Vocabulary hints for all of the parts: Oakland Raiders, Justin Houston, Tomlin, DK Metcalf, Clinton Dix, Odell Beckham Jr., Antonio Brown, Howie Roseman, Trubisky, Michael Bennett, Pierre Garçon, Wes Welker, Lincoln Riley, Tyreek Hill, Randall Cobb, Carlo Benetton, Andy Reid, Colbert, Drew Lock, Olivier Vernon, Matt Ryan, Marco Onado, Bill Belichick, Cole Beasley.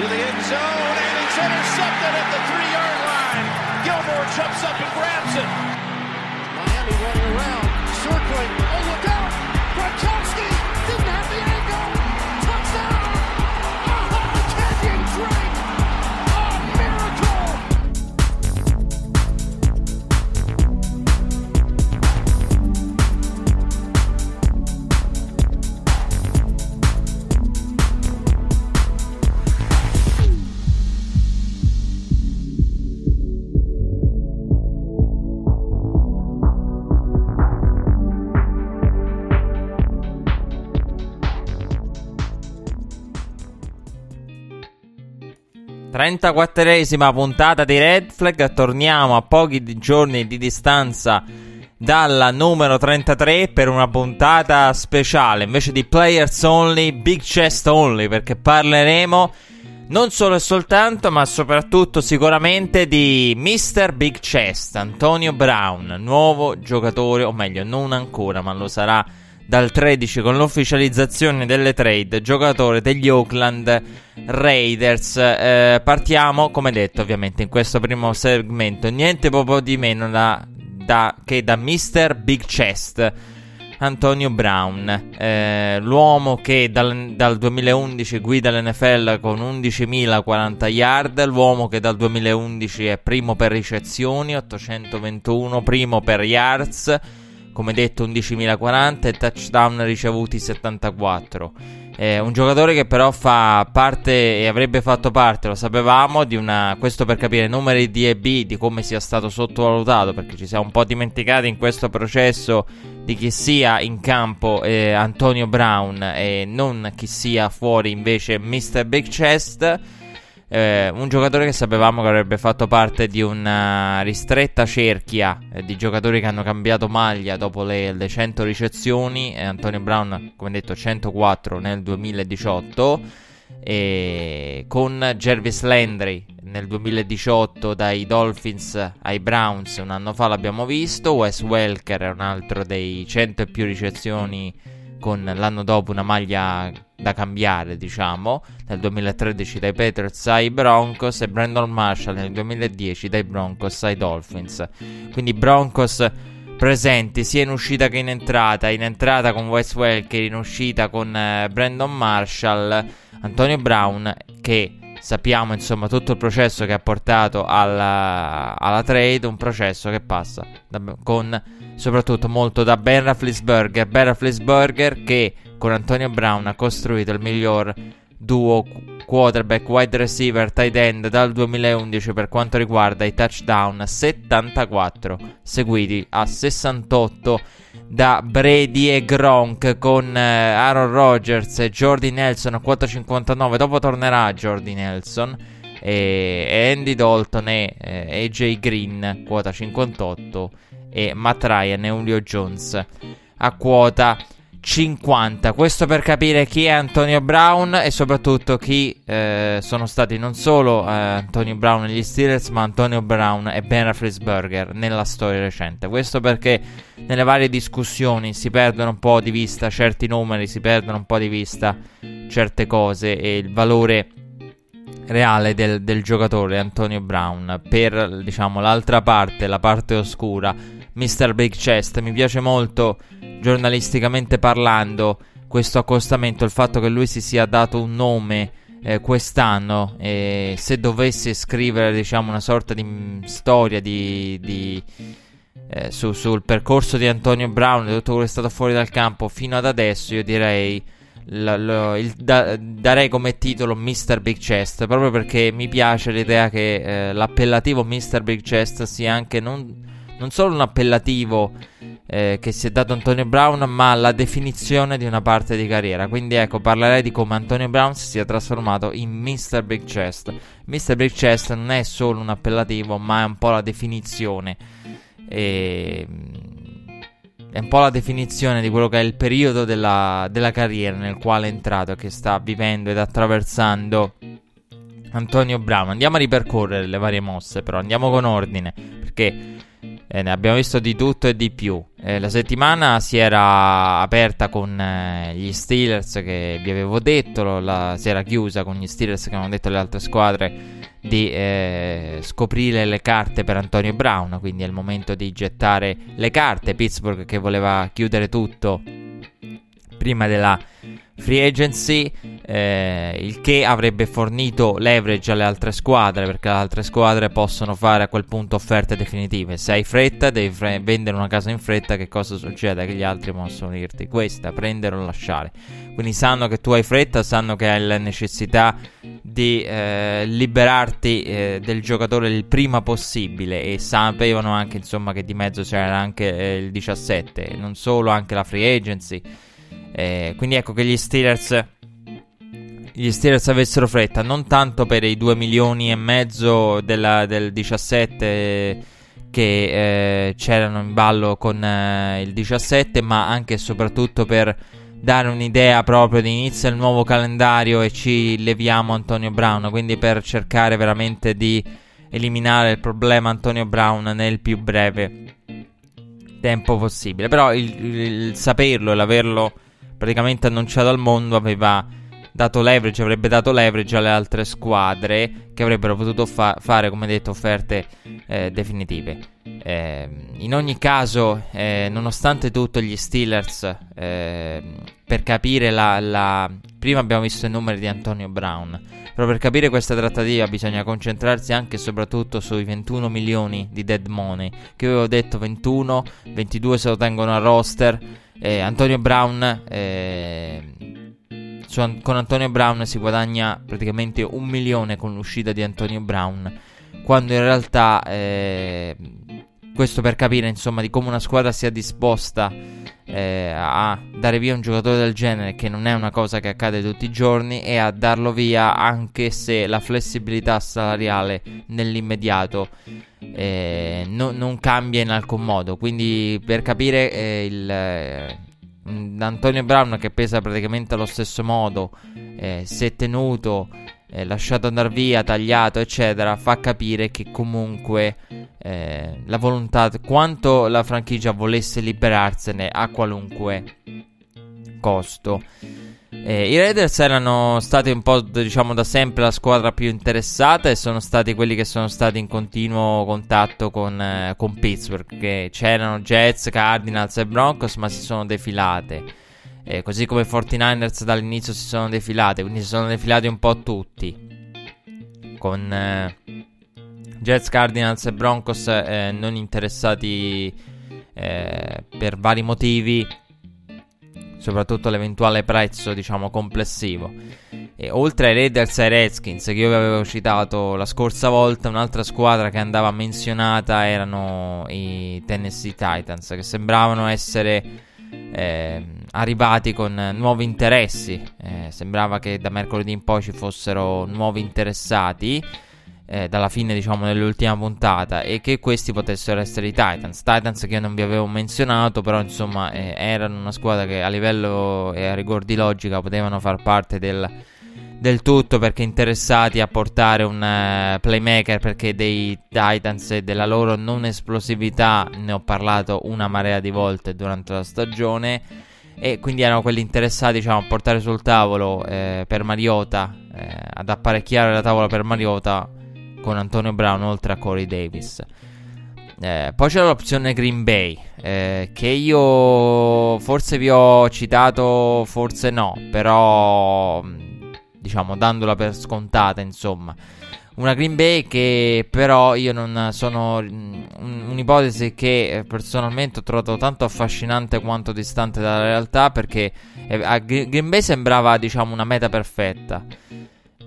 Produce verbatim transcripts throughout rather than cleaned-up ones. to the end zone, and it's intercepted at the three-yard line. Gilmore jumps up and grabs it. Miami running around, circling. Oh, look out! Gronkowski didn't have the angle. Touchdown! Oh, can you drink? A miracle! trentaquattresima puntata di Red Flag, torniamo a pochi giorni di distanza dalla numero trentatré per una puntata speciale, invece di Players Only, Big Chest Only, perché parleremo non solo e soltanto, ma soprattutto sicuramente di mister Big Chest, Antonio Brown, nuovo giocatore, o meglio non ancora, ma lo sarà dal tredici con l'ufficializzazione delle trade, giocatore degli Oakland Raiders. eh, Partiamo, come detto, ovviamente in questo primo segmento, niente proprio di meno da, da, che da mister Big Chest, Antonio Brown, eh, l'uomo che dal, dal duemilaundici guida l'N F L con undicimilaquaranta yard, l'uomo che dal duemilaundici è primo per ricezioni, ottocentoventuno, primo per yards, come detto undicimilaquaranta, e touchdown ricevuti settantaquattro. Eh, un giocatore che però fa parte e avrebbe fatto parte, lo sapevamo, di una, questo per capire numeri di E B, di come sia stato sottovalutato, perché ci siamo un po' dimenticati in questo processo di chi sia in campo eh, Antonio Brown e non chi sia fuori invece mister Big Chest. Eh, un giocatore che sapevamo che avrebbe fatto parte di una ristretta cerchia eh, di giocatori che hanno cambiato maglia dopo le, le cento ricezioni. eh, Antonio Brown, come detto, centoquattro nel duemiladiciotto, eh, con Jarvis Landry nel duemiladiciotto dai Dolphins ai Browns un anno fa l'abbiamo visto, Wes Welker è un altro dei cento e più ricezioni con l'anno dopo una maglia da cambiare, diciamo, nel duemilatredici dai Patriots ai Broncos, e Brandon Marshall nel duemiladieci dai Broncos ai Dolphins. Quindi Broncos presenti sia in uscita che in entrata, in entrata con Wes Welker, in uscita con eh, Brandon Marshall. Antonio Brown, che sappiamo insomma tutto il processo che ha portato alla, alla trade, un processo che passa da, con soprattutto molto da Ben Roethlisberger, Ben Roethlisberger che con Antonio Brown ha costruito il miglior duo quarterback wide receiver tight end dal duemilaundici per quanto riguarda i touchdown, settantaquattro seguiti a sessantotto da Brady e Gronk, con eh, Aaron Rodgers e Jordy Nelson a quattro virgola cinquantanove, dopo tornerà Jordy Nelson, e, e Andy Dalton e eh, A J Green quota cinquantotto, e Matt Ryan e Julio Jones a quota cinquanta. Questo per capire chi è Antonio Brown e soprattutto chi eh, sono stati non solo eh, Antonio Brown e gli Steelers, ma Antonio Brown e Ben Roethlisberger nella storia recente. Questo perché nelle varie discussioni si perdono un po' di vista certi numeri, si perdono un po' di vista certe cose e il valore reale del, del giocatore Antonio Brown. Per, diciamo, l'altra parte, la parte oscura, mister Big Chest, mi piace molto giornalisticamente parlando questo accostamento, il fatto che lui si sia dato un nome eh, quest'anno, e se dovesse scrivere, diciamo, una sorta di m, storia di, di, eh, su, sul percorso di Antonio Brown e tutto quello che è stato fuori dal campo fino ad adesso, io direi l, l, il, da, darei come titolo mister Big Chest, proprio perché mi piace l'idea che eh, l'appellativo mister Big Chest sia anche non non solo un appellativo eh, che si è dato Antonio Brown, ma la definizione di una parte di carriera. Quindi ecco, parlerei di come Antonio Brown si sia trasformato in mister Big Chest. mister Big Chest non è solo un appellativo, ma è un po' la definizione e... è un po' la definizione di quello che è il periodo della, della carriera nel quale è entrato, che sta vivendo ed attraversando Antonio Brown. Andiamo a ripercorrere le varie mosse, però andiamo con ordine, perché Eh, ne abbiamo visto di tutto e di più. Eh, la settimana si era aperta con eh, gli Steelers, che vi avevo detto, la, si era chiusa con gli Steelers che avevano detto alle altre squadre di eh, scoprire le carte per Antonio Brown, quindi è il momento di gettare le carte. Pittsburgh che voleva chiudere tutto prima della free agency, eh, il che avrebbe fornito leverage alle altre squadre, perché le altre squadre possono fare a quel punto offerte definitive. Se hai fretta devi fre- vendere una casa in fretta, che cosa succede? Che gli altri possono dirti questa, prendere o lasciare. Quindi sanno che tu hai fretta, sanno che hai la necessità di eh, liberarti eh, del giocatore il prima possibile, e sapevano anche, insomma, che di mezzo c'era anche eh, il diciassette, non solo, anche la free agency. Eh, quindi ecco che gli Steelers gli Steelers avessero fretta, non tanto per i due milioni e mezzo della, del diciassette che eh, c'erano in ballo con eh, il diciassette, ma anche e soprattutto per dare un'idea proprio di inizio il nuovo calendario e ci leviamo Antonio Brown, quindi per cercare veramente di eliminare il problema Antonio Brown nel più breve tempo possibile. Però il, il, il saperlo e l'averlo praticamente annunciato al mondo aveva dato leverage, avrebbe dato leverage alle altre squadre che avrebbero potuto fa- fare, come detto, offerte eh, definitive. Eh, in ogni caso, eh, nonostante tutto, gli Steelers, eh, per capire la, la... prima abbiamo visto i numeri di Antonio Brown, però per capire questa trattativa bisogna concentrarsi anche e soprattutto sui ventuno milioni di dead money, che io avevo detto ventuno, ventidue se lo tengono a roster. eh, Antonio Brown... Eh, con Antonio Brown si guadagna praticamente un milione con l'uscita di Antonio Brown, quando in realtà eh, questo per capire, insomma, di come una squadra sia disposta eh, a dare via un giocatore del genere, che non è una cosa che accade tutti i giorni, e a darlo via anche se la flessibilità salariale nell'immediato eh, no, non cambia in alcun modo. Quindi per capire eh, il... Eh, Antonio Brown, che pesa praticamente allo stesso modo, eh, se tenuto, eh, lasciato andare via, tagliato, eccetera, fa capire che comunque eh, la volontà, quanto la franchigia volesse liberarsene a qualunque costo. Eh, I Raiders erano stati un po', diciamo, da sempre la squadra più interessata, e sono stati quelli che sono stati in continuo contatto con, eh, con Pittsburgh, che c'erano Jets, Cardinals e Broncos, ma si sono defilate, eh, così come i quarantanovers dall'inizio si sono defilate, quindi si sono defilati un po' tutti, con eh, Jets, Cardinals e Broncos eh, non interessati eh, per vari motivi, soprattutto l'eventuale prezzo, diciamo, complessivo. E oltre ai Raiders e ai Redskins, che io vi avevo citato la scorsa volta, un'altra squadra che andava menzionata erano i Tennessee Titans, che sembravano essere eh, arrivati con nuovi interessi. Eh, sembrava che da mercoledì in poi ci fossero nuovi interessati, Eh, dalla fine, diciamo, dell'ultima puntata, e che questi potessero essere i Titans Titans che io non vi avevo menzionato, però insomma eh, erano una squadra che a livello e a rigor di logica potevano far parte del, del tutto, perché interessati a portare un eh, playmaker, perché dei Titans e della loro non esplosività ne ho parlato una marea di volte durante la stagione, e quindi erano quelli interessati, diciamo, a portare sul tavolo eh, per Mariota, eh, ad apparecchiare la tavola per Mariota con Antonio Brown, oltre a Corey Davis. Eh, poi c'era l'opzione Green Bay, eh, che io forse vi ho citato, forse no, però diciamo dandola per scontata, insomma. Una Green Bay che però io non sono un, un'ipotesi che personalmente ho trovato tanto affascinante quanto distante dalla realtà, perché eh, a Green Bay sembrava, diciamo, una meta perfetta.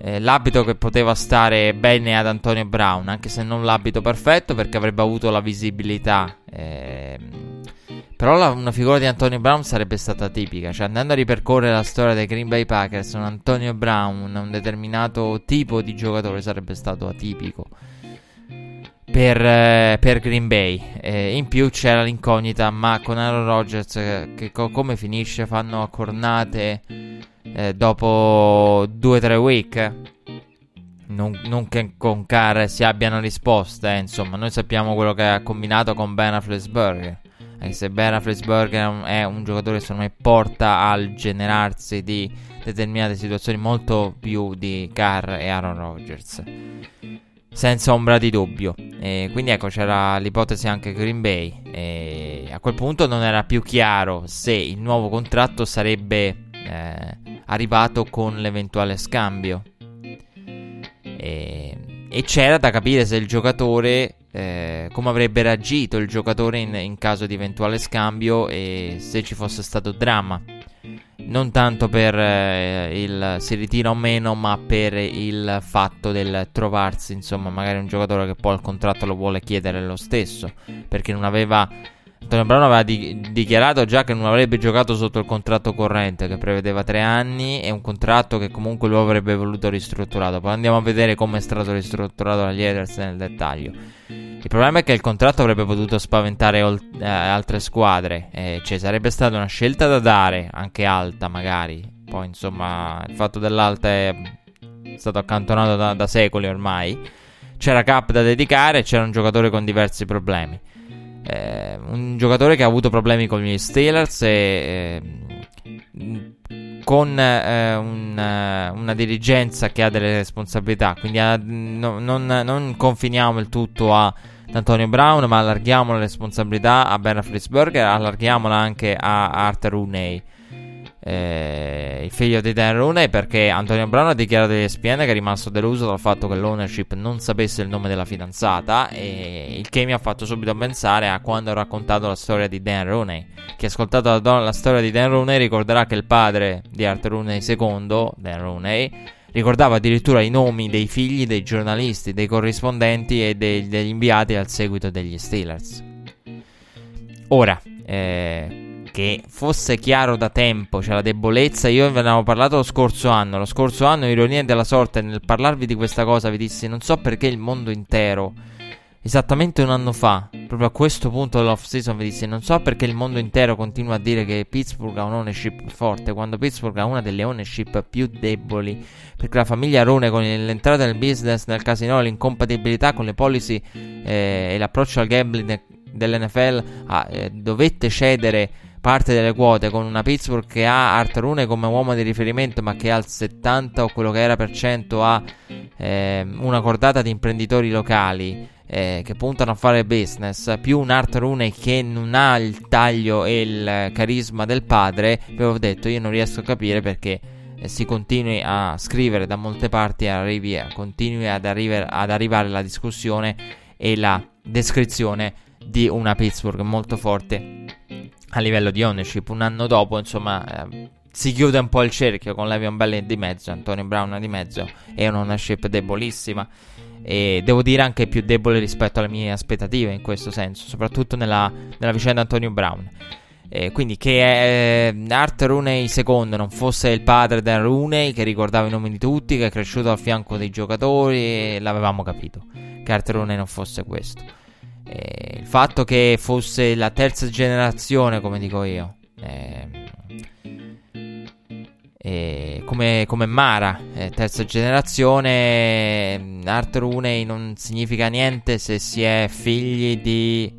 L'abito che poteva stare bene ad Antonio Brown, anche se non l'abito perfetto, perché avrebbe avuto la visibilità. Eh, però la, una figura di Antonio Brown sarebbe stata tipica, cioè andando a ripercorrere la storia dei Green Bay Packers, un Antonio Brown, un determinato tipo di giocatore sarebbe stato atipico per, eh, per Green Bay. Eh, in più c'era l'incognita, ma con Aaron Rodgers eh, che co- come finisce? Fanno a cornate Eh, dopo due tre week, non, non che con Carr si abbiano risposte, eh, insomma, noi sappiamo quello che ha combinato con Ben Roethlisberger, Anche se Ben Roethlisberger è un giocatore che secondo me porta al generarsi di determinate situazioni molto più di Carr e Aaron Rodgers, senza ombra di dubbio. E quindi ecco, c'era l'ipotesi anche Green Bay, e a quel punto non era più chiaro se il nuovo contratto sarebbe eh, arrivato con l'eventuale scambio, e, e c'era da capire se il giocatore eh, come avrebbe reagito il giocatore in, in caso di eventuale scambio, e se ci fosse stato dramma, non tanto per eh, il si ritira o meno, ma per il fatto del trovarsi insomma magari un giocatore che poi il contratto lo vuole chiedere lo stesso, perché non aveva Antonio Brown aveva di- dichiarato già che non avrebbe giocato sotto il contratto corrente, che prevedeva tre anni e un contratto che comunque lui avrebbe voluto ristrutturato. Poi andiamo a vedere come è stato ristrutturato dagli Raiders nel dettaglio. Il problema è che il contratto avrebbe potuto spaventare ol- eh, altre squadre, eh, cioè sarebbe stata una scelta da dare, anche alta magari. Poi insomma il fatto dell'alta è stato accantonato da, da secoli ormai. C'era cap da dedicare e c'era un giocatore con diversi problemi. Eh, un giocatore che ha avuto problemi con gli Steelers e, eh, con eh, un, eh, una dirigenza che ha delle responsabilità, quindi eh, no, non, non confiniamo il tutto ad Antonio Brown, ma allarghiamo la responsabilità a Ben Roethlisberger, allarghiamola anche a Arthur Rooney, eh, il figlio di Dan Rooney, perché Antonio Brown ha dichiarato agli E S P N che è rimasto deluso dal fatto che l'ownership non sapesse il nome della fidanzata, e il che mi ha fatto subito pensare a quando ho raccontato la storia di Dan Rooney. Chi ha ascoltato la, don- la storia di Dan Rooney ricorderà che il padre di Arthur Rooney secondo, Dan Rooney, ricordava addirittura i nomi dei figli dei giornalisti, dei corrispondenti e dei- degli inviati al seguito degli Steelers. Ora, eh... che fosse chiaro da tempo, c'è cioè la debolezza. Io ve ne avevo parlato lo scorso anno. Lo scorso anno, ironia della sorte, nel parlarvi di questa cosa vi dissi: non so perché il mondo intero, esattamente un anno fa, proprio a questo punto dell'off season, vi dissi: non so perché il mondo intero continua a dire che Pittsburgh ha un'ownership forte, quando Pittsburgh ha una delle ownership più deboli, perché la famiglia Rooney, con l'entrata nel business nel casino, l'incompatibilità con le policy eh, e l'approccio al gambling dell'N F L, ah, eh, dovette cedere parte delle quote, con una Pittsburgh che ha Arthur Rooney come uomo di riferimento, ma che al settanta o quello che era per cento ha eh, una cordata di imprenditori locali eh, che puntano a fare business, più un Arthur Rooney che non ha il taglio e il carisma del padre. Vi avevo detto, io non riesco a capire perché eh, si continui a scrivere da molte parti, arrivi, continui ad, arriver, ad arrivare la discussione e la descrizione di una Pittsburgh molto forte a livello di ownership. Un anno dopo insomma eh, si chiude un po' il cerchio con Le'Veon Bell di mezzo, Antonio Brown di mezzo, e un'ownership debolissima, e devo dire anche più debole rispetto alle mie aspettative in questo senso, soprattutto nella, nella vicenda Antonio Brown. Eh, quindi che eh, Arthur Rooney secondo non fosse il padre del Rooney, che ricordava i nomi di tutti, che è cresciuto al fianco dei giocatori, l'avevamo capito che Arthur Rooney non fosse questo. Eh, il fatto che fosse la terza generazione, come dico io, eh, eh, come, come Mara, eh, terza generazione, Arthur Rooney non significa niente se si è figli di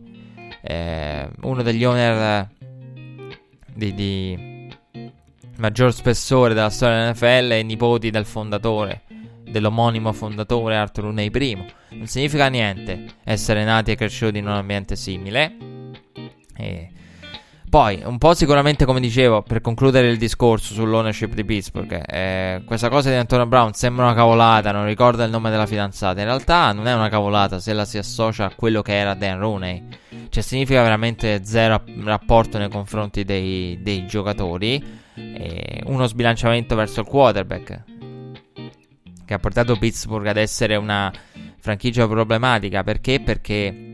eh, uno degli owner di, di maggior spessore della storia dell'N F L e nipoti del fondatore, dell'omonimo fondatore Arthur Rooney primo. Non significa niente essere nati e cresciuti in un ambiente simile. E poi un po' sicuramente, come dicevo, per concludere il discorso sull'ownership di Pittsburgh, eh, questa cosa di Antonio Brown sembra una cavolata, non ricorda il nome della fidanzata. In realtà non è una cavolata se la si associa a quello che era Dan Rooney. Cioè significa veramente zero rapporto nei confronti dei, dei giocatori, eh, uno sbilanciamento verso il quarterback che ha portato Pittsburgh ad essere una franchigia problematica. Perché? Perché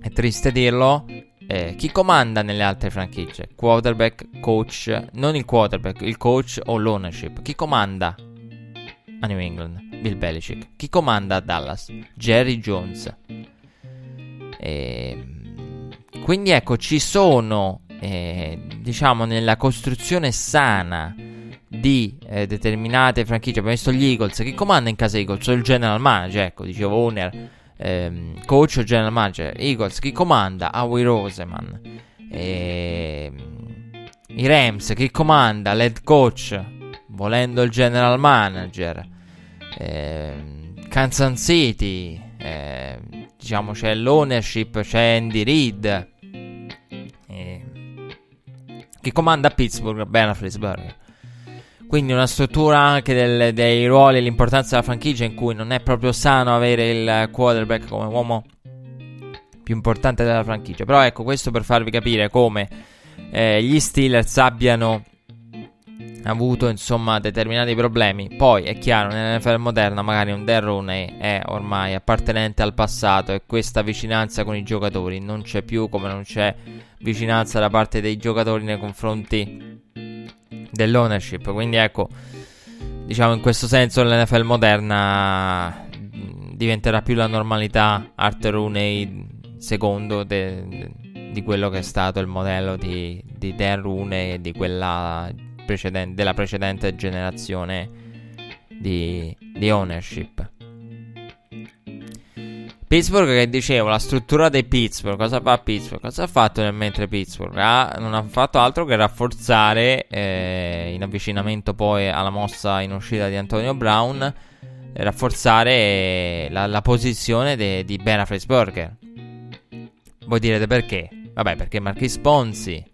è triste dirlo, eh, chi comanda nelle altre franchigie? Quarterback, coach, non il quarterback, il coach o l'ownership. Chi comanda a New England? Bill Belichick. Chi comanda a Dallas? Jerry Jones. E quindi ecco, ci sono eh, diciamo nella costruzione sana di eh, determinate franchigie. Abbiamo visto gli Eagles, chi comanda in casa Eagles? O il general manager, ecco, dicevo owner, ehm, coach o general manager. Eagles, chi comanda? Howie Roseman. E i Rams, chi comanda, l'head coach, volendo il general manager, eh, Kansas City, eh, diciamo c'è l'ownership, c'è Andy Reid, eh, chi comanda Pittsburgh, Ben Roethlisberger. Quindi una struttura anche del, dei ruoli e l'importanza della franchigia, in cui non è proprio sano avere il quarterback come uomo più importante della franchigia. Però ecco, questo per farvi capire come eh, gli Steelers abbiano avuto insomma determinati problemi. Poi è chiaro, nell'N F L moderna magari un derrone è ormai appartenente al passato, e questa vicinanza con i giocatori non c'è più, come non c'è vicinanza da parte dei giocatori nei confronti dell'ownership. Quindi ecco, diciamo in questo senso l'N F L moderna diventerà più la normalità Art Rooney secondo de, de, di quello che è stato il modello di, di Dan Rooney e di quella precedente, della precedente generazione di, di ownership. Pittsburgh, che dicevo, la struttura dei Pittsburgh, cosa fa Pittsburgh? Cosa ha fatto nel mentre Pittsburgh? Ha, non ha fatto altro che rafforzare, eh, in avvicinamento poi alla mossa in uscita di Antonio Brown, rafforzare eh, la, la posizione de, di Ben Roethlisberger. Voi direte perché? Vabbè, perché Marquise Ponzi è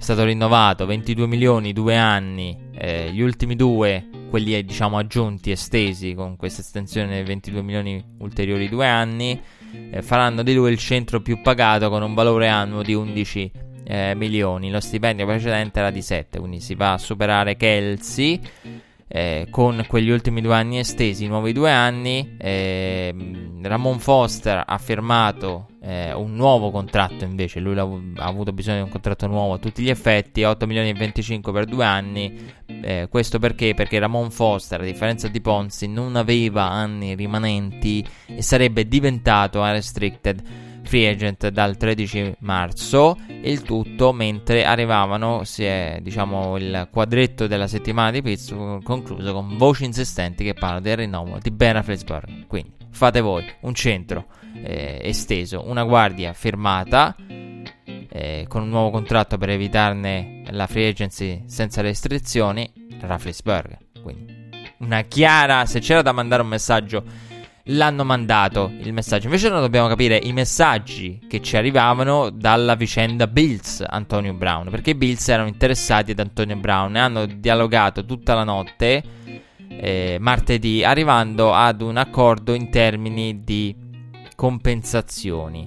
stato rinnovato, ventidue milioni, due anni, eh, gli ultimi due, quelli diciamo aggiunti, estesi con questa estensione di ventidue milioni ulteriori due anni, eh, faranno di lui il centro più pagato con un valore annuo di undici milioni. Lo stipendio precedente era di sette, quindi si va a superare Kelsey, eh, con quegli ultimi due anni estesi, nuovi due anni. eh, Ramon Foster ha firmato eh, un nuovo contratto, invece lui ha avuto bisogno di un contratto nuovo a tutti gli effetti, otto milioni e venticinque per due anni. Eh, questo perché? Perché Ramon Foster, a differenza di Ponzi, non aveva anni rimanenti e sarebbe diventato un restricted free agent dal tredici marzo, e il tutto mentre arrivavano, si è, diciamo, il quadretto della settimana di Pittsburgh concluso con voci insistenti che parlano del rinnovo di Ben Roethlisberger. Quindi fate voi un centro eh, esteso, una guardia firmata eh, con un nuovo contratto per evitarne la free agency senza restrizioni, Roethlisberger. Quindi una chiara, se c'era da mandare un messaggio l'hanno mandato il messaggio. Invece noi dobbiamo capire i messaggi che ci arrivavano dalla vicenda Bills Antonio Brown, perché i Bills erano interessati ad Antonio Brown e hanno dialogato tutta la notte eh, martedì, arrivando ad un accordo in termini di compensazioni.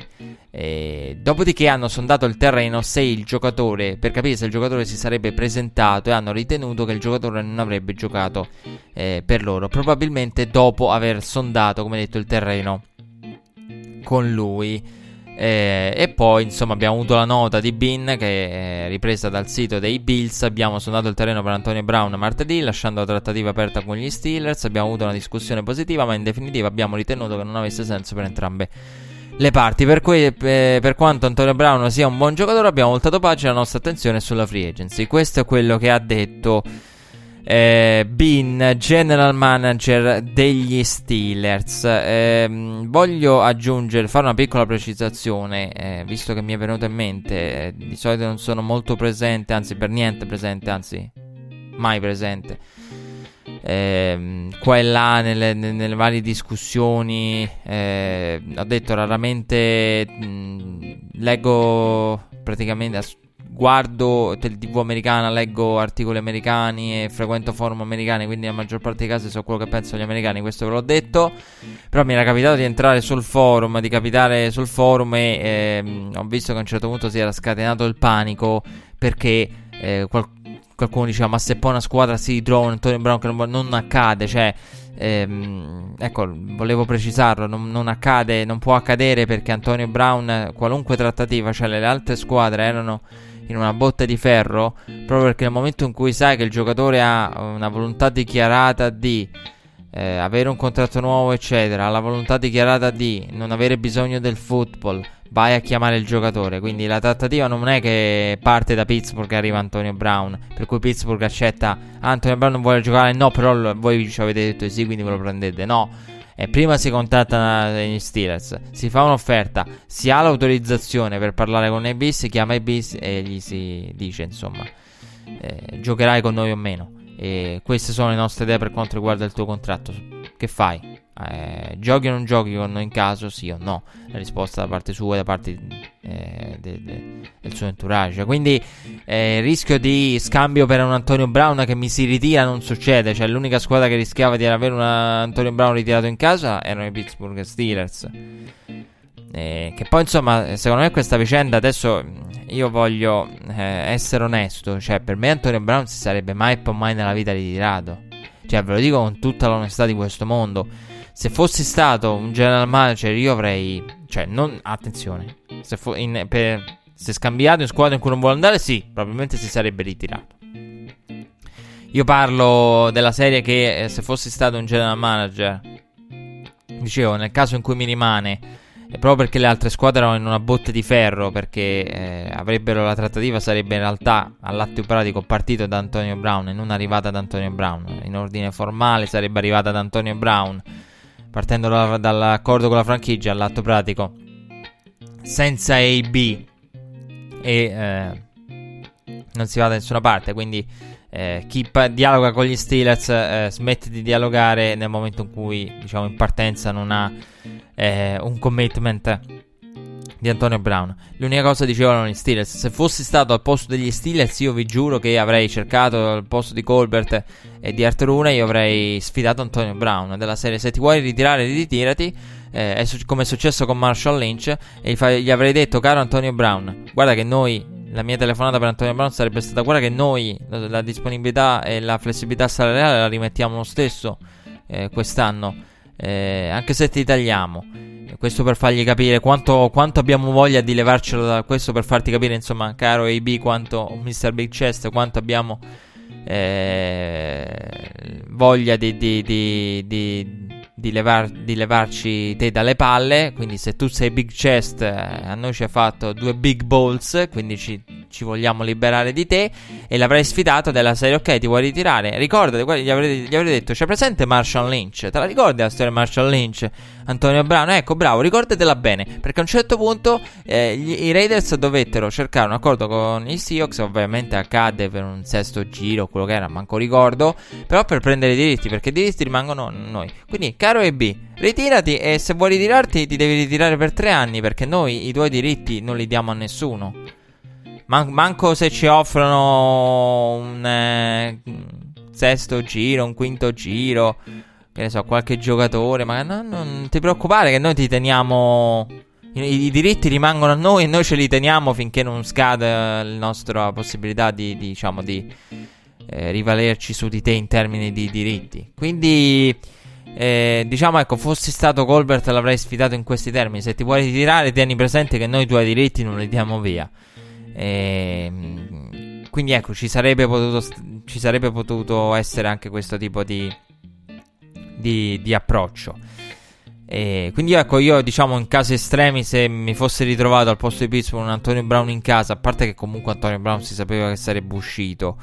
Eh, dopodiché hanno sondato il terreno se il giocatore, per capire se il giocatore si sarebbe presentato, e hanno ritenuto che il giocatore non avrebbe giocato eh, per loro, probabilmente dopo aver sondato, come detto, il terreno con lui. Eh, e poi insomma abbiamo avuto la nota di Bean, che è ripresa dal sito dei Bills. Abbiamo sondato il terreno per Antonio Brown martedì, lasciando la trattativa aperta con gli Steelers. Abbiamo avuto una discussione positiva, ma in definitiva abbiamo ritenuto che non avesse senso per entrambe le parti. Per, que- per quanto Antonio Brown sia un buon giocatore, abbiamo voltato pagina, la nostra attenzione sulla free agency. Questo è quello che ha detto Eh, Bean, general manager degli Steelers. eh, Voglio aggiungere, fare una piccola precisazione, eh, visto che mi è venuto in mente. eh, Di solito non sono molto presente, anzi per niente presente, anzi mai presente, eh, qua e là nelle, nelle varie discussioni. eh, Ho detto raramente, mh, leggo praticamente, ass- guardo tivù americana, leggo articoli americani e frequento forum americani, quindi nella maggior parte dei casi so quello che pensano gli americani, questo ve l'ho detto. Però mi era capitato di entrare sul forum, di capitare sul forum e ehm, ho visto che a un certo punto si era scatenato il panico, perché eh, qual- qualcuno diceva: ma se poi una squadra si trova un Antonio Brown che non, non accade, cioè ehm, ecco, volevo precisarlo, non, non accade, non può accadere, perché Antonio Brown, qualunque trattativa, cioè le, le altre squadre erano in una botta di ferro, proprio perché nel momento in cui sai che il giocatore ha una volontà dichiarata di eh, avere un contratto nuovo eccetera, ha la volontà dichiarata di non avere bisogno del football, vai a chiamare il giocatore. Quindi la trattativa non è che parte da Pittsburgh e arriva Antonio Brown, per cui Pittsburgh accetta: ah, Antonio Brown non vuole giocare, no però voi ci avete detto sì, quindi ve lo prendete. No, e prima si contatta gli Steelers, si fa un'offerta, si ha l'autorizzazione per parlare con i B I S, si chiama i B I S e gli si dice insomma eh, giocherai con noi o meno, e queste sono le nostre idee per quanto riguarda il tuo contratto, che fai? Eh, giochi o non giochi con noi in caso, sì o no? La risposta da parte sua e da parte eh, de, de, del suo entourage. Quindi eh, il rischio di scambio per un Antonio Brown che mi si ritira non succede, cioè l'unica squadra che rischiava di avere un Antonio Brown ritirato in casa erano i Pittsburgh Steelers, eh, che poi insomma secondo me questa vicenda, adesso io voglio eh, essere onesto, cioè per me Antonio Brown si sarebbe mai e mai nella vita ritirato, cioè ve lo dico con tutta l'onestà di questo mondo. Se fossi stato un general manager io avrei, cioè non, attenzione, se, fo, in, per, se scambiato in squadra in cui non vuole andare, sì, probabilmente si sarebbe ritirato. Io parlo della serie che eh, se fossi stato un general manager, dicevo, nel caso in cui mi rimane, è proprio perché le altre squadre erano in una botte di ferro, perché eh, avrebbero, la trattativa sarebbe in realtà all'atto pratico partito da Antonio Brown e non arrivata da Antonio Brown, in ordine formale sarebbe arrivata da Antonio Brown partendo da, dall'accordo con la franchigia, all'atto pratico senza A B e eh, non si va da nessuna parte. Quindi eh, chi pa- dialoga con gli Steelers eh, smette di dialogare nel momento in cui, diciamo, in partenza non ha eh, un commitment di Antonio Brown. L'unica cosa dicevano gli Steelers, se fossi stato al posto degli Steelers io vi giuro che avrei cercato al posto di Colbert e di Arthur Una, io avrei sfidato Antonio Brown della serie, se ti vuoi ritirare ritirati, eh, è su- come è successo con Marshall Lynch, e gli, fa- gli avrei detto: caro Antonio Brown, guarda che noi, la mia telefonata per Antonio Brown sarebbe stata: guarda che noi la, la disponibilità e la flessibilità salariale la rimettiamo lo stesso eh, quest'anno, eh, anche se ti tagliamo. Questo per fargli capire quanto, quanto abbiamo voglia di levarcelo da questo, per farti capire insomma, caro A B, quanto mister Big Chest, quanto abbiamo eh, voglia di, di, di, di, di, levar, di levarci te dalle palle. Quindi se tu sei Big Chest, eh, a noi ci hai fatto due Big Balls, quindi ci, ci vogliamo liberare di te. E l'avrei sfidato della serie: ok, ti vuoi ritirare? Ricordate, gli avrei, gli avrei detto: c'è presente Marshall Lynch? Te la ricordi la storia di Marshall Lynch? Antonio Brown, ecco, bravo, ricordatela bene, perché a un certo punto eh, gli, i Raiders dovettero cercare un accordo con gli Seahawks, ovviamente accadde per un sesto giro, quello che era, manco ricordo, però per prendere i diritti, perché i diritti rimangono noi. Quindi, caro E B, ritirati, e se vuoi ritirarti ti devi ritirare per tre anni, perché noi i tuoi diritti non li diamo a nessuno. Man- manco se ci offrono un eh, sesto giro, un quinto giro, che ne so, qualche giocatore, ma no, non ti preoccupare che noi ti teniamo, i, i diritti rimangono a noi e noi ce li teniamo finché non scade la nostra possibilità di, di diciamo, di eh, rivalerci su di te in termini di diritti. Quindi eh, diciamo, ecco, fossi stato Colbert l'avrei sfidato in questi termini: se ti vuoi ritirare tieni presente che noi i tuoi diritti non li diamo via. E quindi ecco, ci sarebbe potuto ci sarebbe potuto essere anche questo tipo di Di, di approccio. E quindi ecco, io diciamo, in casi estremi, se mi fosse ritrovato al posto di Pittsburgh un Antonio Brown in casa, a parte che comunque Antonio Brown si sapeva che sarebbe uscito,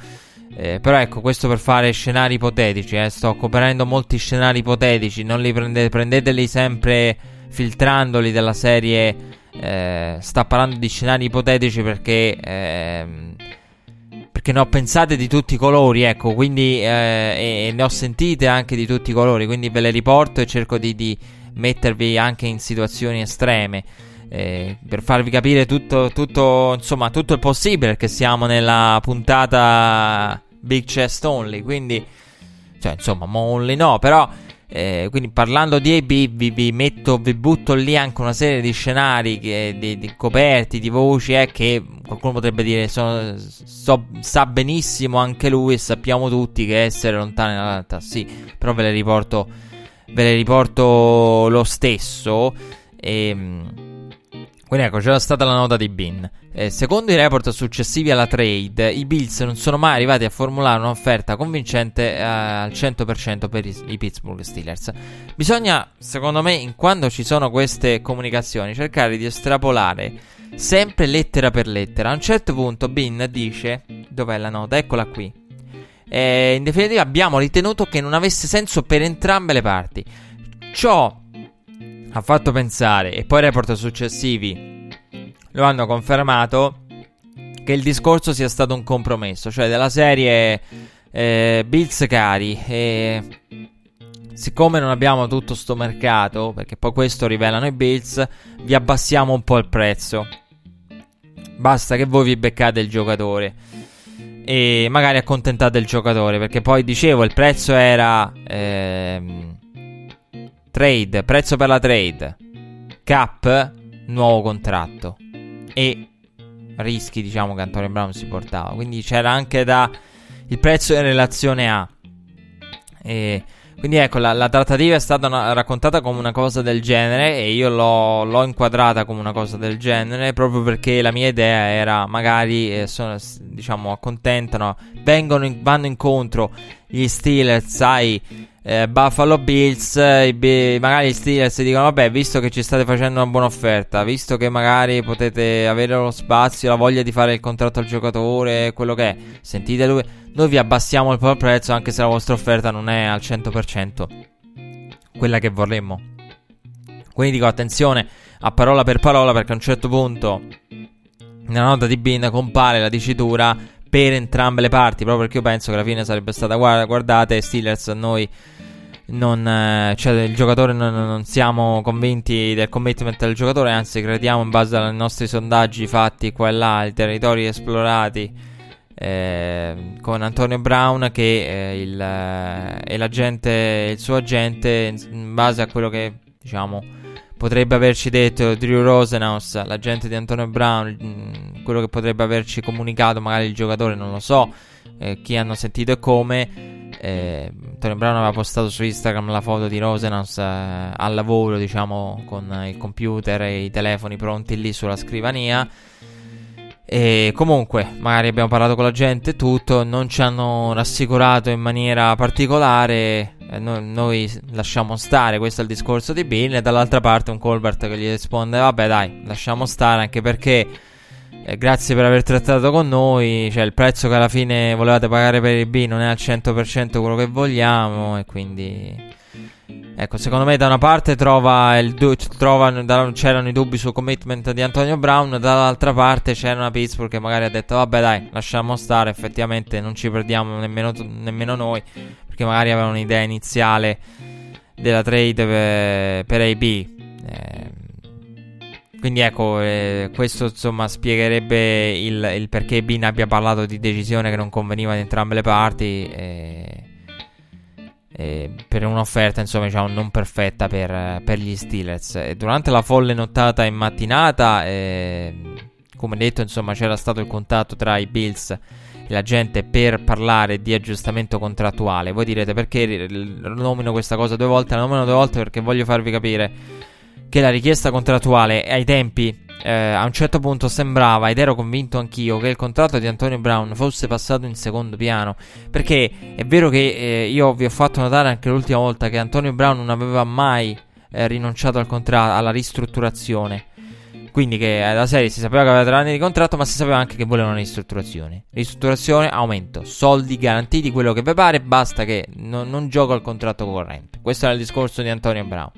eh, però ecco, questo per fare scenari ipotetici, eh, sto coprendo molti scenari ipotetici, non li prendete, prendeteli sempre filtrandoli della serie eh, sta parlando di scenari ipotetici, perché ehm, perché ne ho pensate di tutti i colori, ecco, quindi eh, e ne ho sentite anche di tutti i colori, quindi ve le riporto e cerco di, di mettervi anche in situazioni estreme, eh, per farvi capire tutto, tutto, insomma, tutto il possibile, perché siamo nella puntata Big Chest Only, quindi, cioè, insomma, only no, però eh, quindi parlando di A B vi, vi metto, vi butto lì anche una serie di scenari che, di, di coperti, di voci, eh, che qualcuno potrebbe dire sono, so, sa benissimo anche lui e sappiamo tutti che essere lontani dalla realtà, sì, però ve le riporto, ve le riporto lo stesso. E quindi ecco, c'era stata la nota di Bean. Eh, secondo i report successivi alla trade, i Bills non sono mai arrivati a formulare un'offerta convincente eh, al cento per cento per i, i Pittsburgh Steelers. Bisogna, secondo me, quando ci sono queste comunicazioni, cercare di estrapolare sempre lettera per lettera. A un certo punto Bean dice, dov'è la nota? Eccola qui. Eh, in definitiva abbiamo ritenuto che non avesse senso per entrambe le parti Ciò ha fatto pensare, e poi i report successivi lo hanno confermato, che il discorso sia stato un compromesso, cioè della serie eh, Bills cari, e siccome non abbiamo tutto sto mercato, perché poi questo rivelano i Bills, vi abbassiamo un po' il prezzo, basta che voi vi beccate il giocatore e magari accontentate il giocatore, perché poi dicevo il prezzo era ehm, trade, prezzo per la trade, cap, nuovo contratto e rischi, diciamo, che Antonio Brown si portava, quindi c'era anche da il prezzo in relazione a, e quindi ecco la, la trattativa è stata una, raccontata come una cosa del genere, e io l'ho, l'ho inquadrata come una cosa del genere proprio perché la mia idea era magari eh, sono, diciamo accontentano, vengono in, vanno incontro gli Steelers, sai, eh, Buffalo Bills, i, magari gli Steelers dicono vabbè, visto che ci state facendo una buona offerta, visto che magari potete avere lo spazio, la voglia di fare il contratto al giocatore, quello che è, sentite lui, noi vi abbassiamo un po' il prezzo anche se la vostra offerta non è al cento per cento quella che vorremmo. Quindi dico attenzione a parola per parola, perché a un certo punto nella nota di Bean compare la dicitura per entrambe le parti, proprio perché io penso che alla fine sarebbe stata guarda, guardate Steelers, noi non, cioè il giocatore non, non siamo convinti del commitment del giocatore, anzi crediamo in base ai nostri sondaggi fatti qua e là, ai territori esplorati eh, con Antonio Brown, che eh, il, eh, l'agente, il suo agente, in base a quello che diciamo potrebbe averci detto Drew Rosenhaus, l'agente di Antonio Brown, quello che potrebbe averci comunicato magari il giocatore, non lo so, eh, chi hanno sentito e come. eh, Antonio Brown aveva postato su Instagram la foto di Rosenhaus eh, al lavoro, diciamo, con il computer e i telefoni pronti lì sulla scrivania, e comunque magari abbiamo parlato con la gente e tutto, non ci hanno rassicurato in maniera particolare. Noi lasciamo stare, questo è il discorso di Bill, e dall'altra parte un Colbert che gli risponde vabbè dai, lasciamo stare, anche perché eh, grazie per aver trattato con noi, cioè il prezzo che alla fine volevate pagare per il B non è al cento per cento quello che vogliamo. E quindi ecco, secondo me da una parte trova il du- trova, da- c'erano i dubbi sul commitment di Antonio Brown, dall'altra parte c'era una Pittsburgh che magari ha detto vabbè dai, lasciamo stare, effettivamente non ci perdiamo nemmeno, t- nemmeno noi, perché magari avevano un'idea iniziale della trade per, per A B. eh, Quindi ecco, eh, questo insomma spiegherebbe il, il perché Bean abbia parlato di decisione che non conveniva ad entrambe le parti, eh, eh, per un'offerta insomma diciamo non perfetta per, per gli Steelers. E durante la folle nottata in mattinata, eh, come detto insomma c'era stato il contatto tra i Bills, la gente, per parlare di aggiustamento contrattuale. Voi direte perché nomino questa cosa due volte? La nomino due volte perché voglio farvi capire che la richiesta contrattuale ai tempi, eh, a un certo punto sembrava, ed ero convinto anch'io, che il contratto di Antonio Brown fosse passato in secondo piano, perché è vero che eh, io vi ho fatto notare anche l'ultima volta che Antonio Brown non aveva mai eh, rinunciato al contratto, alla ristrutturazione. Quindi che la serie si sapeva che aveva tre anni di contratto, ma si sapeva anche che volevano ristrutturazione. Ristrutturazione, aumento, soldi garantiti, quello che vi pare, basta che no, non gioco al contratto corrente. Questo era il discorso di Antonio Brown.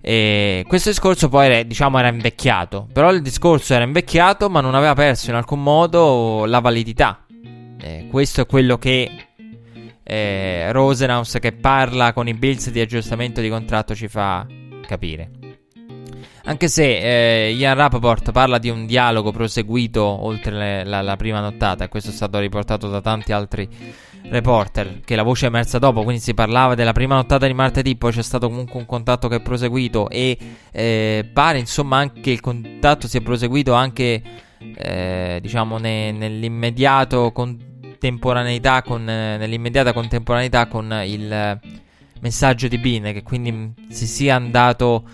E questo discorso poi era, diciamo, era invecchiato. Però il discorso era invecchiato, ma non aveva perso in alcun modo la validità. E questo è quello che eh, Rosenhaus, che parla con i Bills di aggiustamento di contratto, ci fa capire. Anche se eh, Ian Rapoport parla di un dialogo proseguito oltre le, la, la prima nottata, e questo è stato riportato da tanti altri reporter, che la voce è emersa dopo, quindi si parlava della prima nottata di martedì, poi c'è stato comunque un contatto che è proseguito, e eh, pare insomma anche che il contatto sia proseguito anche eh, diciamo ne, nell'immediato contemporaneità con, eh, nell'immediata contemporaneità con il eh, messaggio di Bean, che quindi mh, si sia andato...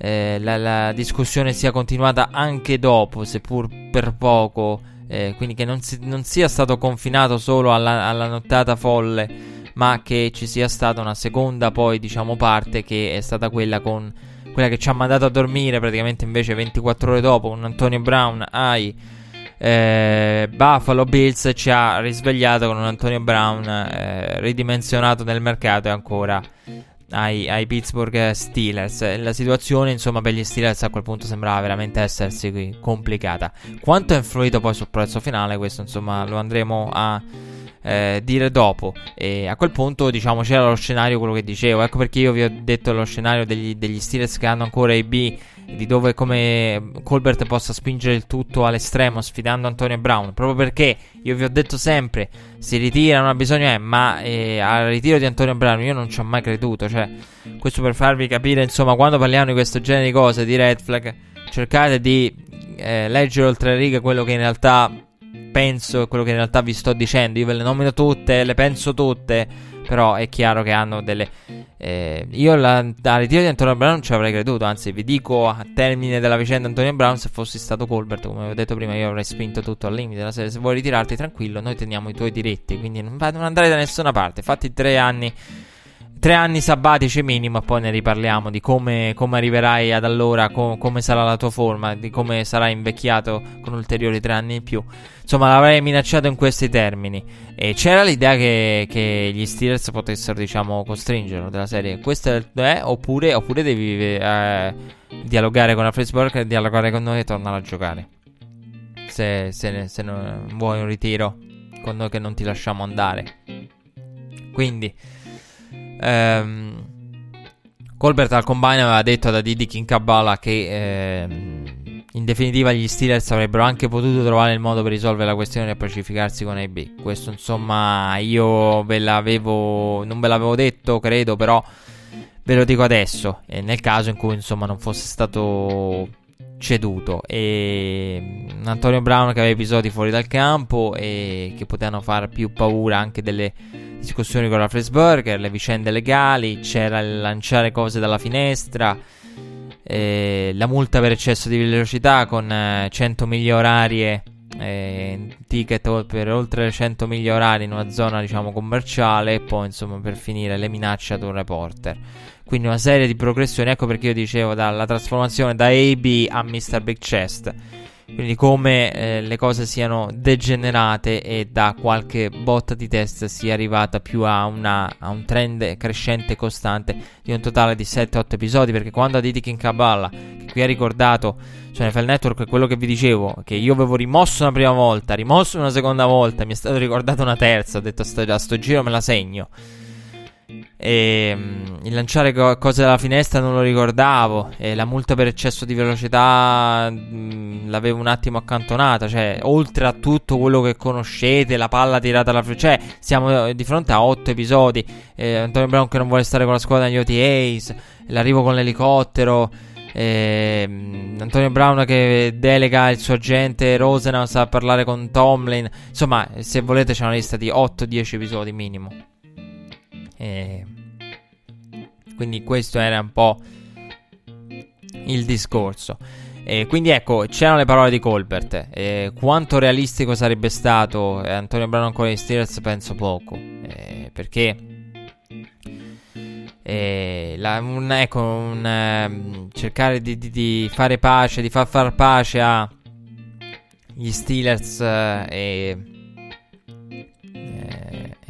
Eh, la, la discussione sia continuata anche dopo, seppur per poco, eh, quindi che non, si, non sia stato confinato solo alla, alla nottata folle, ma che ci sia stata una seconda poi diciamo parte, che è stata quella con quella che ci ha mandato a dormire praticamente invece ventiquattro ore dopo, con Antonio Brown ai eh, Buffalo Bills, ci ha risvegliato con un Antonio Brown eh, ridimensionato nel mercato e ancora ai, ai Pittsburgh Steelers. La situazione, insomma, per gli Steelers a quel punto sembrava veramente essersi complicata. Quanto è influito poi sul prezzo finale, questo insomma lo andremo a eh, dire dopo. E a quel punto, diciamo, c'era lo scenario, quello che dicevo. Ecco perché io vi ho detto lo scenario degli, degli Steelers che hanno ancora i B, di dove come Colbert possa spingere il tutto all'estremo sfidando Antonio Brown, proprio perché io vi ho detto sempre si ritira, non ha bisogno è, ma eh, al ritiro di Antonio Brown io non ci ho mai creduto, cioè questo per farvi capire insomma quando parliamo di questo genere di cose, di red flag, cercate di eh, leggere oltre le righe quello che in realtà penso e quello che in realtà vi sto dicendo. Io ve le nomino tutte, le penso tutte, però è chiaro che hanno delle... Eh, io al ritiro di Antonio Brown non ci avrei creduto, anzi vi dico a termine della vicenda Antonio Brown, se fossi stato Colbert, come avevo detto prima, io avrei spinto tutto al limite della serie. Se vuoi ritirarti tranquillo, noi teniamo i tuoi diritti, quindi non, non andare da nessuna parte, fatti tre anni tre anni sabbatici minimo e poi ne riparliamo di come, come arriverai ad allora, com, come sarà la tua forma, di come sarai invecchiato con ulteriori tre anni in più. Insomma, l'avrei minacciato in questi termini e c'era l'idea che, che gli Steelers potessero, diciamo, costringerlo della serie, questo è oppure, oppure devi eh, dialogare con la Pittsburgh, dialogare con noi e tornare a giocare se, se, se non vuoi un ritiro con noi che non ti lasciamo andare. Quindi Um, Colbert al combine aveva detto ad Adidi in Kabbalah che ehm, in definitiva gli Steelers avrebbero anche potuto trovare il modo per risolvere la questione e pacificarsi con A B. Questo insomma io ve l'avevo non ve l'avevo detto, credo, però ve lo dico adesso, eh, nel caso in cui insomma non fosse stato ceduto. E Antonio Brown che aveva episodi fuori dal campo e che potevano far più paura anche delle discussioni con la Pittsburgh, le vicende legali, c'era il lanciare cose dalla finestra, eh, la multa per eccesso di velocità con eh, cento miglia orarie, eh, ticket per oltre le cento miglia orarie in una zona, diciamo, commerciale, e poi insomma per finire le minacce ad un reporter. Quindi una serie di progressioni, ecco perché io dicevo dalla trasformazione da A B a mister Big Chest, quindi come eh, le cose siano degenerate e da qualche botta di testa sia arrivata più a, una, a un trend crescente e costante di un totale di sette otto episodi, perché quando Aditi Kinkaballa, che qui ha ricordato su N F L Network, è quello che vi dicevo, che io avevo rimosso una prima volta, rimosso una seconda volta, mi è stato ricordato una terza, ho detto sto, a sto giro me la segno. E mh, il lanciare co- cose dalla finestra non lo ricordavo, e la multa per eccesso di velocità mh, l'avevo un attimo accantonata, cioè oltre a tutto quello che conoscete, la palla tirata alla fre- cioè siamo di fronte a otto episodi, eh, Antonio Brown che non vuole stare con la squadra negli O T As, l'arrivo con l'elicottero, eh, Antonio Brown che delega il suo agente Rosenhaus a parlare con Tomlin. Insomma, se volete c'è una lista di otto dieci episodi minimo. Eh, quindi questo era un po' il discorso. Eh, quindi ecco, c'erano le parole di Colbert. Eh, quanto realistico sarebbe stato Antonio Brown con gli Steelers? Penso poco, eh, perché eh, la, un, ecco, un, eh, cercare di, di, di fare pace, di far far pace a gli Steelers eh, e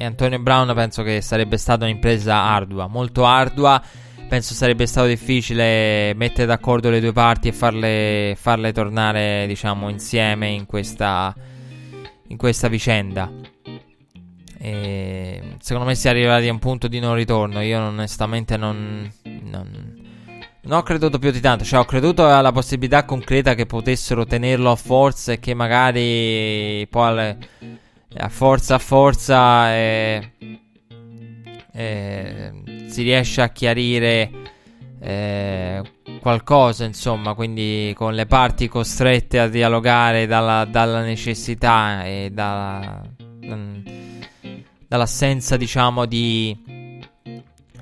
E Antonio Brown penso che sarebbe stata un'impresa ardua, molto ardua. Penso sarebbe stato difficile mettere d'accordo le due parti e farle, farle tornare, diciamo, insieme in questa, in questa vicenda. E secondo me si è arrivati a un punto di non ritorno. Io onestamente non... non Non ho creduto più di tanto, cioè ho creduto alla possibilità concreta che potessero tenerlo a forza e che magari poi... Alle, A forza a forza eh, eh, si riesce a chiarire eh, qualcosa, insomma, quindi con le parti costrette a dialogare dalla, dalla necessità e dalla, mh, dall'assenza, diciamo, di,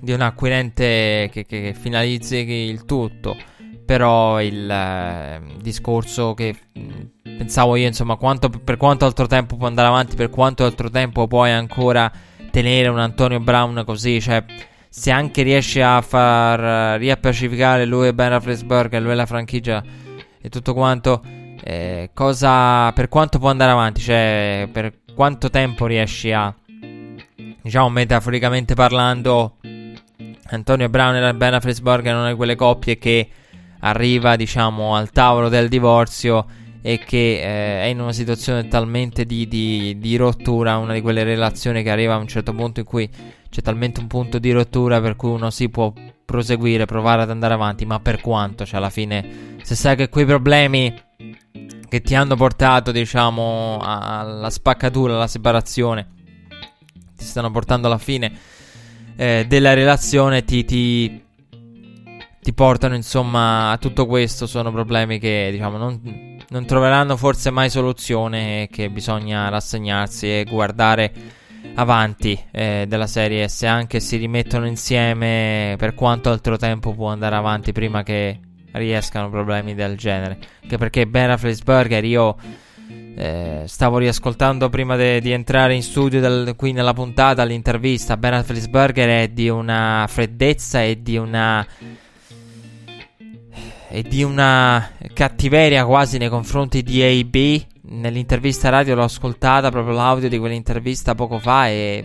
di un acquirente che, che finalizzi il tutto. Però il eh, discorso che mh, pensavo io, insomma, quanto, per quanto altro tempo può andare avanti, per quanto altro tempo puoi ancora tenere un Antonio Brown così, cioè se anche riesce a far uh, riappacificare lui e Ben Roethlisberger, lui e la franchigia e tutto quanto, eh, cosa, per quanto può andare avanti, cioè per quanto tempo riesci a, diciamo, metaforicamente parlando, Antonio Brown e Ben Roethlisberger è una di quelle coppie che arriva, diciamo, al tavolo del divorzio e che eh, è in una situazione talmente di, di, di rottura, una di quelle relazioni che arriva a un certo punto in cui c'è talmente un punto di rottura per cui uno si può proseguire, provare ad andare avanti, ma per quanto, cioè alla fine se sai che quei problemi che ti hanno portato, diciamo, alla spaccatura, alla separazione, ti stanno portando alla fine eh, della relazione, ti... ti ti portano insomma a tutto questo, sono problemi che, diciamo, non, non troveranno forse mai soluzione e che bisogna rassegnarsi e guardare avanti eh, della serie. Se anche si rimettono insieme, per quanto altro tempo può andare avanti prima che riescano problemi del genere, anche perché Ben Roethlisberger, io eh, stavo riascoltando prima de, di entrare in studio del, qui nella puntata l'intervista. Ben Roethlisberger è di una freddezza e di una e di una cattiveria quasi nei confronti di A B. Nell'intervista radio l'ho ascoltata, proprio l'audio di quell'intervista poco fa, e,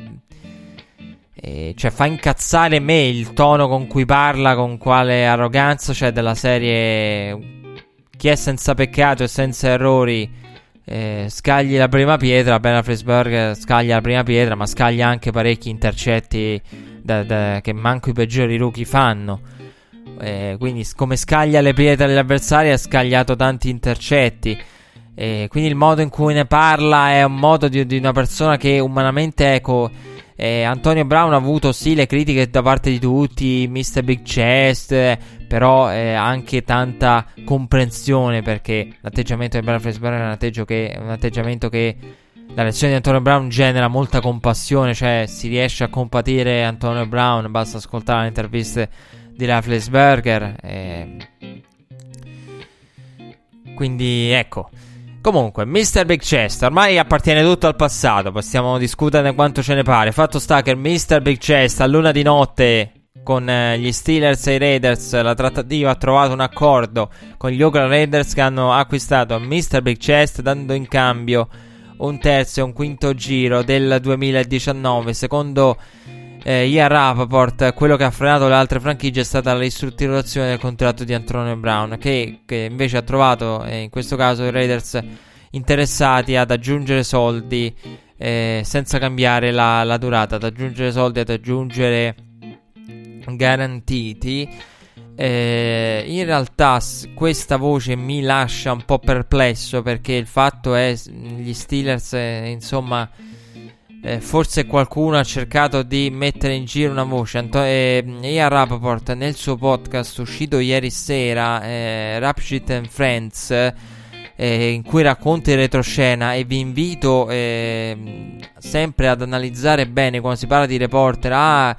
e cioè fa incazzare me il tono con cui parla, con quale arroganza, cioè della serie: chi è senza peccato e senza errori eh, scagli la prima pietra. Ben Roethlisberger scaglia la prima pietra, ma scaglia anche parecchi intercetti da, da, che manco i peggiori rookie fanno. Eh, quindi come scaglia le pietre dell'avversario, ha scagliato tanti intercetti, eh, quindi il modo in cui ne parla è un modo di, di una persona che umanamente, ecco, eh, Antonio Brown ha avuto sì le critiche da parte di tutti, mister Big Chest, eh, però eh, anche tanta comprensione, perché l'atteggiamento di Brian Flesberg è un atteggiamento che, un atteggiamento che la reazione di Antonio Brown genera molta compassione, cioè si riesce a compatire Antonio Brown, basta ascoltare le interviste di Roethlisberger, eh. Quindi ecco, comunque mister Big Chest ormai appartiene tutto al passato, possiamo discuterne quanto ce ne pare. Fatto sta che mister Big Chest a luna di notte con eh, gli Steelers e i Raiders la trattativa ha trovato un accordo con gli Oakland Raiders, che hanno acquistato mister Big Chest dando in cambio un terzo e un quinto giro del duemiladiciannove. Secondo Eh, Ian Rapoport, quello che ha frenato le altre franchigie è stata la ristrutturazione del contratto di Antonio Brown, che, che invece ha trovato eh, in questo caso i Raiders interessati ad aggiungere soldi eh, senza cambiare la, la durata, ad aggiungere soldi, ad aggiungere garantiti. Eh, in realtà questa voce mi lascia un po' perplesso, perché il fatto è gli Steelers eh, insomma Eh, forse qualcuno ha cercato di mettere in giro una voce. Anto- eh, Ian Rapoport nel suo podcast uscito ieri sera, eh, Rap Shit and Friends, eh, in cui racconta il retroscena, e vi invito eh, sempre ad analizzare bene quando si parla di reporter. Ah,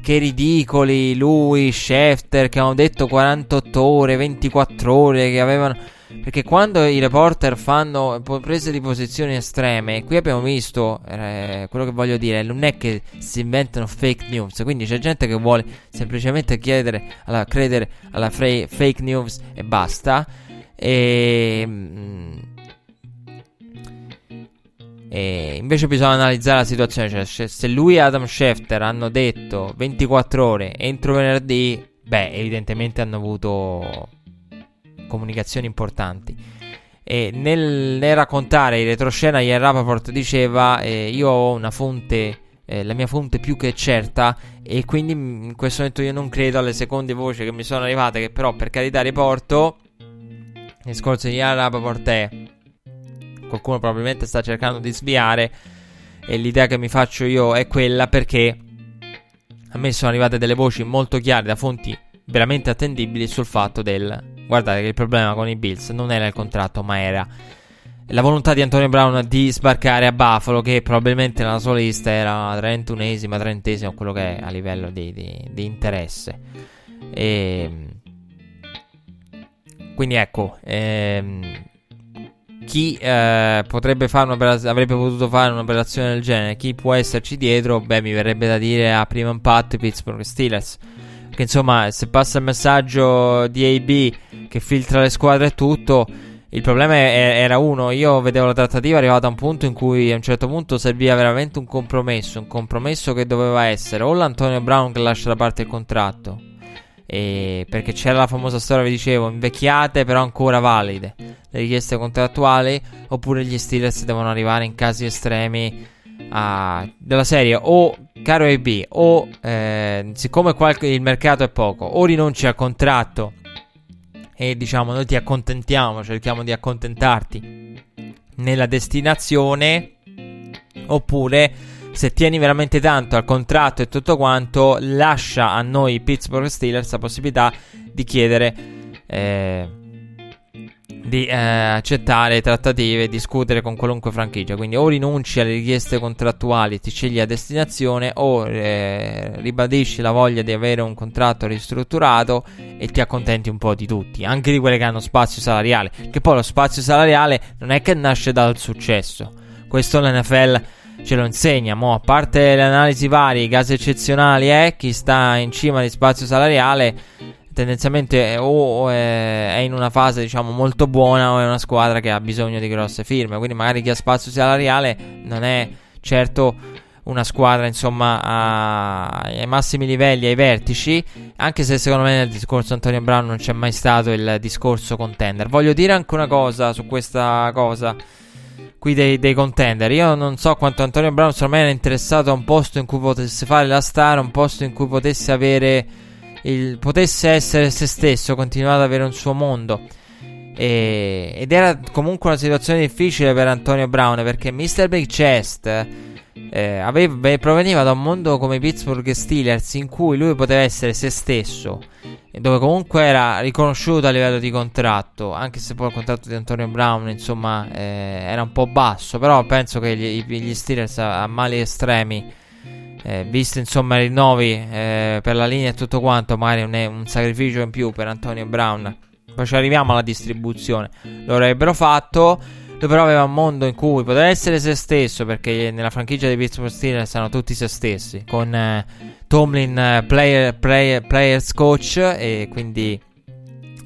che ridicoli lui, Schefter, che hanno detto quarantotto ore, ventiquattro ore, che avevano... Perché quando i reporter fanno prese di posizioni estreme, qui abbiamo visto eh, quello che voglio dire, non è che si inventano fake news, quindi c'è gente che vuole semplicemente chiedere alla, credere alla fre- fake news e basta. E, e invece bisogna analizzare la situazione, cioè se lui e Adam Schefter hanno detto ventiquattro ore entro venerdì, beh, evidentemente hanno avuto comunicazioni importanti. E nel, nel raccontare il retroscena, Ian Rapoport diceva eh, io ho una fonte, eh, la mia fonte più che certa, e quindi in questo momento io non credo alle seconde voci che mi sono arrivate, che però per carità riporto. Il discorso di Ian Rapoport è: qualcuno probabilmente sta cercando di sviare, e l'idea che mi faccio io è quella, perché a me sono arrivate delle voci molto chiare da fonti veramente attendibili sul fatto del: guardate che il problema con i Bills non era il contratto, ma era la volontà di Antonio Brown di sbarcare a Buffalo, che probabilmente nella sua lista era trentunesima, trentesima, quello che è a livello di, di, di interesse. E quindi ecco, ehm, chi eh, potrebbe fare avrebbe potuto fare un'operazione del genere, chi può esserci dietro? Beh, mi verrebbe da dire a primo impatto i Pittsburgh Steelers. Che insomma, se passa il messaggio di A B che filtra le squadre e tutto, il problema è, era uno, io vedevo la trattativa arrivata a un punto in cui a un certo punto serviva veramente un compromesso, un compromesso che doveva essere o l'Antonio Brown che lascia da parte il contratto, e perché c'era la famosa storia, vi dicevo, invecchiate però ancora valide le richieste contrattuali, oppure gli Steelers devono arrivare in casi estremi a, della serie o caro A B o eh, siccome qualche, il mercato è poco, o rinunci al contratto e diciamo noi ti accontentiamo, cerchiamo di accontentarti nella destinazione, oppure se tieni veramente tanto al contratto e tutto quanto, lascia a noi Pittsburgh Steelers la possibilità di chiedere eh, di eh, accettare trattative, discutere con qualunque franchigia. Quindi o rinunci alle richieste contrattuali, ti scegli la destinazione, o eh, ribadisci la voglia di avere un contratto ristrutturato e ti accontenti un po' di tutti, anche di quelle che hanno spazio salariale, che poi lo spazio salariale non è che nasce dal successo, questo l'N F L ce lo insegna. Mo a parte le analisi varie, i casi eccezionali, è eh, chi sta in cima di spazio salariale tendenzialmente o è in una fase diciamo molto buona o è una squadra che ha bisogno di grosse firme, quindi magari chi ha spazio salariale non è certo una squadra insomma a, ai massimi livelli, ai vertici, anche se secondo me nel discorso Antonio Brown non c'è mai stato il discorso contender. Voglio dire anche una cosa su questa cosa qui dei, dei contender. Io non so quanto Antonio Brown secondo me era interessato a un posto in cui potesse fare la star, un posto in cui potesse avere Il, potesse essere se stesso, continuare ad avere un suo mondo, e, ed era comunque una situazione difficile per Antonio Brown, perché mister Big Chest eh, aveva, proveniva da un mondo come i Pittsburgh Steelers in cui lui poteva essere se stesso, dove comunque era riconosciuto a livello di contratto, anche se poi il contratto di Antonio Brown insomma eh, era un po' basso, però penso che gli, gli Steelers a, a mali estremi, Eh, visto insomma i rinnovi eh, per la linea e tutto quanto, magari un, un sacrificio in più per Antonio Brown, poi ci arriviamo alla distribuzione, lo avrebbero fatto. Lui però aveva un mondo in cui poteva essere se stesso, perché nella franchigia dei Pittsburgh Steelers sono tutti se stessi, con eh, Tomlin eh, player, player, players coach, e quindi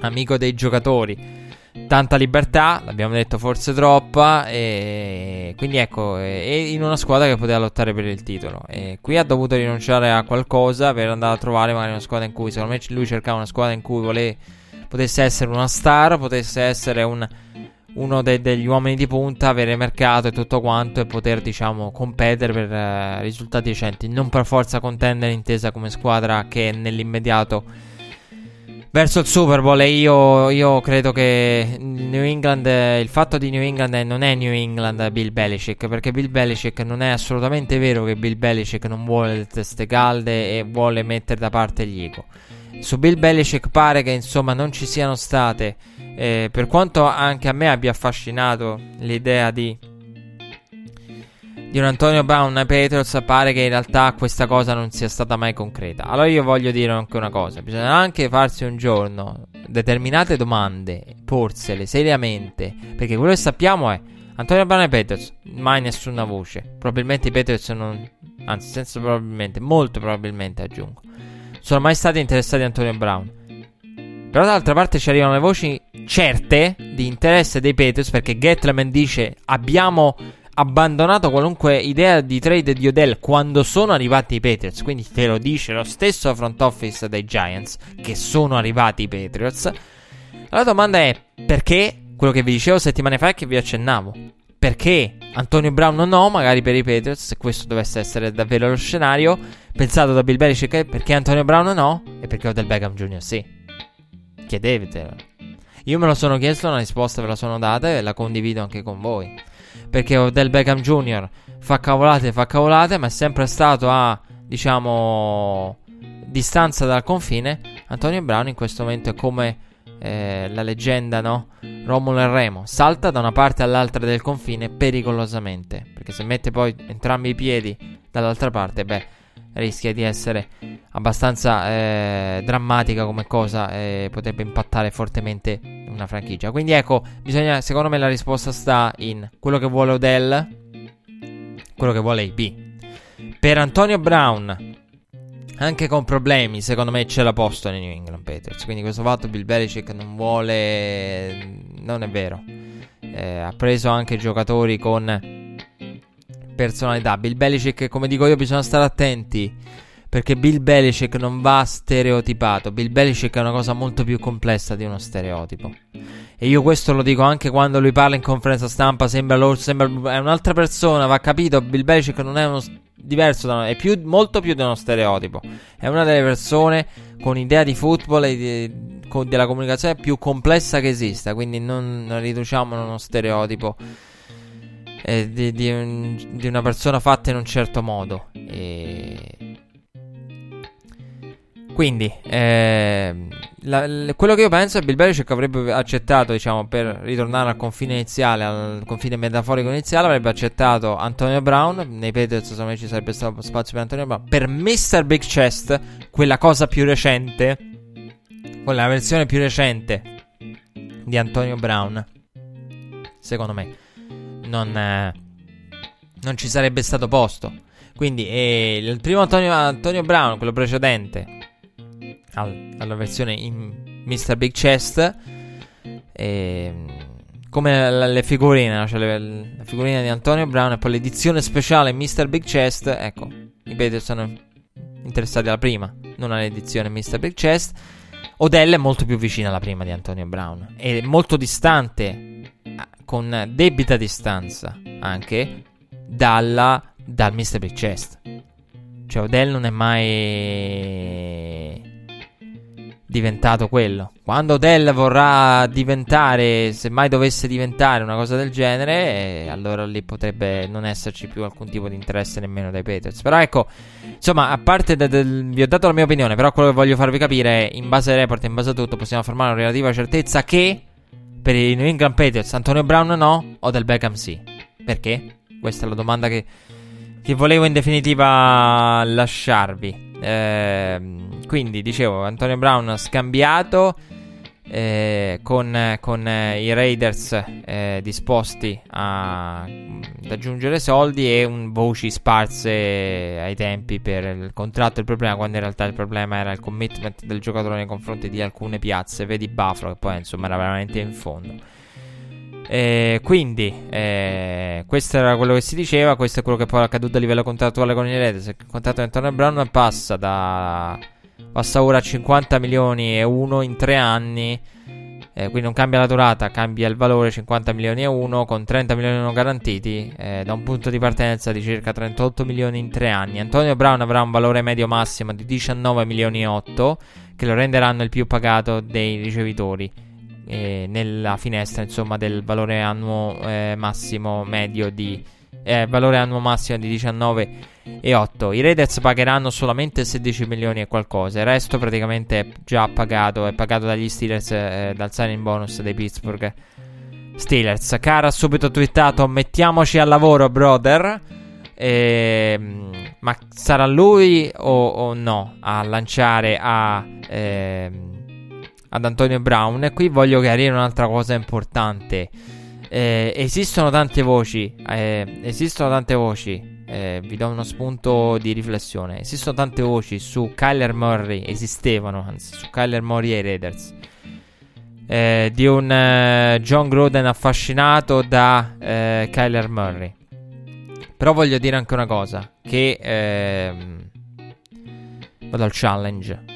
amico dei giocatori, tanta libertà, l'abbiamo detto forse troppa, e quindi ecco, e in una squadra che poteva lottare per il titolo, e qui ha dovuto rinunciare a qualcosa per andare a trovare magari una squadra in cui, secondo me lui cercava una squadra in cui vole- potesse essere una star, potesse essere un, uno de- degli uomini di punta, avere mercato e tutto quanto, e poter diciamo competere per eh, risultati decenti, non per forza contendere intesa come squadra che nell'immediato verso il Super Bowl. E io, io credo che New England, il fatto di New England è, non è New England Bill Belichick, perché Bill Belichick non è assolutamente vero che Bill Belichick non vuole le teste calde e vuole mettere da parte gli ego. Su Bill Belichick pare che insomma non ci siano state, eh, per quanto anche a me abbia affascinato l'idea di di un Antonio Brown ai Patriots, pare che in realtà questa cosa non sia stata mai concreta. Allora io voglio dire anche una cosa, bisogna anche farsi un giorno determinate domande, porsele seriamente, perché quello che sappiamo è Antonio Brown ai Patriots, mai nessuna voce, probabilmente i Patriots non, anzi senza probabilmente, molto probabilmente aggiungo, sono mai stati interessati a Antonio Brown. Però dall'altra parte ci arrivano le voci certe di interesse dei Patriots, perché Gettleman dice abbiamo abbandonato qualunque idea di trade di Odell quando sono arrivati i Patriots, quindi te lo dice lo stesso front office dei Giants che sono arrivati i Patriots. La domanda è perché, quello che vi dicevo settimane fa e che vi accennavo, perché Antonio Brown o no magari per i Patriots, se questo dovesse essere davvero lo scenario pensato da Bill Belichick, perché Antonio Brown o no e perché Odell Beckham Junior sì? Chiedetelo. Io me lo sono chiesto, una risposta ve la sono data e la condivido anche con voi, perché Odell Beckham Junior fa cavolate, fa cavolate, ma è sempre stato a, diciamo, distanza dal confine. Antonio Brown in questo momento è come eh, la leggenda, no? Romolo e Remo, salta da una parte all'altra del confine pericolosamente, perché se mette poi entrambi i piedi dall'altra parte, beh, rischia di essere abbastanza eh, drammatica come cosa, eh, potrebbe impattare fortemente una franchigia. Quindi ecco, bisogna, secondo me la risposta sta in quello che vuole Odell, quello che vuole A B. Per Antonio Brown, anche con problemi, secondo me ce l'ha posto nei New England Patriots, quindi questo fatto Bill Belichick non vuole non è vero. Eh, ha preso anche giocatori con personalità. Bill Belichick, come dico io, bisogna stare attenti, perché Bill Belichick non va stereotipato. Bill Belichick è una cosa molto più complessa di uno stereotipo. E io questo lo dico anche quando lui parla in conferenza stampa. Sembra, lo, sembra è un'altra persona, va capito. Bill Belichick non è uno diverso da, è più, molto più di uno stereotipo. È una delle persone con idea di football e di, con, della comunicazione più complessa che esista. Quindi non, non riduciamo a uno stereotipo eh, di, di, un, di una persona fatta in un certo modo. E... Quindi eh, la, la, quello che io penso è che Bill Belichick avrebbe accettato, diciamo, per ritornare al confine iniziale, al confine metaforico iniziale, avrebbe accettato Antonio Brown. Nei Patriots secondo me ci sarebbe stato spazio per Antonio Brown, per mister Big Chest, quella cosa più recente, quella versione più recente di Antonio Brown. Secondo me non, eh, non ci sarebbe stato posto. Quindi eh, il primo Antonio, Antonio Brown, quello precedente al, alla versione in mister Big Chest, eh, come la, le figurine, cioè le, la figurina di Antonio Brown e poi l'edizione speciale mister Big Chest. Ecco, i Patriots sono interessati alla prima, non all'edizione mister Big Chest. Odell è molto più vicina alla prima di Antonio Brown, è molto distante, con debita distanza anche dalla... dal mister Big Chest. Cioè Odell non è mai diventato quello. Quando Odell vorrà diventare, se mai dovesse diventare una cosa del genere, eh, allora lì potrebbe non esserci più alcun tipo di interesse nemmeno dai Patriots. Però ecco, insomma, a parte de- de- vi ho dato la mia opinione, però quello che voglio farvi capire è, in base ai report, in base a tutto, possiamo affermare una relativa certezza che per i New England Patriots Antonio Brown no, Odell Beckham sì. Perché? Questa è la domanda che Che volevo in definitiva lasciarvi. Eh, quindi dicevo, Antonio Brown scambiato eh, con, con eh, i Raiders eh, disposti a, ad aggiungere soldi e un voci sparse ai tempi per il contratto il problema, quando in realtà il problema era il commitment del giocatore nei confronti di alcune piazze. Vedi Buffalo, che poi insomma era veramente in fondo. Eh, quindi eh, questo era quello che si diceva, questo è quello che poi è accaduto a livello contrattuale con i Raiders. Il contratto di Antonio Brown passa da passa ora a cinquanta milioni e uno in tre anni, eh, quindi non cambia la durata, cambia il valore. Cinquanta milioni e uno con trenta milioni e uno garantiti, eh, da un punto di partenza di circa trentotto milioni in tre anni. Antonio Brown avrà un valore medio massimo di diciannove milioni e otto, che lo renderanno il più pagato dei ricevitori Eh, nella finestra, insomma, del valore annuo eh, massimo medio di eh, valore annuo massimo di diciannove e otto. I Raiders pagheranno solamente sedici milioni e qualcosa. Il resto praticamente è già pagato, è pagato dagli Steelers, eh, dal signing bonus dei Pittsburgh Steelers. Cara ha subito twittato: mettiamoci al lavoro, brother. Eh, ma sarà lui o, o no a lanciare a eh, ad Antonio Brown? E qui voglio chiarire un'altra cosa importante. Eh, esistono tante voci. Eh, esistono tante voci. Eh, vi do uno spunto di riflessione. Esistono tante voci su Kyler Murray. Esistevano, anzi, su Kyler Murray e i Raiders. Eh, di un eh, Jon Gruden affascinato da eh, Kyler Murray. Però voglio dire anche una cosa. Che eh, vado al challenge.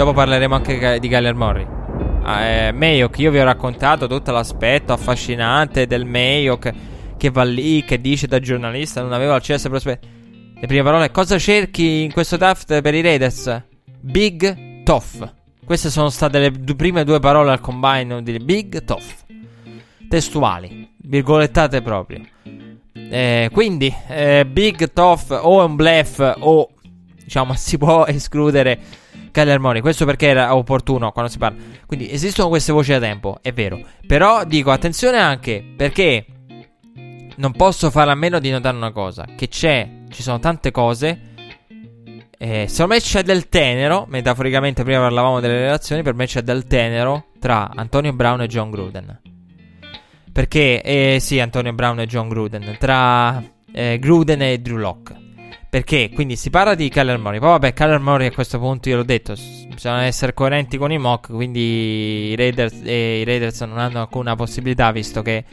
Dopo parleremo anche di Kyler Murray. Eh, Mayock, io vi ho raccontato tutto l'aspetto affascinante del Mayock che va lì, che dice da giornalista: non avevo accesso ai prospetti. Le prime parole: cosa cerchi in questo draft per i Raiders? Big Tough. Queste sono state le d- prime due parole al combine di Big Tough, testuali, virgolettate proprio. Eh, quindi eh, Big Tough o è un bluff, o diciamo si può escludere Kyler Murray. Questo perché era opportuno quando si parla. Quindi esistono queste voci da tempo, è vero. Però dico attenzione anche, perché non posso fare a meno di notare una cosa, che c'è, ci sono tante cose. eh, Secondo me c'è del tenero. Metaforicamente prima parlavamo delle relazioni, per me c'è del tenero tra Antonio Brown e Jon Gruden. Perché eh, sì, Antonio Brown e Jon Gruden, tra eh, Gruden e Drew Lock. Perché quindi si parla di Kyler Murray. Poi vabbè, Kyler Murray a questo punto, io l'ho detto, bisogna essere coerenti con i mock. Quindi i Raiders, eh, i Raiders non hanno alcuna possibilità, visto che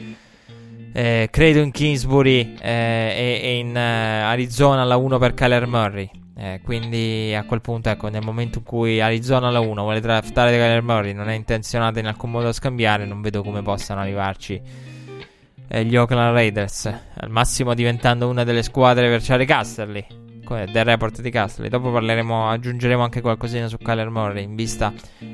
eh, credo in Kingsbury eh, e, e in eh, Arizona la uno per Kyler Murray. Eh, quindi a quel punto, ecco, nel momento in cui Arizona la uno vuole draftare Kyler Murray, non è intenzionata in alcun modo a scambiare, non vedo come possano arrivarci eh, gli Oakland Raiders, al massimo diventando una delle squadre per Charlie Casserly, del report di Casserly. Dopo parleremo, aggiungeremo anche qualcosina su Kyler Murray, in vista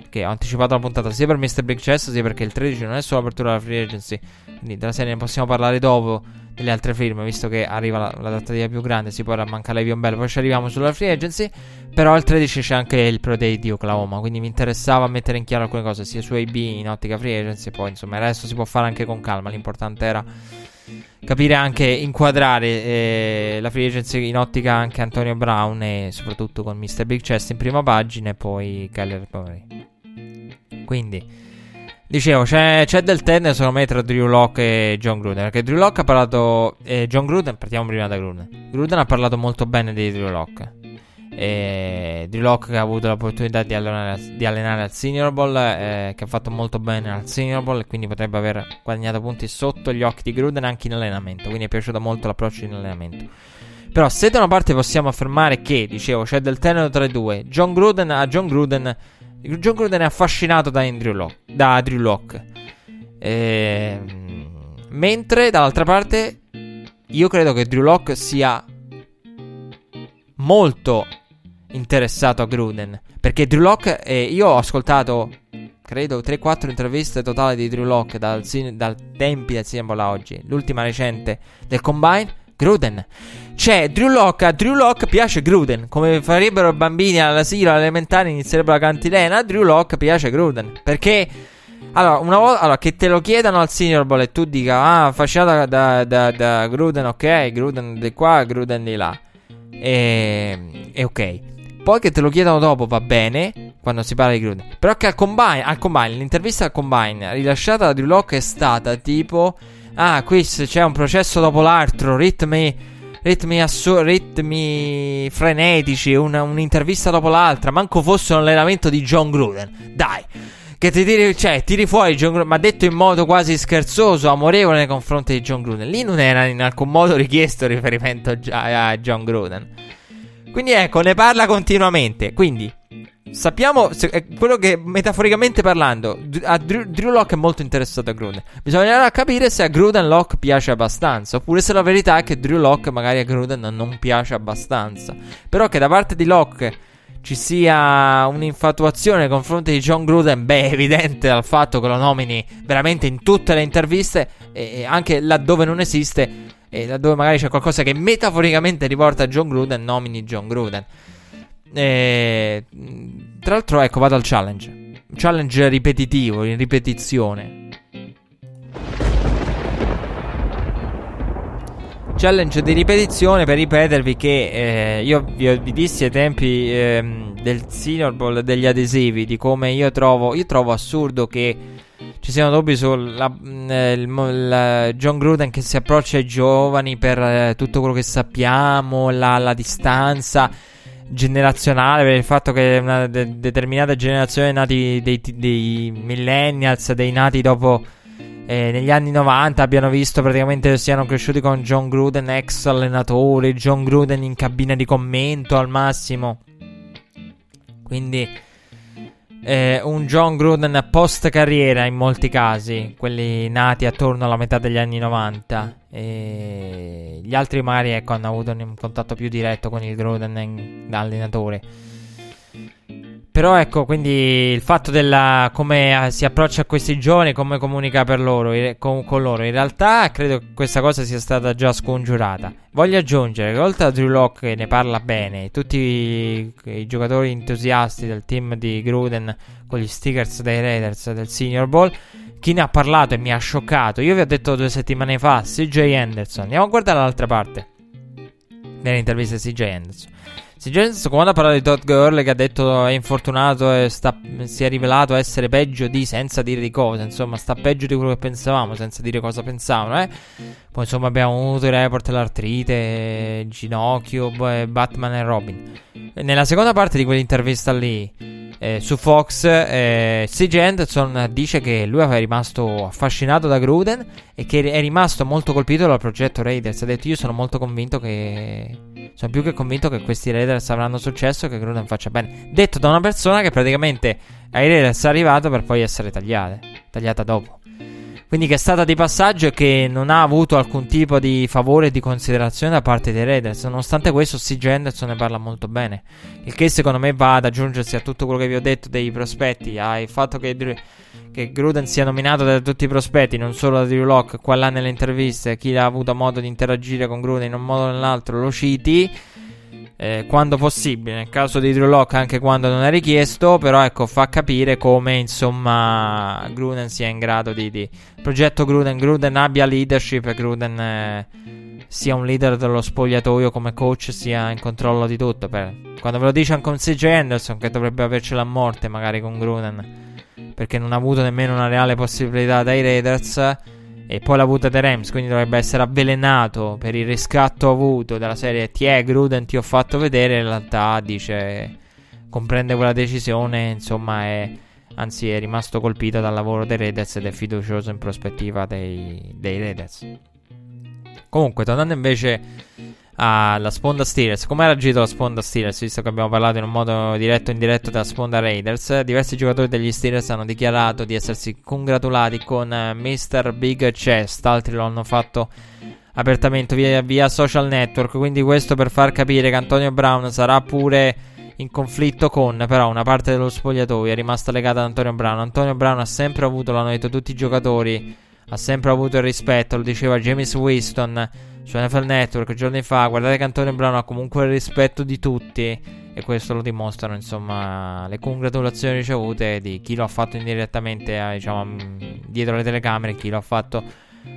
che ho anticipato la puntata sia per mister Big Chess, sia perché il tredici non è solo apertura della free agency, quindi della serie ne possiamo parlare dopo, delle altre firme, visto che arriva la, la trattativa più grande. Si può mancare Le'Veon Bell, poi ci arriviamo sulla free agency. Però al tredici c'è anche il pro day di Oklahoma, quindi mi interessava mettere in chiaro alcune cose sia su A B in ottica free agency, e poi insomma il resto si può fare anche con calma. L'importante era capire anche, inquadrare eh, la free agency in ottica anche Antonio Brown, e soprattutto con mister Big Chest in prima pagina e poi Kyler Murray. Quindi dicevo, c'è, c'è del tender secondo me tra Drew Lock e Jon Gruden, perché Drew Lock ha parlato, eh, Jon Gruden, partiamo prima da Gruden. Gruden ha parlato molto bene di Drew Lock, e Drew Lock che ha avuto l'opportunità di allenare, di allenare al Senior Bowl, eh, che ha fatto molto bene al Senior Bowl, e quindi potrebbe aver guadagnato punti sotto gli occhi di Gruden anche in allenamento, quindi è piaciuto molto l'approccio in allenamento. Però se da una parte possiamo affermare che, dicevo, c'è del tender tra i due, Jon Gruden a Jon Gruden Jon Gruden è affascinato da Andrew Locke, da Drew Locke. E... mentre dall'altra parte io credo che Drew Locke sia molto interessato a Gruden, perché Drew Locke, eh, io ho ascoltato credo tre quattro interviste totali di Drew Locke dal, dal tempi del Senior Bowl a oggi, l'ultima recente del Combine. Gruden, cioè Drew Locke, a Drew Locke piace Gruden, come farebbero i bambini all'asilo, all'elementare, inizierebbero la cantilena. A Drew Locke piace Gruden, perché allora, una volta allora, che te lo chiedano al Senior Bowl e tu dica ah, affascinato da, da, da Gruden, ok, Gruden di qua, Gruden di là, e, e ok. Poi che te lo chiedano dopo va bene, quando si parla di Gruden. Però che al Combine, al Combine, l'intervista al Combine rilasciata da Drew Locke è stata tipo ah, qui c'è un processo dopo l'altro, ritmi, ritmi, assu- ritmi frenetici, una, un'intervista dopo l'altra. Manco fosse un allenamento di Jon Gruden, dai, che ti tiri, cioè, tiri fuori Jon Gruden, ma detto in modo quasi scherzoso, amorevole nei confronti di Jon Gruden. Lì non era in alcun modo richiesto riferimento a, a Jon Gruden. Quindi ecco, ne parla continuamente. Quindi sappiamo se, quello che metaforicamente parlando a Drew, Drew Locke è molto interessato a Gruden. Bisognerà capire se a Gruden Locke piace abbastanza, oppure se la verità è che Drew Locke magari a Gruden non piace abbastanza. Però che da parte di Locke ci sia un'infatuazione nei confronti di Jon Gruden, beh, è evidente dal fatto che lo nomini veramente in tutte le interviste, e, e anche laddove non esiste, e laddove magari c'è qualcosa che metaforicamente riporta a Jon Gruden, nomini Jon Gruden. E, tra l'altro, ecco, vado al challenge. Challenge ripetitivo, in ripetizione. Challenge di ripetizione per ripetervi che eh, io vi, vi dissi ai tempi eh, del Senior Bowl degli adesivi, di come io trovo, io trovo assurdo che ci siano dubbi sul eh, Jon Gruden che si approccia ai giovani per eh, tutto quello che sappiamo, la, la distanza generazionale, per il fatto che una de- determinata generazione nati dei, dei millennials, dei nati dopo eh, negli anni novanta, abbiano visto praticamente, siano cresciuti con Jon Gruden ex allenatore, Jon Gruden in cabina di commento al massimo. Quindi eh, un Jon Gruden post carriera in molti casi, quelli nati attorno alla metà degli anni novanta. E gli altri magari, ecco, hanno avuto un contatto più diretto con il Gruden da allenatore. Però ecco, quindi il fatto della, come si approccia a questi giovani, come comunica per loro, con, con loro, in realtà credo che questa cosa sia stata già scongiurata. Voglio aggiungere che oltre a Drew Locke, che ne parla bene, tutti i, i giocatori entusiasti del team di Gruden con gli stickers dei Raiders del Senior Bowl, chi ne ha parlato e mi ha scioccato, io vi ho detto due settimane fa, C J Henderson. Andiamo a guardare l'altra parte dell'intervista di C J Henderson. Se Jens, quando ha parlato di Todd Gurley, che ha detto è infortunato e sta, si è rivelato essere peggio di, senza dire di cosa, insomma sta peggio di quello che pensavamo, senza dire cosa pensavano, eh? Poi insomma abbiamo avuto i report, l'artrite, il ginocchio, Batman e Robin. Nella seconda parte di quell'intervista lì, eh, su Fox, eh, C J Henderson dice che lui è rimasto affascinato da Gruden e che è rimasto molto colpito dal progetto Raiders. Ha detto: io sono molto convinto che sono più che convinto che questi Raiders avranno successo e che Gruden faccia bene. Detto da una persona che praticamente ai Raiders è arrivato per poi essere tagliata, tagliata dopo. Quindi che è stata di passaggio e che non ha avuto alcun tipo di favore e di considerazione da parte dei Raiders. Nonostante questo C J Henderson ne parla molto bene, il che secondo me va ad aggiungersi a tutto quello che vi ho detto dei prospetti, al fatto che, che Gruden sia nominato da tutti i prospetti, non solo da Drew Lock, qua là nelle interviste, chi ha avuto modo di interagire con Gruden in un modo o nell'altro lo citi, eh, quando possibile, nel caso di Drew Lock anche quando non è richiesto, però ecco fa capire come insomma Gruden sia in grado di, di progetto Gruden, Gruden abbia leadership e Gruden eh, sia un leader dello spogliatoio come coach, sia in controllo di tutto. Per... quando ve lo dice anche un C J Henderson che dovrebbe avercela a morte magari con Gruden, perché non ha avuto nemmeno una reale possibilità dai Raiders e poi l'ha avuta dai Rams, quindi dovrebbe essere avvelenato per il riscatto avuto dalla serie ti è Gruden, ti ho fatto vedere, in realtà dice comprende quella decisione, insomma è, anzi è rimasto colpito dal lavoro dei Raiders ed è fiducioso in prospettiva dei, dei Raiders. Comunque tornando invece alla sponda Steelers, come ha reagito la sponda Steelers, visto che abbiamo parlato in un modo diretto e indiretto della sponda Raiders? Diversi giocatori degli Steelers hanno dichiarato di essersi congratulati con mister Big Chest, altri lo hanno fatto apertamente via, via social network, quindi questo per far capire che Antonio Brown sarà pure in conflitto con, però una parte dello spogliatoio è rimasta legata ad Antonio Brown. Antonio Brown ha sempre avuto, l'hanno detto tutti i giocatori, ha sempre avuto il rispetto, lo diceva James Winston su N F L Network giorni fa, guardate che Antonio Brown ha comunque il rispetto di tutti e questo lo dimostrano insomma le congratulazioni ricevute di chi lo ha fatto indirettamente, diciamo dietro le telecamere, chi lo ha fatto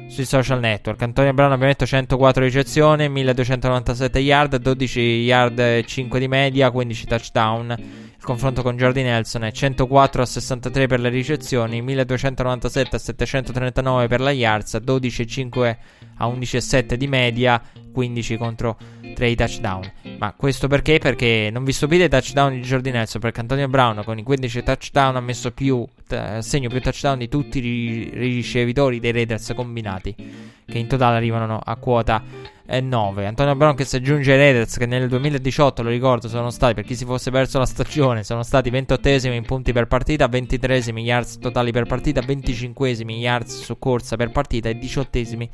sui social network. Antonio Brown abbiamo detto centoquattro ricezioni, milleduecentonovantasette yard, dodici yard cinque di media, quindici touchdown. Il confronto con Jordy Nelson è centoquattro a sessantatré per le ricezioni, milleduecentonovantasette a settecentotrentanove per la yards, dodici virgola cinque a undici virgola sette di media, quindici contro tre touchdown. Ma questo perché? Perché non vi stupite i touchdown di Jordy Nelson, perché Antonio Brown con i quindici touchdown ha messo più t- segno più touchdown di tutti i ricevitori dei Raiders combinati, che in totale arrivano a quota nove. Antonio Brown che si aggiunge ai Raiders, che nel duemiladiciotto, lo ricordo, sono stati, per chi si fosse perso la stagione, sono stati ventottesimi in punti per partita, ventitresimi yards totali per partita, venticinquesimi yards su corsa per partita e diciottesimi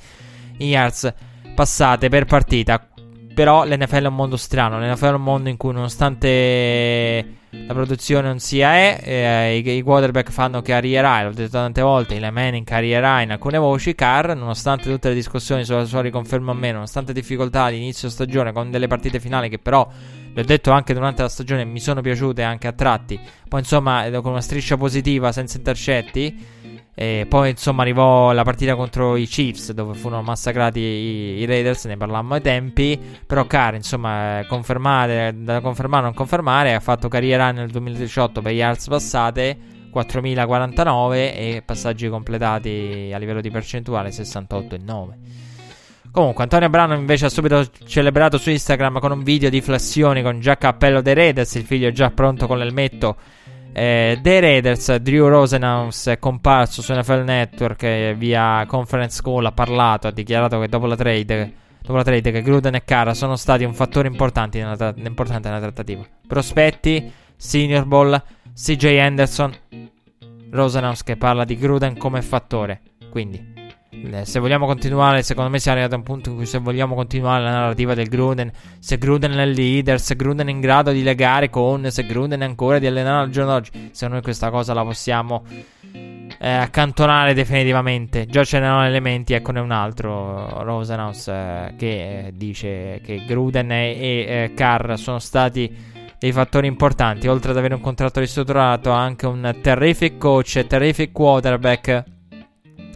yards passate per partita. Però l'N F L è un mondo strano, l'N F L è un mondo in cui nonostante la produzione non sia è, eh, i, i quarterback fanno career high, l'ho detto tante volte, Eli Manning career high in alcune voci, Carr nonostante tutte le discussioni sulla sua riconferma o meno, nonostante difficoltà di inizio stagione con delle partite finali che però, l'ho detto anche durante la stagione, mi sono piaciute anche a tratti, poi insomma con una striscia positiva senza intercetti. E poi insomma arrivò la partita contro i Chiefs dove furono massacrati i, i Raiders, ne parlammo ai tempi. Però Carr insomma confermare, da confermare o non confermare, ha fatto carriera nel duemiladiciotto per yards passate quattromilaquarantanove e passaggi completati a livello di percentuale sessantotto virgola nove. Comunque Antonio Brown invece ha subito celebrato su Instagram con un video di flessioni con già cappello dei Raiders, il figlio è già pronto con l'elmetto. Eh, The Raiders, Drew Rosenhaus è comparso su N F L Network eh, via conference call, ha parlato, ha dichiarato che dopo la trade, dopo la trade che Gruden e Carr sono stati un fattore importante nella, tra- importante nella trattativa. Prospetti, Senior Bowl, C J Henderson, Rosenhaus che parla di Gruden come fattore. Quindi se vogliamo continuare, secondo me siamo arrivati a un punto in cui se vogliamo continuare la narrativa del Gruden, se Gruden è il leader, se Gruden è in grado di legare con, se Gruden è ancora di allenare al giorno d'oggi, se noi questa cosa la possiamo eh, accantonare definitivamente. Già ce n'erano elementi, eccone un altro, Rosenhaus eh, che eh, dice che Gruden e, e eh, Carr sono stati dei fattori importanti, oltre ad avere un contratto ristrutturato anche un terrific coach, terrific quarterback.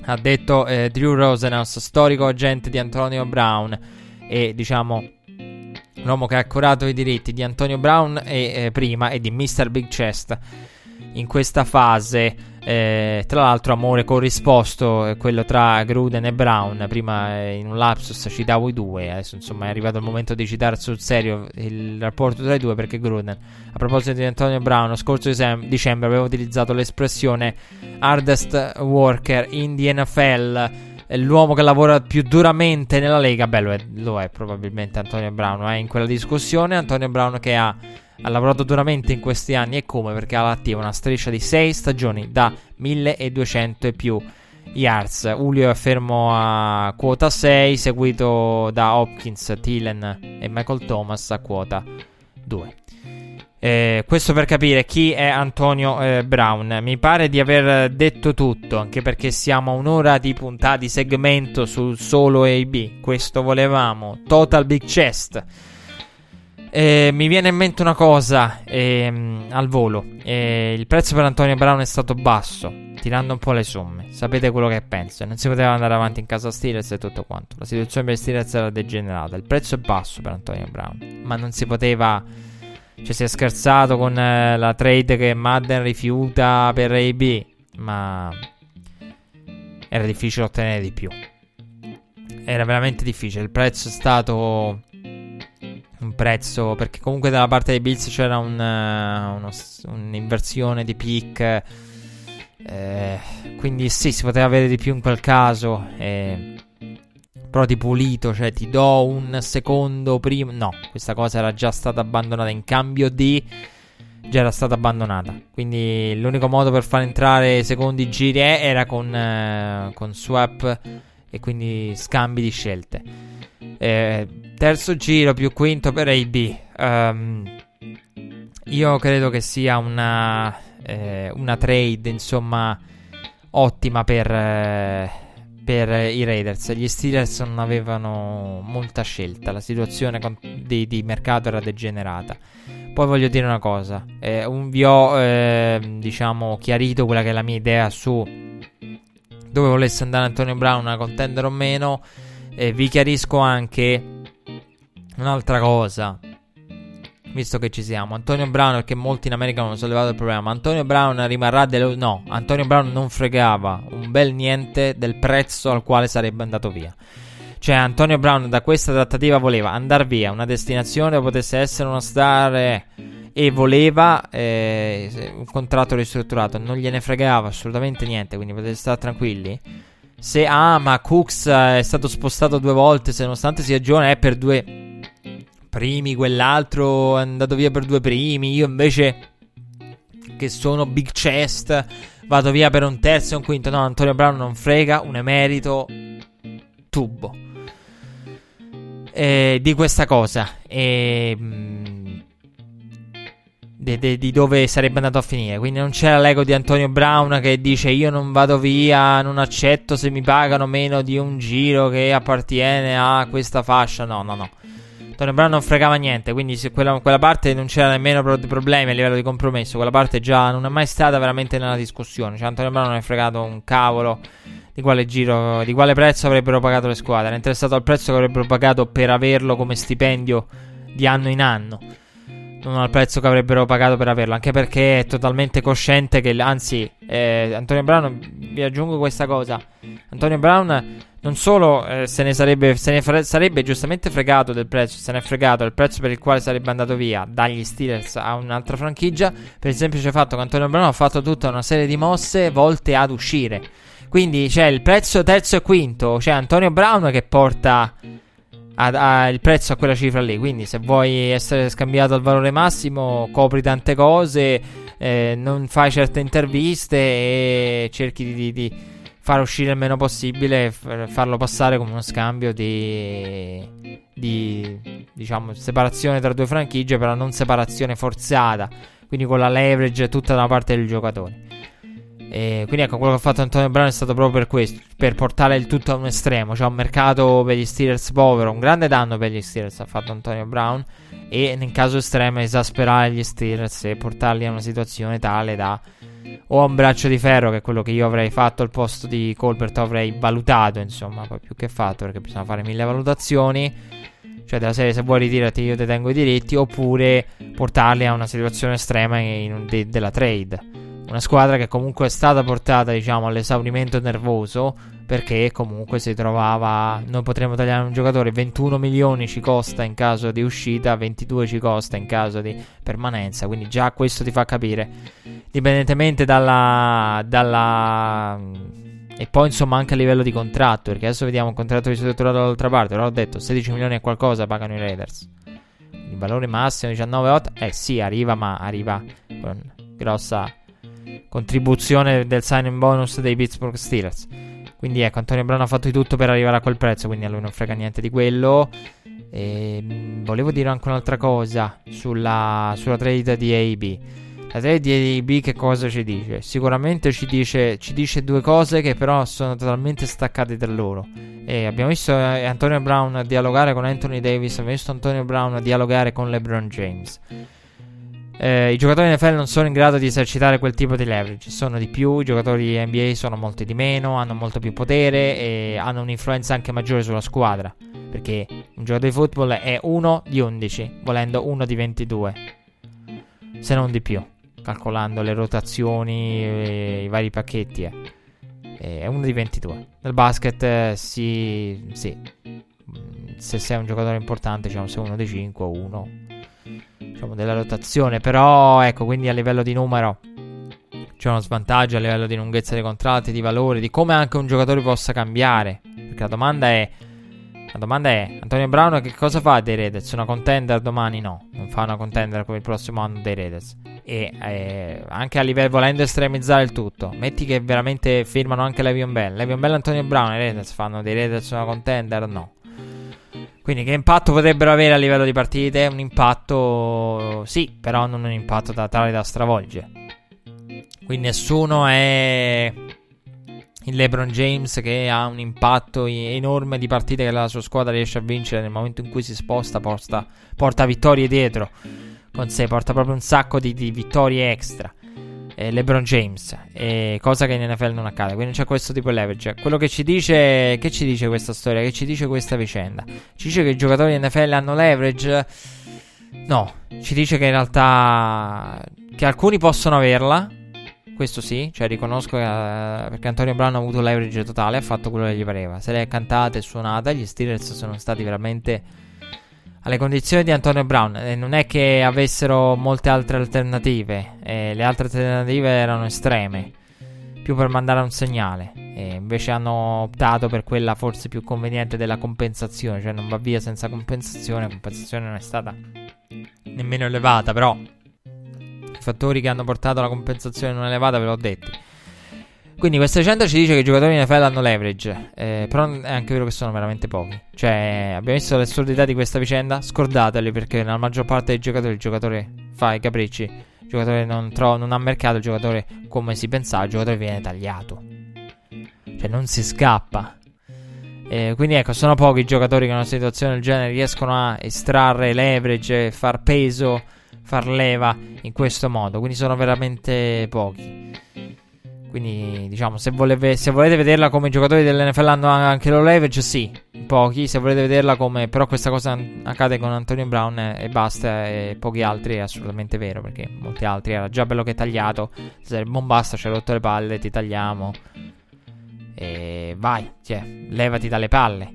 Ha detto eh, Drew Rosenhaus, storico agente di Antonio Brown e diciamo l'uomo che ha accorato i diritti di Antonio Brown e, eh, prima, e di mister Big Chest in questa fase. Eh, tra l'altro amore corrisposto, eh, quello tra Gruden e Brown. Prima, eh, in un lapsus citavo i due, adesso insomma è arrivato il momento di citare sul serio il rapporto tra i due, perché Gruden, a proposito di Antonio Brown, lo scorso dicem- dicembre aveva utilizzato l'espressione hardest worker in the N F L, l'uomo che lavora più duramente nella Lega. Beh, lo è, lo è probabilmente Antonio Brown, è eh, in quella discussione Antonio Brown che ha Ha lavorato duramente in questi anni, e come, perché ha all'attivo una striscia di sei stagioni da milleduecento e più yards. Julio è fermo a quota sei, seguito da Hopkins, Thielen e Michael Thomas a quota due. Eh, questo per capire chi è Antonio eh, Brown. Mi pare di aver detto tutto, anche perché siamo a un'ora di puntata di segmento sul solo A B. Questo volevamo, Total Big Chest. Eh, mi viene in mente una cosa ehm, al volo. Eh, il prezzo per Antonio Brown è stato basso, tirando un po' le somme. Sapete quello che penso. Non si poteva andare avanti in casa Steelers e tutto quanto. La situazione per Steelers era degenerata. Il prezzo è basso per Antonio Brown, ma non si poteva. Cioè, si è scherzato con eh, la trade che Madden rifiuta per A B, ma era difficile ottenere di più. Era veramente difficile. Il prezzo è stato un prezzo, perché comunque dalla parte dei Bills c'era un, uh, uno, un'inversione di pick, eh, quindi sì, si poteva avere di più in quel caso, eh, però di pulito, cioè ti do un secondo prima, no, questa cosa era già stata abbandonata in cambio di già era stata abbandonata, quindi l'unico modo per far entrare secondi giri era con, eh, con swap e quindi scambi di scelte. Eh, terzo giro più quinto per A B. Um, io credo che sia una eh, una trade insomma ottima per eh, per i Raiders. Gli Steelers non avevano molta scelta, la situazione con- di, di mercato era degenerata. Poi voglio dire una cosa, eh, un, vi ho eh, diciamo chiarito quella che è la mia idea su dove volesse andare Antonio Brown, a contendere o meno. Eh, vi chiarisco anche un'altra cosa, visto che ci siamo. Antonio Brown, perché molti in America hanno sollevato il problema, ma Antonio Brown rimarrà dello... No, Antonio Brown non fregava un bel niente del prezzo al quale sarebbe andato via. Cioè Antonio Brown da questa trattativa voleva andare via, una destinazione dove potesse essere una star, e voleva eh, un contratto ristrutturato. Non gliene fregava assolutamente niente, quindi potete stare tranquilli. Se ah, ma Cooks è stato spostato due volte, se nonostante sia giovane è per due primi, quell'altro è andato via per due primi, io invece che sono Big Chest vado via per un terzo e un quinto. No, Antonio Brown non frega un emerito tubo eh, di questa cosa eh, di, di, di dove sarebbe andato a finire. Quindi non c'era l'ego di Antonio Brown che dice io non vado via, non accetto se mi pagano meno di un giro che appartiene a questa fascia. No, no, no, Antonio Brown non fregava niente, quindi se quella, quella parte non c'era nemmeno problemi a livello di compromesso. Quella parte già non è mai stata veramente nella discussione. Cioè Antonio Brown non è fregato un cavolo di quale giro, di quale prezzo avrebbero pagato le squadre. Era interessato al prezzo che avrebbero pagato per averlo come stipendio di anno in anno, non al prezzo che avrebbero pagato per averlo, anche perché è totalmente cosciente che, anzi, eh, Antonio Brown, vi aggiungo questa cosa, Antonio Brown non solo eh, se ne sarebbe se ne fre- sarebbe giustamente fregato del prezzo, se ne è fregato del prezzo per il quale sarebbe andato via dagli Steelers a un'altra franchigia, per il semplice fatto che Antonio Brown ha fatto tutta una serie di mosse volte ad uscire. Quindi c'è il prezzo terzo e quinto, c'è Antonio Brown che porta A, a, il prezzo a quella cifra lì. Quindi se vuoi essere scambiato al valore massimo, copri tante cose, eh, non fai certe interviste e cerchi di, di far uscire il meno possibile, farlo passare come uno scambio di, di diciamo separazione tra due franchigie, però non separazione forzata, quindi con la leverage tutta da parte del giocatore. E quindi ecco, quello che ha fatto Antonio Brown è stato proprio per questo, per portare il tutto a un estremo. C'è cioè un mercato per gli Steelers povero, un grande danno per gli Steelers ha fatto Antonio Brown, e nel caso estremo esasperare gli Steelers e portarli a una situazione tale da o a un braccio di ferro, che è quello che io avrei fatto al posto di Colbert, avrei valutato insomma, poi più che fatto perché bisogna fare mille valutazioni, cioè della serie se vuoi ritirati io ti tengo i diritti, oppure portarli a una situazione estrema in, de, della trade. Una squadra che comunque è stata portata, diciamo, all'esaurimento nervoso, perché comunque si trovava, noi potremmo tagliare un giocatore, ventuno milioni ci costa in caso di uscita, ventidue ci costa in caso di permanenza, quindi già questo ti fa capire, indipendentemente dalla, dalla e poi insomma anche a livello di contratto, perché adesso vediamo un contratto ristrutturato dall'altra parte, però ho detto sedici milioni e qualcosa pagano i Raiders, il valore massimo diciannove virgola otto, eh sì arriva, ma arriva con grossa contribuzione del signing bonus dei Pittsburgh Steelers, quindi ecco Antonio Brown ha fatto di tutto per arrivare a quel prezzo, quindi a lui non frega niente di quello. E volevo dire anche un'altra cosa sulla, sulla trade di A I B. La trade di A I B che cosa ci dice? Sicuramente ci dice, ci dice due cose che però sono totalmente staccate da loro. E abbiamo visto Antonio Brown dialogare con Anthony Davis, abbiamo visto Antonio Brown dialogare con LeBron James. Eh, I giocatori N F L non sono in grado di esercitare quel tipo di leverage, sono di più, i giocatori N B A sono molti di meno, hanno molto più potere e hanno un'influenza anche maggiore sulla squadra, perché un giocatore di football è uno di undici, volendo uno di ventidue, se non di più, calcolando le rotazioni e i vari pacchetti, eh. È uno di ventidue. Nel basket eh, sì, sì, se sei un giocatore importante, diciamo, se uno di cinque o uno diciamo della rotazione, però ecco, quindi a livello di numero c'è uno svantaggio, a livello di lunghezza dei contratti, di valore, di come anche un giocatore possa cambiare, perché la domanda è la domanda è Antonio Brown che cosa fa dei Raiders? Una contender domani? No, non fa una contender come il prossimo anno dei Raiders, e eh, anche a livello, volendo estremizzare il tutto, metti che veramente firmano anche Le'Veon Bell Le'Veon Bell e Antonio Brown, i Raiders fanno dei Raiders una contender? No. Quindi che impatto potrebbero avere a livello di partite? Un impatto sì, però non un impatto da tale da stravolgere. Quindi nessuno è il LeBron James che ha un impatto enorme di partite che la sua squadra riesce a vincere nel momento in cui si sposta, porta, porta vittorie dietro con sé, porta proprio un sacco di, di vittorie extra. LeBron James, eh, cosa che in N F L non accade, quindi c'è questo tipo di leverage. Quello che ci dice, che ci dice questa storia, che ci dice questa vicenda, ci dice che i giocatori in N F L hanno leverage? No, ci dice che in realtà che alcuni possono averla, questo sì, cioè riconosco che, uh, perché Antonio Brown ha avuto leverage totale, ha fatto quello che gli pareva, se l'è cantata e suonata. Gli Steelers sono stati veramente alle condizioni di Antonio Brown, eh, non è che avessero molte altre alternative, eh, le altre alternative erano estreme, più per mandare un segnale, eh, invece hanno optato per quella forse più conveniente della compensazione, cioè non va via senza compensazione. La compensazione non è stata nemmeno elevata, però i fattori che hanno portato alla compensazione non elevata ve l'ho detto. Quindi questa vicenda ci dice che i giocatori in N F L hanno leverage, eh, però è anche vero che sono veramente pochi. Cioè abbiamo visto l'assurdità di questa vicenda, scordateli, perché nella maggior parte dei giocatori il giocatore fa i capricci, il giocatore non, tro- non ha mercato, il giocatore come si pensava, il giocatore viene tagliato, cioè non si scappa, eh, quindi ecco sono pochi i giocatori che in una situazione del genere riescono a estrarre leverage, far peso, far leva in questo modo, quindi sono veramente pochi. Quindi diciamo se, voleve, se volete vederla come i giocatori dell'N F L hanno anche lo leverage, sì, pochi. Se volete vederla come però questa cosa accade con Antonio Brown e basta e pochi altri, è assolutamente vero, perché molti altri era già bello che tagliato, non basta, ci hai rotto le palle, ti tagliamo e vai, cioè levati dalle palle.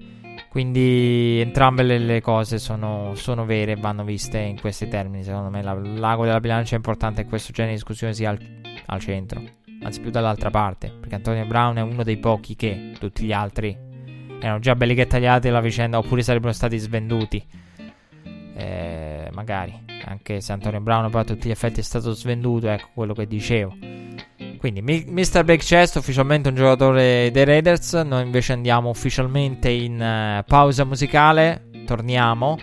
Quindi entrambe le, le cose sono, sono vere e vanno viste in questi termini. Secondo me la, l'ago della bilancia è importante che questo genere di discussione sia al, al centro, anzi più dall'altra parte, perché Antonio Brown è uno dei pochi che, tutti gli altri erano già belli che tagliati la vicenda, oppure sarebbero stati svenduti, eh, magari, anche se Antonio Brown poi a tutti gli effetti è stato svenduto, ecco quello che dicevo. Quindi mister Big Chest ufficialmente un giocatore dei Raiders. Noi invece andiamo ufficialmente in uh, pausa musicale, torniamo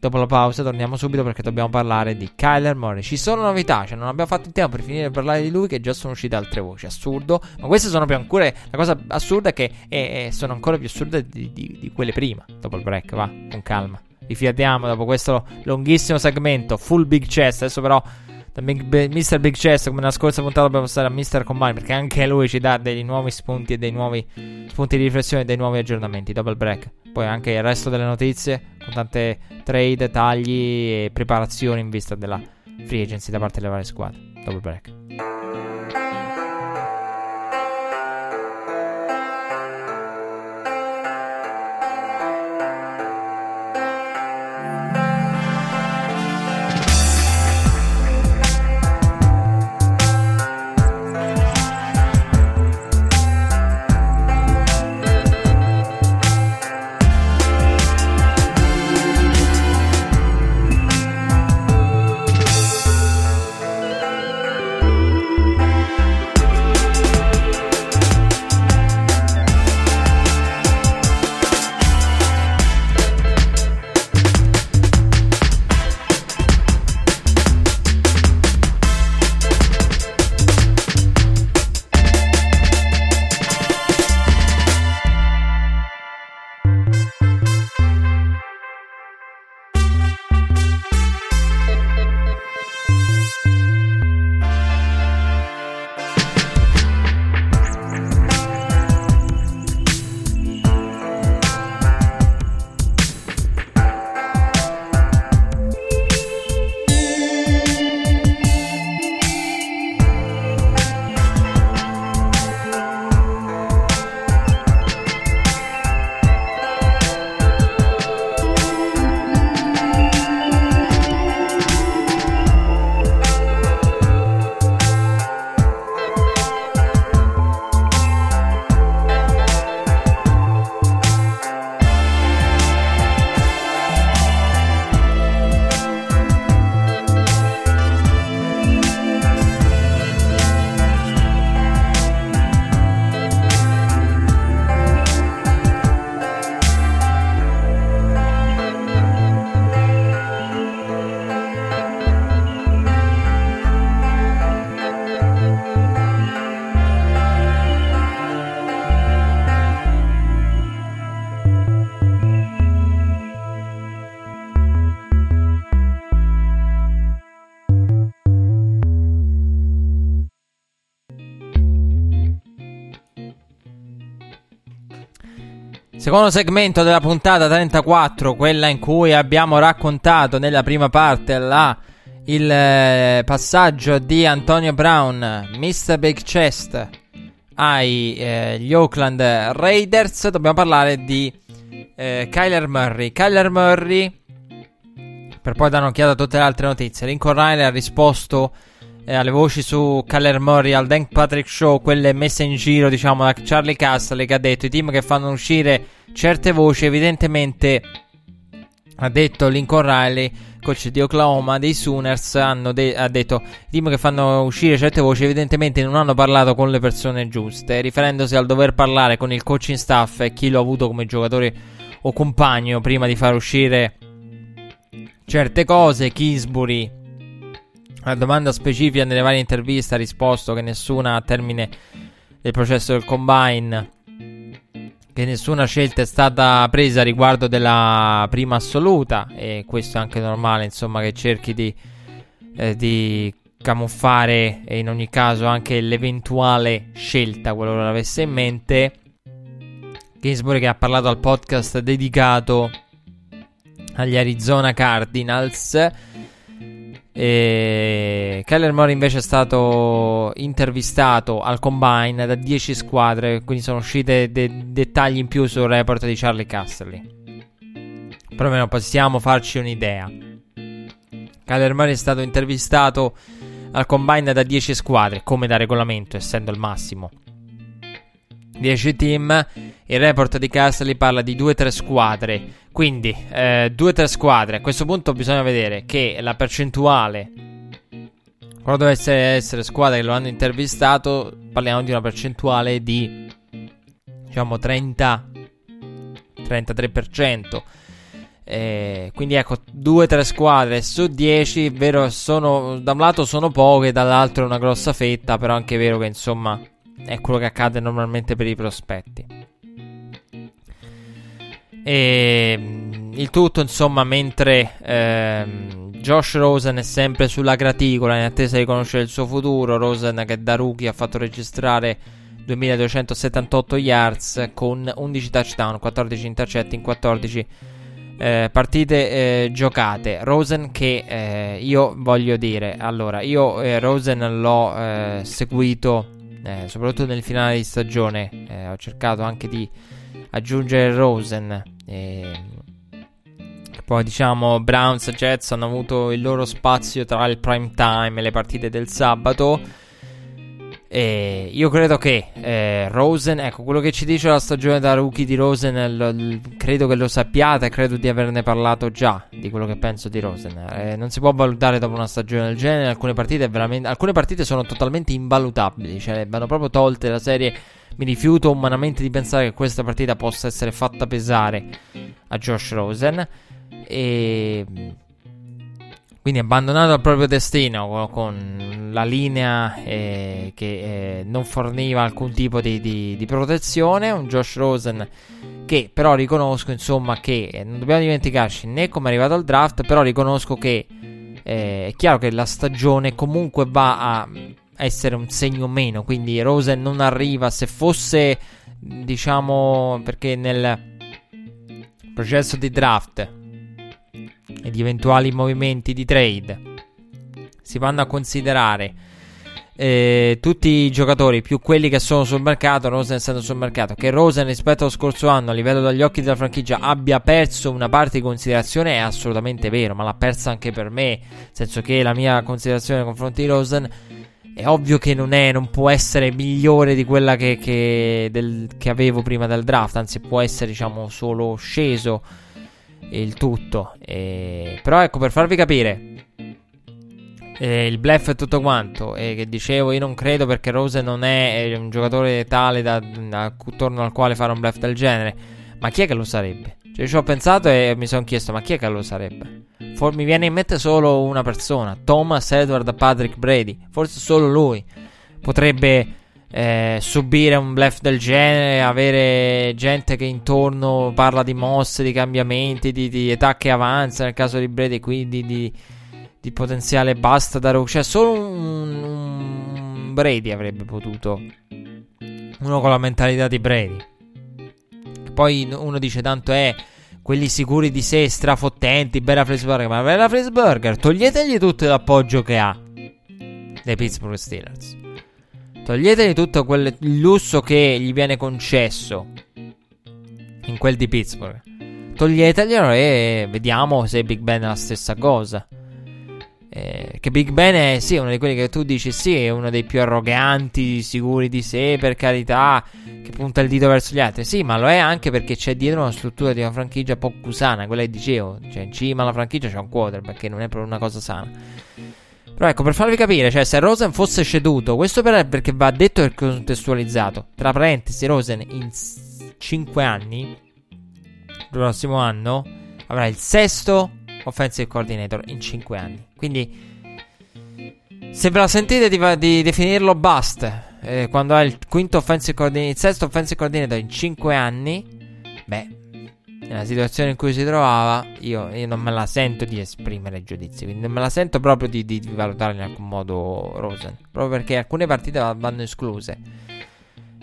dopo la pausa, torniamo subito perché dobbiamo parlare di Kyler Murray. Ci sono novità, cioè non abbiamo fatto il tempo per finire di parlare di lui, che già sono uscite altre voci, assurdo, ma queste sono più ancora, la cosa assurda è che è, è, sono ancora più assurde di, di, di quelle prima. Dopo il break, va, con calma, vi fiatiamo dopo questo lunghissimo segmento full Big Chest. Adesso però da mister Big Chest, come nella scorsa puntata dobbiamo passare a mister Combine, perché anche lui ci dà dei nuovi spunti e dei nuovi spunti di riflessione e dei nuovi aggiornamenti. Double break, poi anche il resto delle notizie con tante trade, tagli e preparazioni in vista della free agency da parte delle varie squadre. Double break. Secondo segmento della puntata trentaquattro, quella in cui abbiamo raccontato nella prima parte la, il eh, passaggio di Antonio Brown, mister Big Chest, agli eh, Oakland Raiders. Dobbiamo parlare di eh, Kyler Murray. Kyler Murray, per poi dare un'occhiata a tutte le altre notizie. Lincoln Riley ha risposto eh, alle voci su Kyler Murray al Dan Patrick Show, quelle messe in giro diciamo da Charlie Casserly, che ha detto i team che fanno uscire certe voci, evidentemente, ha detto Lincoln Riley, coach di Oklahoma, dei Sooners, hanno de- ha detto i team che fanno uscire certe voci evidentemente non hanno parlato con le persone giuste, riferendosi al dover parlare con il coaching staff e chi lo ha avuto come giocatore o compagno prima di far uscire certe cose. Kingsbury, la domanda specifica nelle varie interviste, ha risposto che nessuna, a termine del processo del Combine, che nessuna scelta è stata presa riguardo della prima assoluta, e questo è anche normale, insomma, che cerchi di, eh, di camuffare e in ogni caso anche l'eventuale scelta, qualora l'avesse in mente. Kingsbury, che ha parlato al podcast dedicato agli Arizona Cardinals. E Kyler Murray invece è stato intervistato al Combine da dieci squadre, quindi sono uscite de- dettagli in più sul report di Charlie Casserly, però almeno possiamo farci un'idea. Kyler Murray è stato intervistato al Combine da dieci squadre, come da regolamento, essendo il massimo dieci team. Il report di Casserly parla di due tre squadre, quindi eh, due tre squadre. A questo punto bisogna vedere che la percentuale, quando dovesse essere squadre che lo hanno intervistato, parliamo di una percentuale di diciamo trenta trentatré per cento, eh, quindi ecco, due tre squadre su dieci, vero, sono, da un lato sono poche, dall'altro è una grossa fetta, però anche è vero che insomma è quello che accade normalmente per i prospetti. E il tutto, insomma, mentre ehm, Josh Rosen è sempre sulla graticola in attesa di conoscere il suo futuro. Rosen, che da rookie ha fatto registrare duemiladuecentosettantotto yards con undici touchdown, quattordici intercetti in quattordici eh, partite eh, giocate. Rosen che eh, io voglio dire, allora io eh, Rosen l'ho eh, seguito eh, soprattutto nel finale di stagione, eh, ho cercato anche di aggiungere Rosen. eh, Poi diciamo Browns e Jets hanno avuto il loro spazio tra il prime time e le partite del sabato, e io credo che eh, Rosen, ecco quello che ci dice la stagione da rookie di Rosen, l- l- credo che lo sappiate, credo di averne parlato già di quello che penso di Rosen. Eh, non si può valutare dopo una stagione del genere, alcune partite veramente, alcune partite sono totalmente invalutabili, cioè vanno proprio tolte la serie. Mi rifiuto umanamente di pensare che questa partita possa essere fatta pesare a Josh Rosen, e quindi abbandonato al proprio destino con la linea eh, che eh, non forniva alcun tipo di, di, di protezione. Un Josh Rosen che però riconosco, insomma, che eh, non dobbiamo dimenticarci né come è arrivato al draft, però riconosco che eh, è chiaro che la stagione comunque va a essere un segno meno, quindi Rosen non arriva, se fosse, diciamo, perché nel processo di draft e di eventuali movimenti di trade si vanno a considerare eh, tutti i giocatori più quelli che sono sul mercato, Rosen essendo sul mercato, che Rosen rispetto allo scorso anno a livello dagli occhi della franchigia abbia perso una parte di considerazione è assolutamente vero, ma l'ha persa anche per me, nel senso che la mia considerazione nei confronti di Rosen è ovvio che non è, non può essere migliore di quella che, che, del, che avevo prima del draft, anzi può essere, diciamo, solo sceso il tutto. E però ecco, per farvi capire eh, il bluff e tutto quanto, eh, che dicevo, io non credo, perché Rosen non è, è un giocatore tale da, da, attorno al quale fare un bluff del genere, ma chi è che lo sarebbe? Cioè, ci ho pensato e mi sono chiesto, ma chi è che lo sarebbe? For- mi viene in mente solo una persona, Thomas Edward Patrick Brady, forse solo lui potrebbe Eh, subire un bluff del genere, avere gente che intorno parla di mosse, di cambiamenti, di, di età che avanza nel caso di Brady, quindi di, di potenziale basta da rookie. Cioè solo un, un Brady avrebbe potuto, uno con la mentalità di Brady. Poi uno dice tanto è quelli sicuri di sé, strafottenti, Ben Roethlisberger, ma Ben Roethlisberger toglietegli tutto l'appoggio che ha dei Pittsburgh Steelers, toglietegli tutto quel lusso che gli viene concesso in quel di Pittsburgh, toglieteglielo e vediamo se Big Ben è la stessa cosa. Eh, che Big Ben è sì uno di quelli che tu dici sì, è uno dei più arroganti, sicuri di sé, per carità, che punta il dito verso gli altri, sì, ma lo è anche perché c'è dietro una struttura di una franchigia poco sana, quella che dicevo, cioè in cima alla franchigia c'è un quarterback che non è proprio una cosa sana. Però ecco, per farvi capire, cioè se Rosen fosse ceduto, questo per, perché va detto e contestualizzato, tra parentesi, Rosen in cinque anni, il prossimo anno, avrà il sesto offensive coordinator in cinque anni. Quindi se ve la sentite di, di definirlo bust, eh, quando ha il quinto offensive coordinator, il sesto offensive coordinator in cinque anni, beh, nella situazione in cui si trovava, io, io non me la sento di esprimere giudizi, quindi non me la sento proprio di, di, di valutare in alcun modo Rosen, proprio perché alcune partite vanno escluse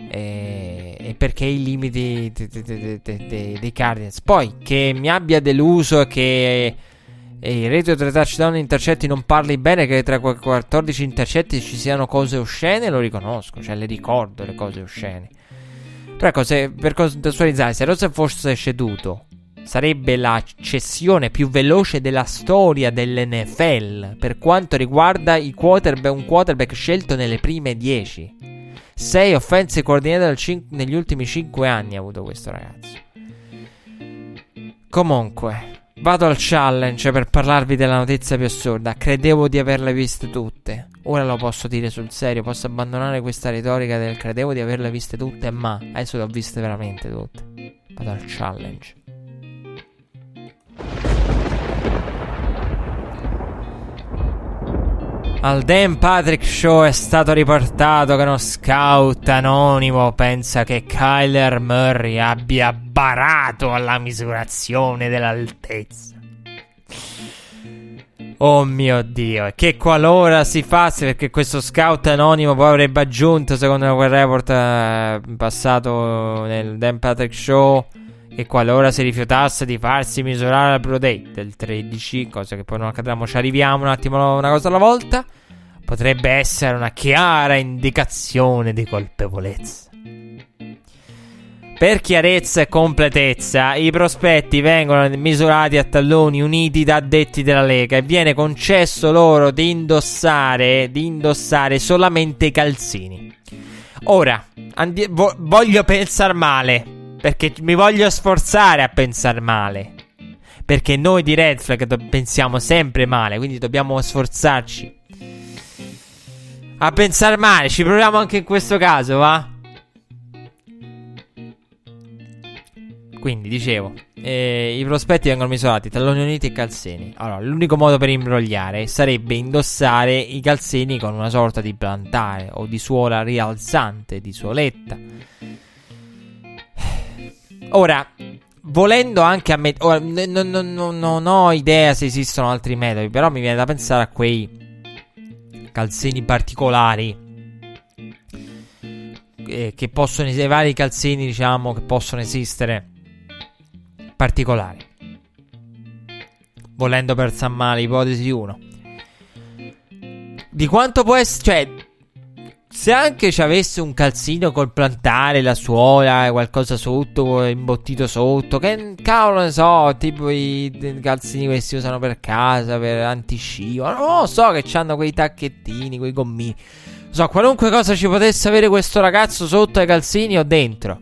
e, e perché i limiti de, de, de, de, de, dei Cardinals. Poi che mi abbia deluso che e il ratio tra touchdown e intercetti non parli bene, che tra quattordici intercetti ci siano cose oscene, lo riconosco, cioè le ricordo le cose oscene. Però ecco, se, per contestualizzare, se Rosen fosse ceduto, sarebbe la cessione più veloce della storia dell'N F L per quanto riguarda i quarterback, un quarterback scelto nelle prime dieci. sei offensive coordinator cin- negli ultimi cinque anni ha avuto questo ragazzo. Comunque, vado al challenge per parlarvi della notizia più assurda. Credevo di averle viste tutte. Ora lo posso dire sul serio, posso abbandonare questa retorica del credevo di averle viste tutte, ma adesso le ho viste veramente tutte. Vado al challenge. Al Dan Patrick Show è stato riportato che uno scout anonimo pensa che Kyler Murray abbia barato alla misurazione dell'altezza. Oh mio Dio, che qualora si fasse, perché questo scout anonimo poi avrebbe aggiunto, secondo quel report eh, passato nel Dan Patrick Show, che qualora si rifiutasse di farsi misurare al Pro Day del tredici, cosa che poi non accadrà, ma ci arriviamo un attimo, una cosa alla volta, potrebbe essere una chiara indicazione di colpevolezza. Per chiarezza e completezza, i prospetti vengono misurati a talloni uniti da addetti della Lega e viene concesso loro di indossare, di indossare solamente i calzini. Ora, andi- vo- voglio pensare male, perché mi voglio sforzare a pensare male, perché noi di Red Flag do- pensiamo sempre male, quindi dobbiamo sforzarci a pensare male, ci proviamo anche in questo caso, va? Quindi dicevo, eh, i prospetti vengono misurati talloni uniti e calzini. Allora, l'unico modo per imbrogliare sarebbe indossare i calzini con una sorta di plantare o di suola rialzante, di suoletta. Ora, volendo anche ammettere, non, non, non, non ho idea se esistono altri metodi, però mi viene da pensare a quei calzini particolari eh, che possono i vari calzini, diciamo, che possono esistere particolari. Volendo per San Male, ipotesi uno. Di quanto può essere, cioè, se anche ci avesse un calzino col plantare, la suola e qualcosa sotto, imbottito sotto, che cavolo ne so, tipo i calzini che si usano per casa, per antiscio, non so, che c'hanno quei tacchettini, quei gommini, non so, qualunque cosa ci potesse avere questo ragazzo sotto ai calzini o dentro,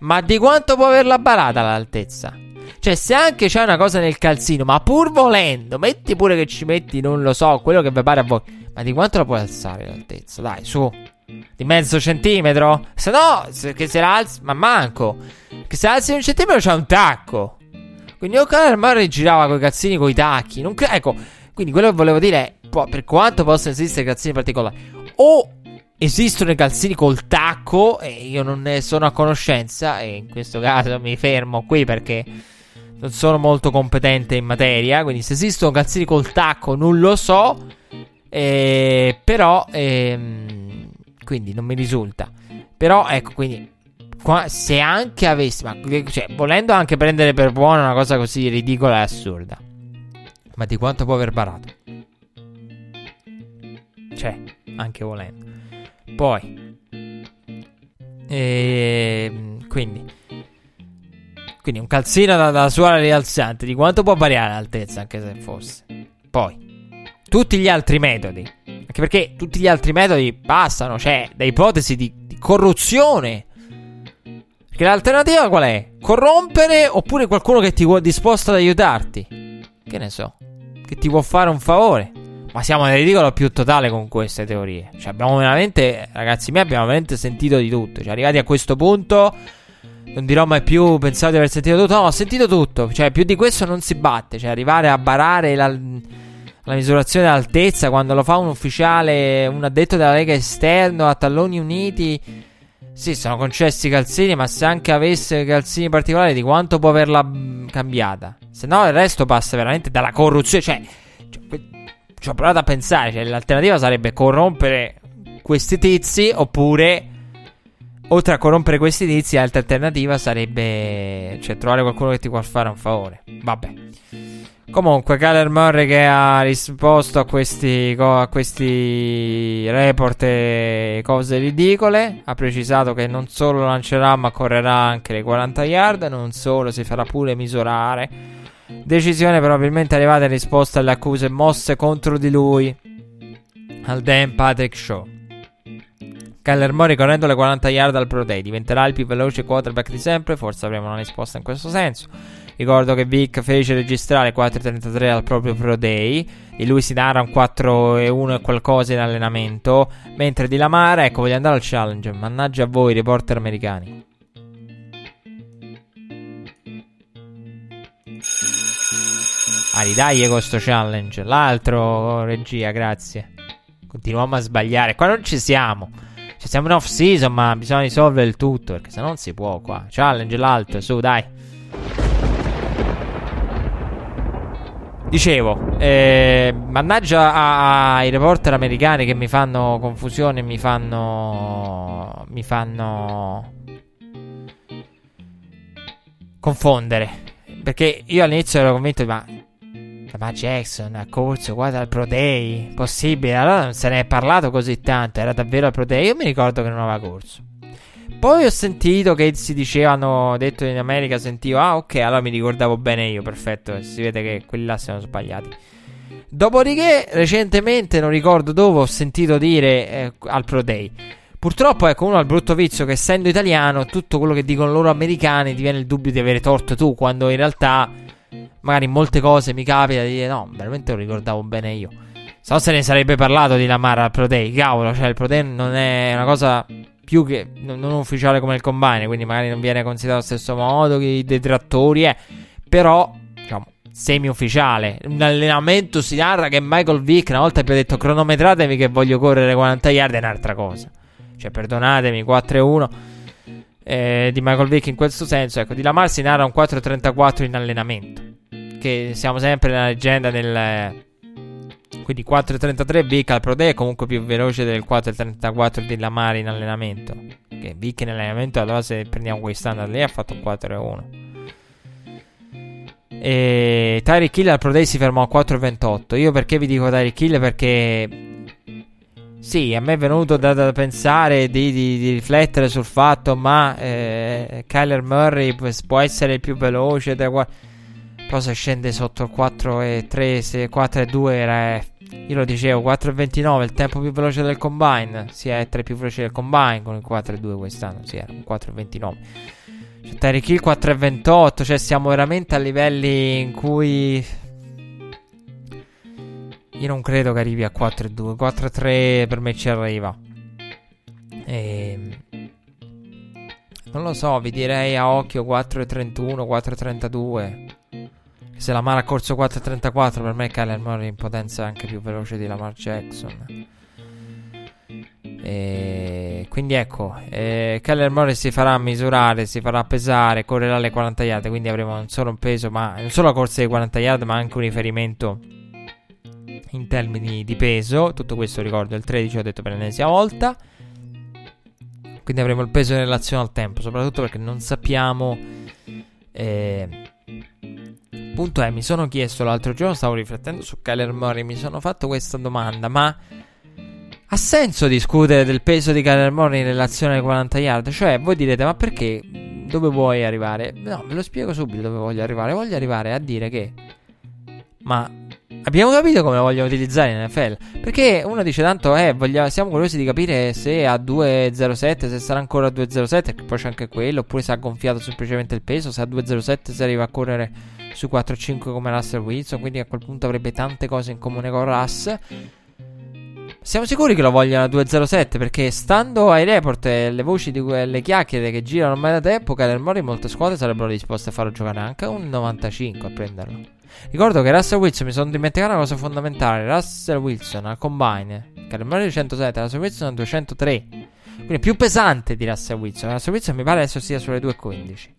ma di quanto può averla barata l'altezza? Cioè, se anche c'è una cosa nel calzino, ma pur volendo, metti pure che ci metti, non lo so, quello che vi pare a voi, ma di quanto la puoi alzare l'altezza? Dai, su, di mezzo centimetro? Se no, se, che se la alzi, ma manco, che se la alzi un centimetro c'è un tacco. Quindi io Kyler Murray girava coi calzini coi tacchi, non cre- ecco, quindi quello che volevo dire è, po- per quanto possono esistere calzini particolari, o esistono i calzini col tacco, e io non ne sono a conoscenza, e in questo caso mi fermo qui perché non sono molto competente in materia, quindi se esistono calzini col tacco non lo so, eh, però ehm, quindi non mi risulta. Però ecco, quindi qua, se anche avessi, ma, cioè, volendo anche prendere per buona una cosa così ridicola e assurda, ma di quanto può aver barato? Cioè, anche volendo. Poi ehm, Quindi Quindi un calzino da, da suola rialzante, di quanto può variare l'altezza, anche se fosse. Poi tutti gli altri metodi, anche perché tutti gli altri metodi passano, cioè, da ipotesi di, di corruzione, perché l'alternativa qual è? Corrompere, oppure qualcuno che ti vuole, disposto ad aiutarti, che ne so, che ti può fare un favore. Ma siamo nel ridicolo più totale con queste teorie. Cioè, abbiamo veramente, ragazzi miei, abbiamo veramente sentito di tutto. Cioè, arrivati a questo punto, non dirò mai più pensavo di aver sentito tutto. No, ho sentito tutto. Cioè, più di questo non si batte. Cioè, arrivare a barare la, la misurazione dell'altezza quando lo fa un ufficiale, un addetto della Lega esterno a talloni uniti. Sì, sono concessi calzini, ma se anche avesse calzini particolari, di quanto può averla cambiata? Se no, il resto passa veramente dalla corruzione. Cioè, cioè ci ho provato a pensare. Cioè, l'alternativa sarebbe corrompere questi tizi, oppure, oltre a corrompere questi tizi, l'altra alternativa sarebbe, cioè, trovare qualcuno che ti può fare un favore. Vabbè. Comunque, Kyler Murray che ha risposto a questi, a questi report e cose ridicole, ha precisato che non solo lancerà ma correrà anche le quaranta yard. Non solo, si farà pure misurare. Decisione probabilmente arrivata in risposta alle accuse mosse contro di lui al Dan Patrick Show. Kyler Murray, correndo le quaranta yard al Pro Day, diventerà il più veloce quarterback di sempre. Forse avremo una risposta in questo senso. Ricordo che Vic fece registrare quattro virgola trentatré al proprio Pro Day, e lui si narra un quattro e uno e qualcosa in allenamento, mentre di Lamar, ecco, voglio andare al challenge, mannaggia a voi reporter americani. Ah, ridagli con sto challenge. L'altro, oh, regia, grazie. Continuiamo a sbagliare, qua non ci siamo. Cioè, siamo in off season, ma bisogna risolvere il tutto, perché se no non si può qua. Challenge l'altro, su, dai. Dicevo, eh, mannaggia ai reporter americani che mi fanno confusione, mi fanno mi fanno confondere, perché io all'inizio ero convinto, ma ma Jackson ha corso qua dal Pro Day, possibile? Allora non se ne è parlato così tanto, era davvero al Pro Day, io mi ricordo che non aveva corso. Poi ho sentito che si dicevano, detto in America, sentivo, ah ok, allora mi ricordavo bene io, perfetto, si vede che quelli là si sono sbagliati. Dopodiché, recentemente, non ricordo dove, ho sentito dire eh, al Pro Day. Purtroppo, ecco, uno ha il brutto vizio che, essendo italiano, tutto quello che dicono loro americani, ti viene il dubbio di avere torto tu, quando in realtà magari in molte cose mi capita di dire, no, veramente lo ricordavo bene io. Se no se ne sarebbe parlato di Lamar al Pro Day, cavolo, cioè il Pro Day non è una cosa... più che non ufficiale come il combine, quindi magari non viene considerato allo stesso modo che i detrattori, eh. Però, diciamo, semi-ufficiale. Un allenamento si narra che Michael Vick una volta più ha detto cronometratevi che voglio correre quaranta yard, è un'altra cosa. Cioè, perdonatemi, quattro e uno eh, di Michael Vick in questo senso. Ecco, di Lamar si narra un quattro e trentaquattro in allenamento, che siamo sempre nella leggenda del... Eh, quindi quattro e trentatré Vick al Pro Day è comunque più veloce del quattro e trentaquattro di Lamar in allenamento, che Vick in allenamento, allora se prendiamo quei standard lì ha fatto un quattro e uno. E Tyreek Hill al Pro Day si fermò a quattro e ventotto. Io perché vi dico Tyreek Hill? Perché sì, a me è venuto da, da pensare di, di, di riflettere sul fatto, ma eh, Kyler Murray può essere il più veloce da qua. Però se scende sotto il quattro e tre, se quattro e due era, eh, io lo dicevo, quattro e ventinove, il tempo più veloce del combine, si è tra i più veloci del combine con il quattro e due quest'anno, si era un quattro e ventinove. Cioè Tyreek Hill quattro e ventotto, cioè siamo veramente a livelli in cui io non credo che arrivi a quattro e due, quattro e tre per me ci arriva. E... non lo so, vi direi a occhio quattro e trentuno, quattro e trentadue. Se Lamar ha corso quattro e trentaquattro, per me Kyler Murray in potenza è anche più veloce di Lamar Jackson. E quindi ecco, eh, Kyler Murray si farà misurare, si farà pesare, correrà le quaranta yard, quindi avremo non solo un peso, ma non solo la corsa di quaranta yard, ma anche un riferimento in termini di peso. Tutto questo ricordo il tredici, ho detto per l'ennesima volta. Quindi avremo il peso in relazione al tempo, soprattutto perché non sappiamo... Eh, punto è, mi sono chiesto l'altro giorno, stavo riflettendo su Kyler Murray, mi sono fatto questa domanda, ma ha senso discutere del peso di Kyler Murray in relazione ai quaranta yard? Cioè voi direte, ma perché, dove vuoi arrivare? No, ve lo spiego subito dove voglio arrivare. Voglio arrivare a dire che, ma abbiamo capito come voglio utilizzare in N F L? Perché uno dice tanto, eh, vogliamo, siamo curiosi di capire se a due e zero sette, se sarà ancora a due e zero sette, che poi c'è anche quello, oppure se ha gonfiato semplicemente il peso, se a due e zero sette si arriva a correre su quattro e cinque come Russell Wilson, quindi a quel punto avrebbe tante cose in comune con Russ. Siamo sicuri che lo vogliono a due e zero sette? Perché stando ai report e le voci di quelle chiacchiere che girano ormai da tempo, Kyler Murray in molte squadre sarebbero disposte a farlo giocare anche a un novantacinque, a prenderlo. Ricordo che Russell Wilson, mi sono dimenticato una cosa fondamentale, Russell Wilson al combine, Kyler Murray centosette, Russell Wilson duecentotré, quindi più pesante di Russell Wilson. Russell Wilson mi pare adesso sia sulle due e quindici.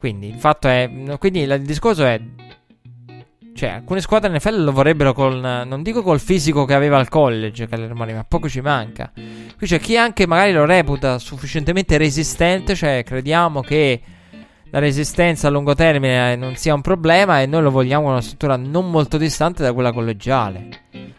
Quindi il fatto è, quindi il discorso è, cioè alcune squadre N F L lo vorrebbero con, non dico col fisico che aveva al college Kyler Murray, ma poco ci manca. Qui c'è chi anche magari lo reputa sufficientemente resistente, cioè crediamo che la resistenza a lungo termine non sia un problema e noi lo vogliamo con una struttura non molto distante da quella collegiale.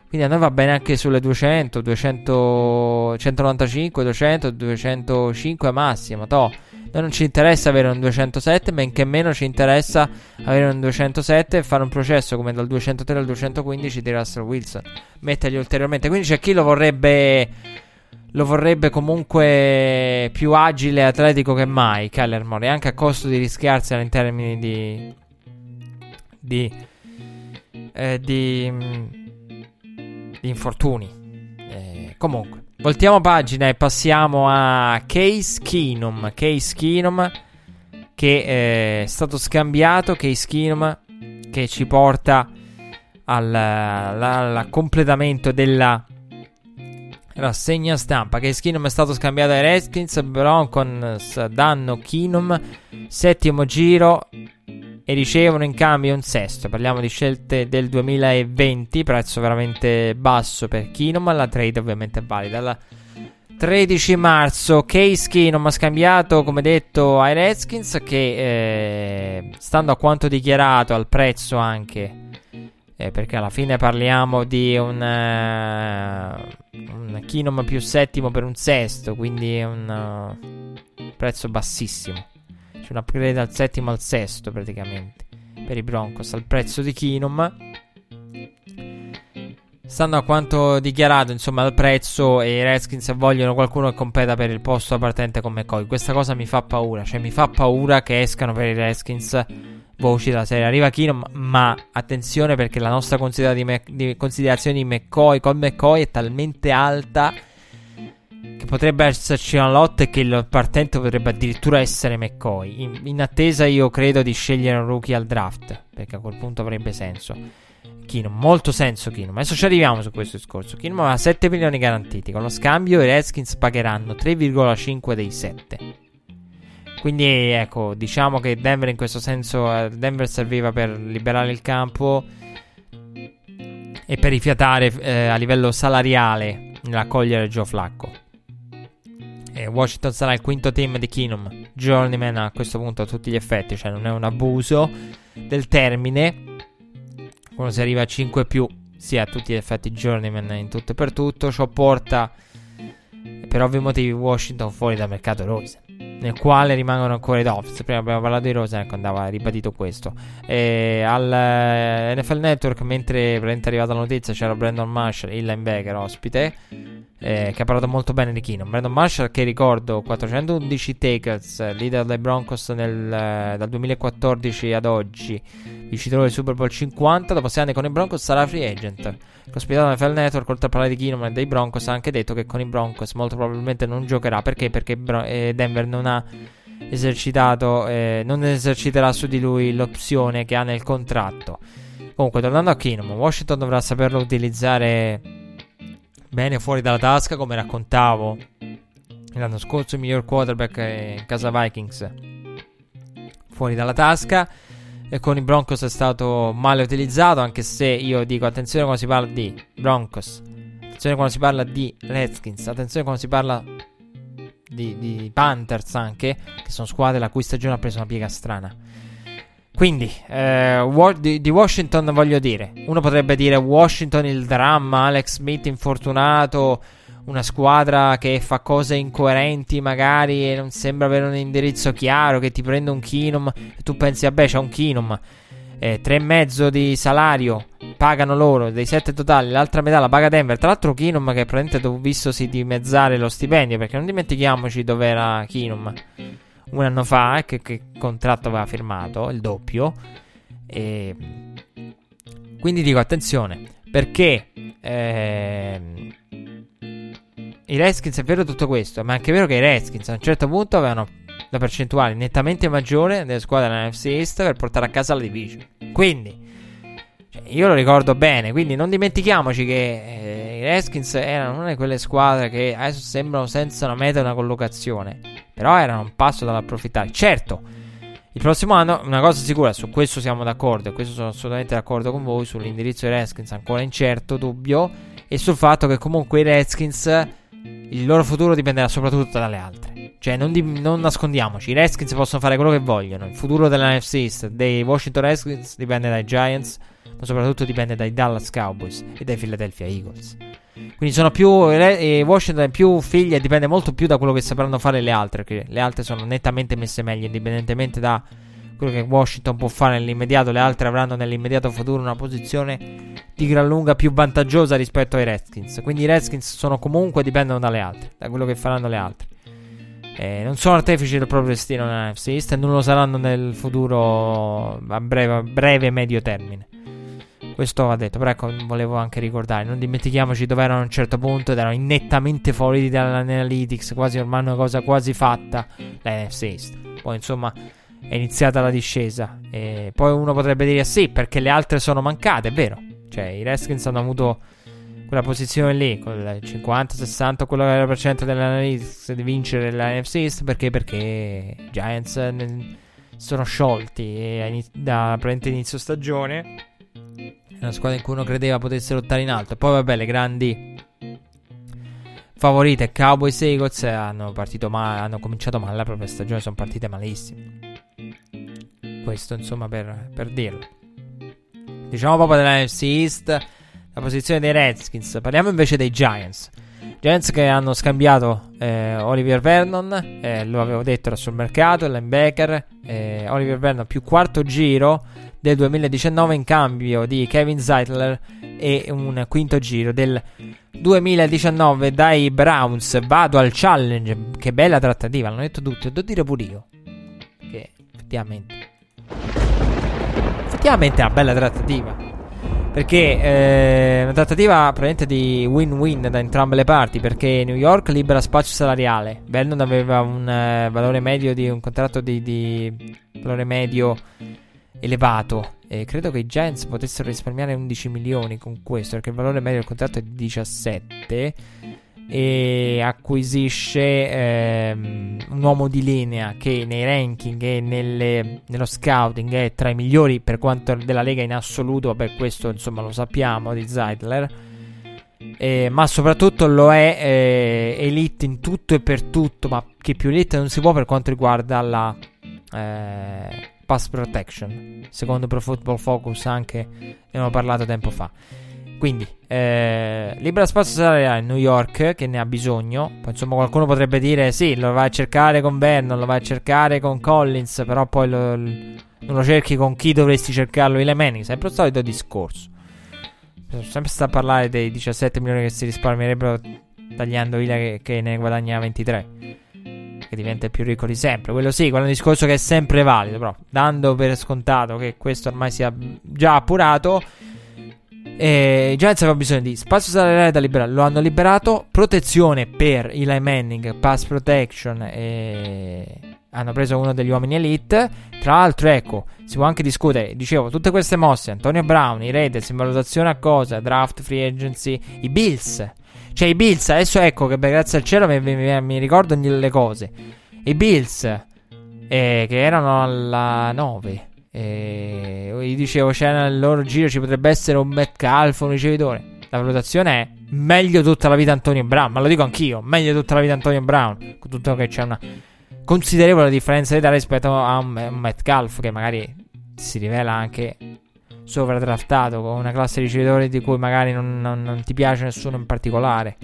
Quindi a noi va bene anche sulle duecento, duecento, centonovantacinque, duecento, duecentocinque massimo, toh. Noi non ci interessa avere un duecentosette, men che meno ci interessa avere un duecentosette e fare un processo come dal duecentotré al duecentoquindici di Russell Wilson, mettergli ulteriormente. Quindi c'è chi lo vorrebbe, lo vorrebbe comunque più agile e atletico che mai Kyler Murray, anche a costo di rischiarsela in termini di Di eh, Di Di infortuni. eh, Comunque voltiamo pagina e passiamo a Case Keenum. Case Keenum che è stato scambiato, Case Keenum che ci porta al, al, al completamento della rassegna stampa. Case Keenum è stato scambiato ai Redskins, Broncos danno Keenum, settimo giro, e ricevono in cambio un sesto. Parliamo di scelte del duemilaventi, prezzo veramente basso per Keenum. La trade ovviamente è valida. La tredici marzo Case Keenum ha scambiato, come detto, ai Redskins, che eh, stando a quanto dichiarato, al prezzo anche, eh, perché alla fine parliamo di un, uh, un Keenum più settimo per un sesto, quindi un uh, prezzo bassissimo, c'è un upgrade dal settimo al sesto praticamente per i Broncos al prezzo di Keenum. Stando a quanto dichiarato, insomma, al prezzo, e i Redskins vogliono qualcuno che competa per il posto da partente con McCoy. Questa cosa mi fa paura, cioè mi fa paura che escano per i Redskins voci della serie: arriva Keenum, ma attenzione, perché la nostra considera di Mac- di considerazione di McCoy con McCoy è talmente alta che potrebbe esserci una lotta e che il partente potrebbe addirittura essere McCoy. In, in attesa io credo di scegliere un rookie al draft, perché a quel punto avrebbe senso Keenum, molto senso Keenum. Adesso ci arriviamo su questo discorso. Keenum ha sette milioni garantiti. Con lo scambio i Redskins pagheranno tre virgola cinque dei sette. Quindi ecco, diciamo che Denver in questo senso, Denver serviva per liberare il campo e per rifiatare eh, a livello salariale nell'accogliere Joe Flacco. E Washington sarà il quinto team di Keenum, journeyman a questo punto a tutti gli effetti, cioè non è un abuso del termine. Quando si arriva a cinque più si è a tutti gli effetti journeyman in tutto e per tutto. Ciò porta per ovvi motivi Washington fuori dal mercato Rosen, nel quale rimangono ancora i Dolphins. Prima abbiamo parlato di Rosen, ecco, andava ribadito questo. E al N F L Network, mentre è arrivata la notizia, c'era Brandon Marshall, il linebacker ospite, eh, che ha parlato molto bene di Keenum. Brandon Marshall, che ricordo, quattrocentoundici tackles, leader dai Broncos nel, dal duemilaquattordici ad oggi, vincitore del Super Bowl cinquanta, dopo sei anni con i Broncos sarà free agent. Ospitato da N F L Network, oltre a parlare di Keenum e dei Broncos, ha anche detto che con i Broncos molto probabilmente non giocherà. Perché? Perché Denver non ha esercitato, eh, non eserciterà su di lui l'opzione che ha nel contratto. Comunque, tornando a Keenum, Washington dovrà saperlo utilizzare bene fuori dalla tasca. Come raccontavo l'anno scorso, il miglior quarterback in casa Vikings fuori dalla tasca, e con i Broncos è stato male utilizzato, anche se io dico attenzione quando si parla di Broncos, attenzione quando si parla di Redskins, attenzione quando si parla di, di Panthers anche, che sono squadre la cui stagione ha preso una piega strana. Quindi eh, di, di Washington voglio dire, uno potrebbe dire Washington il dramma, Alex Smith infortunato, una squadra che fa cose incoerenti magari e non sembra avere un indirizzo chiaro, che ti prende un Keenum e tu pensi vabbè c'è un Keenum, eh, tre e mezzo di salario pagano loro, dei sette totali l'altra metà la paga Denver. Tra l'altro Keenum che praticamente ho visto si dimezzare lo stipendio, perché non dimentichiamoci dov'era Keenum un anno fa, eh, che, che contratto aveva firmato, il doppio. E quindi dico attenzione, perché ehm i Redskins, è vero tutto questo, ma è anche vero che i Redskins a un certo punto avevano la percentuale nettamente maggiore delle squadre della N F C East per portare a casa la division. Quindi cioè, io lo ricordo bene, quindi non dimentichiamoci che eh, i Redskins erano una di quelle squadre che adesso sembrano senza una meta e una collocazione, però erano un passo dall'approfittare. Certo, il prossimo anno una cosa sicura, su questo siamo d'accordo, e questo sono assolutamente d'accordo con voi, sull'indirizzo dei Redskins ancora incerto, dubbio, e sul fatto che comunque i Redskins, il loro futuro dipenderà soprattutto dalle altre. Cioè non, di, non nascondiamoci, i Redskins possono fare quello che vogliono, il futuro della N F C East, dei Washington Redskins, dipende dai Giants, ma soprattutto dipende dai Dallas Cowboys e dai Philadelphia Eagles. Quindi sono più Washington è più figlia, dipende molto più da quello che sapranno fare le altre, perché le altre sono nettamente messe meglio, indipendentemente da quello che Washington può fare nell'immediato. Le altre avranno nell'immediato futuro una posizione di gran lunga più vantaggiosa rispetto ai Redskins. Quindi i Redskins sono comunque, dipendono dalle altre, da quello che faranno le altre. Eh, non sono artefici del proprio destino nella N F C East e non lo saranno nel futuro a breve, a breve e medio termine. Questo va detto, però ecco, volevo anche ricordare, non dimentichiamoci dove erano a un certo punto ed erano nettamente fuori dall'analytics, quasi ormai una cosa quasi fatta, la N F C East. Poi insomma è iniziata la discesa. E poi uno potrebbe dire sì, perché le altre sono mancate, è vero. Cioè i Redskins hanno avuto quella posizione lì, quel cinquanta sessanta, quello che era per cento dell'analytics, di vincere la N F C East, perché perché Giants sono sciolti e da praticamente inizio stagione è una squadra in cui uno credeva potesse lottare in alto. Poi vabbè, le grandi favorite Cowboys e Eagles hanno partito male, hanno cominciato male la propria stagione, sono partite malissime. Questo insomma per, per dirlo. Diciamo proprio della N F C East, la posizione dei Redskins. Parliamo invece dei Giants. Giants che hanno scambiato eh, Olivier Vernon, eh, lo avevo detto, era sul mercato, il linebacker, eh, Olivier Vernon più quarto giro del duemiladiciannove in cambio di Kevin Zeitler e un quinto giro del duemiladiciannove dai Browns. Vado al challenge, che bella trattativa, l'hanno detto tutti, devo dire pure io che effettivamente effettivamente è una bella trattativa, perché eh, una trattativa praticamente di win-win da entrambe le parti, perché New York libera spazio salariale. Vernon aveva un eh, valore medio di un contratto di, di valore medio elevato, e credo che i Giants potessero risparmiare undici milioni con questo, perché il valore medio del contratto è di diciassette, e acquisisce eh, un uomo di linea che nei ranking e nelle, nello scouting è tra i migliori per quanto della Lega in assoluto. Vabbè, questo insomma lo sappiamo di Zeitler, eh, ma soprattutto lo è eh, elite in tutto e per tutto, ma che più elite non si può per quanto riguarda la eh, pass protection, secondo Pro Football Focus anche ne abbiamo parlato tempo fa. Quindi eh, libera spazio salariale in New York, che ne ha bisogno. Poi, insomma, qualcuno potrebbe dire sì, lo vai a cercare con Vernon, lo vai a cercare con Collins, però poi lo, lo, non lo cerchi con chi dovresti cercarlo, Eli Manning. Sempre il solito discorso, sempre sta a parlare dei diciassette milioni che si risparmierebbero tagliando Eli che, che ne guadagna ventitré, che diventa più ricco di sempre. Quello sì, quello è un discorso che è sempre valido, però dando per scontato che questo ormai sia già appurato. I Giants avevano bisogno di spazio salariale da liberare, lo hanno liberato, protezione per Eli Manning, pass protection, e hanno preso uno degli uomini elite. Tra l'altro, ecco, si può anche discutere, dicevo, tutte queste mosse, Antonio Brown, i Raiders in valutazione a cosa, draft, free agency, i Bills, cioè i Bills, adesso ecco che beh, grazie al cielo mi, mi, mi ricordo le cose, i Bills eh, che erano alla nove. E io dicevo, c'era nel loro giro, ci potrebbe essere un Metcalf, un ricevitore. La valutazione è meglio tutta la vita Antonio Brown, ma lo dico anch'io, meglio tutta la vita Antonio Brown, con tutto che c'è una considerevole differenza di età rispetto a un Metcalf, che magari si rivela anche sovradraftato, con una classe di ricevitori di cui magari non, non, non ti piace nessuno in particolare.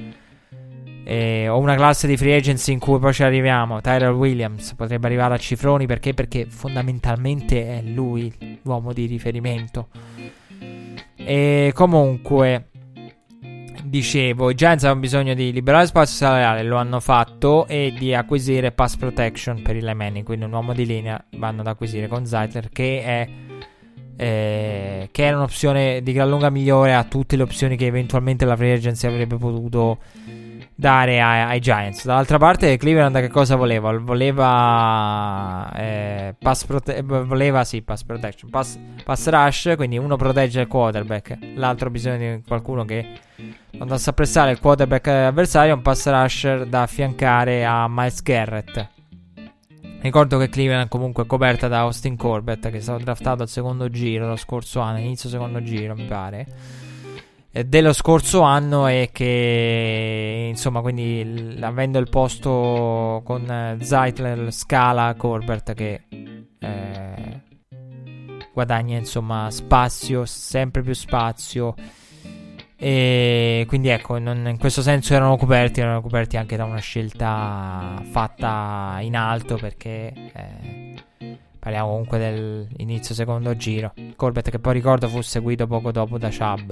Eh, o una classe di free agency in cui poi ci arriviamo, Tyrell Williams potrebbe arrivare a cifroni, perché perché fondamentalmente è lui l'uomo di riferimento. E comunque dicevo, i Giants hanno bisogno di liberare spazio salariale, lo hanno fatto, e di acquisire pass protection per il Manning, quindi un uomo di linea vanno ad acquisire con Zeitler, che è eh, che era un'opzione di gran lunga migliore a tutte le opzioni che eventualmente la free agency avrebbe potuto dare ai, ai Giants. Dall'altra parte Cleveland che cosa voleva? Voleva eh, pass prote- voleva sì pass protection, pass, pass rush, quindi uno protegge il quarterback, l'altro ha bisogno di qualcuno che andasse a pressare il quarterback avversario, un pass rusher da affiancare a Myles Garrett. Ricordo che Cleveland comunque è coperta da Austin Corbett, che è stato draftato al secondo giro lo scorso anno, inizio secondo giro mi pare dello scorso anno, e che insomma quindi l- avendo il posto con Zeitler scala Corbett, che eh, guadagna insomma spazio, sempre più spazio, e quindi ecco, non, in questo senso erano coperti erano coperti anche da una scelta fatta in alto, perché eh, parliamo comunque dell'inizio secondo giro. Corbett, che poi ricordo fu seguito poco dopo da Chubb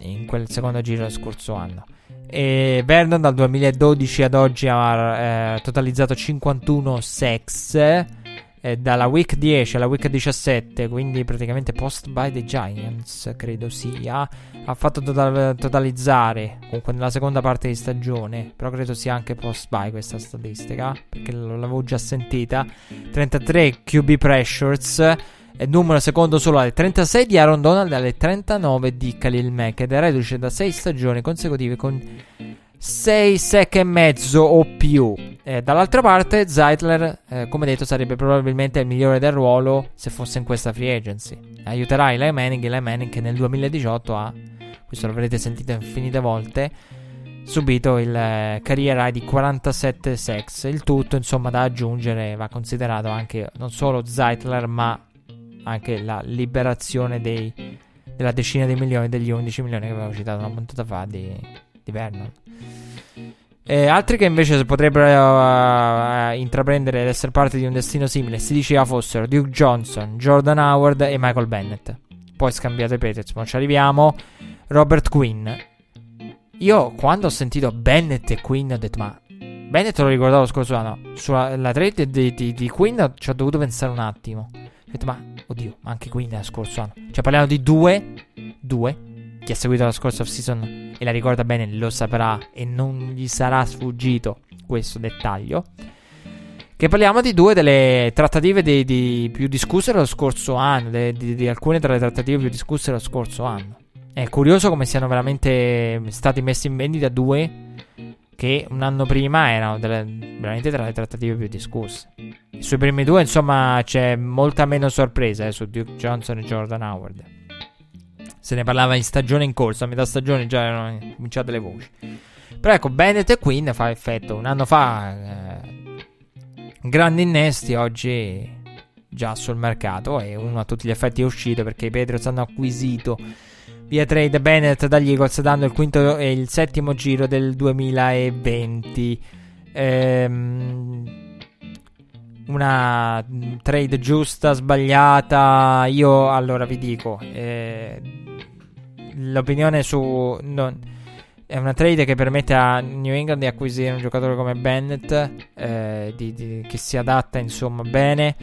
in quel secondo giro dello scorso anno. E Vernon dal duemiladodici ad oggi ha eh, totalizzato cinquantuno sacks eh, dalla week dieci alla week diciassette, quindi praticamente post by the Giants credo sia, ha fatto total- totalizzare comunque nella seconda parte di stagione, però credo sia anche post by questa statistica perché l- l'avevo già sentita, trentatré Q B pressures, numero secondo solo alle trentasei di Aaron Donald e alle trentanove di Khalil Mack, ed è reduce da sei stagioni consecutive con sei sack e mezzo o più. Eh, dall'altra parte Zeitler, eh, come detto, sarebbe probabilmente il migliore del ruolo se fosse in questa free agency. Aiuterà Eli Manning, Eli Manning che nel duemiladiciotto ha, questo l'avrete sentito infinite volte, subito il eh, career high di quarantasette sacks. Il tutto, insomma, da aggiungere, va considerato anche non solo Zeitler ma anche la liberazione dei, della decina di milioni, degli undici milioni che avevo citato una puntata fa di, di Vernon. E altri che invece potrebbero uh, intraprendere ed essere parte di un destino simile si diceva fossero Duke Johnson, Jordan Howard e Michael Bennett, poi scambiato i Patriots, ma ci arriviamo. Robert Quinn, io quando ho sentito Bennett e Quinn ho detto ma Bennett lo ricordavo lo scorso anno, sulla la trade di, di, di Quinn ci ho dovuto pensare un attimo, ho detto ma oddio, ma anche Quinn lo scorso anno, cioè parliamo di due due chi ha seguito la scorsa off season e la ricorda bene lo saprà e non gli sarà sfuggito questo dettaglio, che parliamo di due delle trattative di, di più discusse lo scorso anno, de, di, di alcune tra le trattative più discusse lo scorso anno. È curioso come siano veramente stati messi in vendita due che un anno prima erano delle, veramente tra le trattative più discusse. Sui primi due insomma c'è molta meno sorpresa eh, su Duke Johnson e Jordan Howard. Se ne parlava in stagione in corso, a metà stagione già erano cominciate le voci. Però ecco, Bennett e Quinn fa effetto. Un anno fa, eh, grandi innesti, oggi già sul mercato. E uno a tutti gli effetti è uscito perché i Patriots hanno acquisito via trade Bennett dagli Eagles, dando il quinto e il settimo giro del duemilaventi. Ehm... Una trade giusta, sbagliata? Io allora vi dico eh, l'opinione su non, è una trade che permette a New England di acquisire un giocatore come Bennett eh, di, di, che si adatta insomma bene,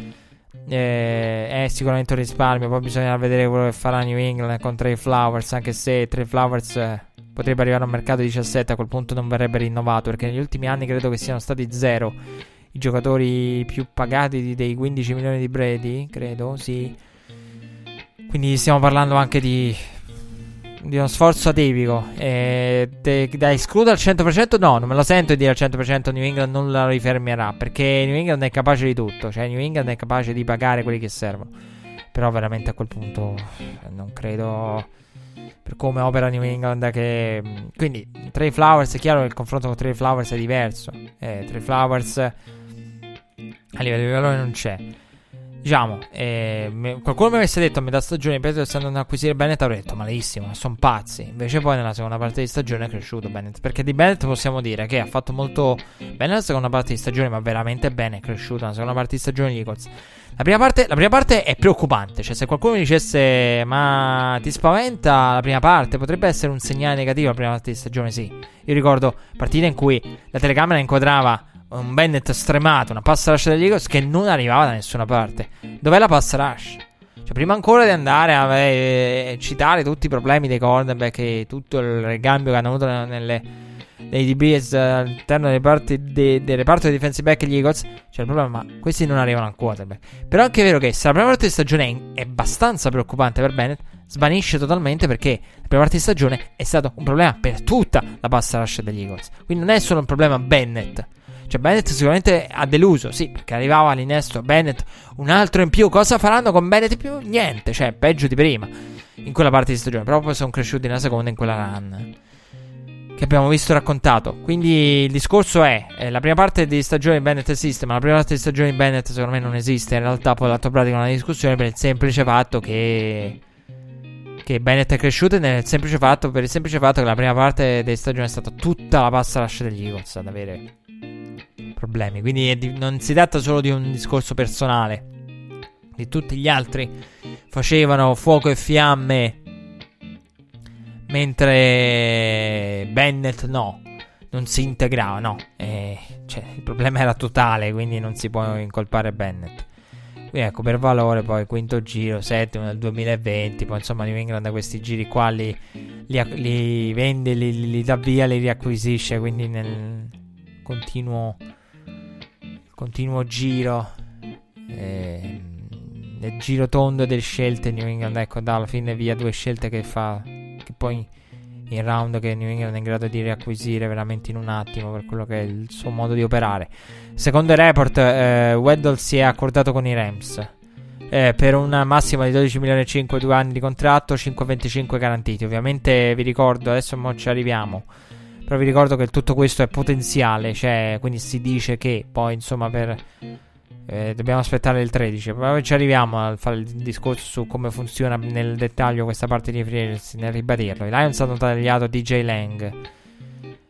eh, è sicuramente un risparmio. Poi bisognerà vedere quello che farà New England con Trey Flowers, anche se Trey Flowers eh, potrebbe arrivare a un mercato diciassette, a quel punto non verrebbe rinnovato perché negli ultimi anni credo che siano stati zero i giocatori più pagati dei quindici milioni di Brady, credo, sì. Quindi stiamo parlando anche di, di uno sforzo atipico. E de, da escludere al cento per cento no, non me lo sento di dire al cento per cento New England non la rifermerà, perché New England è capace di tutto, cioè New England è capace di pagare quelli che servono. Però veramente a quel punto non credo, per come opera New England, che quindi Trey Flowers è chiaro che il confronto con Trey Flowers è diverso. eh, Trey Flowers a livello di valore non c'è, diciamo. eh, me, qualcuno mi avesse detto a metà stagione i Patriots andando ad acquisire Bennett, avrei detto malissimo, sono pazzi. Invece poi nella seconda parte di stagione è cresciuto Bennett, perché di Bennett possiamo dire che ha fatto molto bene nella seconda parte di stagione, ma veramente bene è cresciuto nella seconda parte di stagione gli Eagles. La prima parte, la prima parte è preoccupante, cioè se qualcuno mi dicesse ma ti spaventa la prima parte, potrebbe essere un segnale negativo la prima parte di stagione, sì. Io ricordo partite in cui la telecamera inquadrava un Bennett stremato, una pass rush degli Eagles che non arrivava da nessuna parte. Dov'è la pass rush? Cioè prima ancora di andare a eh, citare tutti i problemi dei cornerback e tutto il ricambio che hanno avuto nelle, nei D Bs all'interno dei parti de, del reparto dei defensive back degli Eagles, c'è il problema, ma questi non arrivano al quarterback. Però è anche vero che se la prima parte di stagione è abbastanza preoccupante per Bennett, svanisce totalmente perché la prima parte di stagione è stato un problema per tutta la pass rush degli Eagles. Quindi non è solo un problema Bennett. Cioè Bennett sicuramente ha deluso, sì, perché arrivava all'innesto Bennett, un altro in più. Cosa faranno con Bennett in più? Niente, cioè peggio di prima in quella parte di stagione. Però poi sono cresciuti nella seconda, in quella run che abbiamo visto raccontato. Quindi il discorso è, eh, la prima parte di stagione di Bennett esiste, ma la prima parte di stagione di Bennett secondo me non esiste. In realtà poi l'atto pratico è una discussione per il semplice fatto che... che Bennett è cresciuto nel semplice fatto, per il semplice fatto che la prima parte di stagione è stata tutta la pass rush degli Eagles ad avere problemi. Quindi di, non si tratta solo di un discorso personale, di tutti gli altri facevano fuoco e fiamme mentre Bennett no, non si integrava, no, e, cioè, il problema era totale, quindi non si può incolpare Bennett. Quindi ecco, per valore poi quinto giro, settimo del duemilaventi, poi insomma New England questi giri qua li, li, li vende, li, li dà via, li riacquisisce, quindi nel continuo continuo giro, eh, nel giro tondo delle scelte New England, ecco, dalla fine via due scelte che fa, che poi il round che New England è in grado di riacquisire veramente in un attimo, per quello che è il suo modo di operare. Secondo il report, eh, Weddle si è accordato con i Rams eh, per un massimo di dodici milioni e cinque, due anni di contratto, cinque virgola venticinque garantiti. Ovviamente vi ricordo, adesso mo ci arriviamo, però vi ricordo che tutto questo è potenziale, cioè, quindi si dice che poi insomma per... Eh, dobbiamo aspettare il tredici, poi ci arriviamo a fare il discorso su come funziona nel dettaglio questa parte di free agency. Nel ribadirlo, i Lions hanno tagliato D J Lang,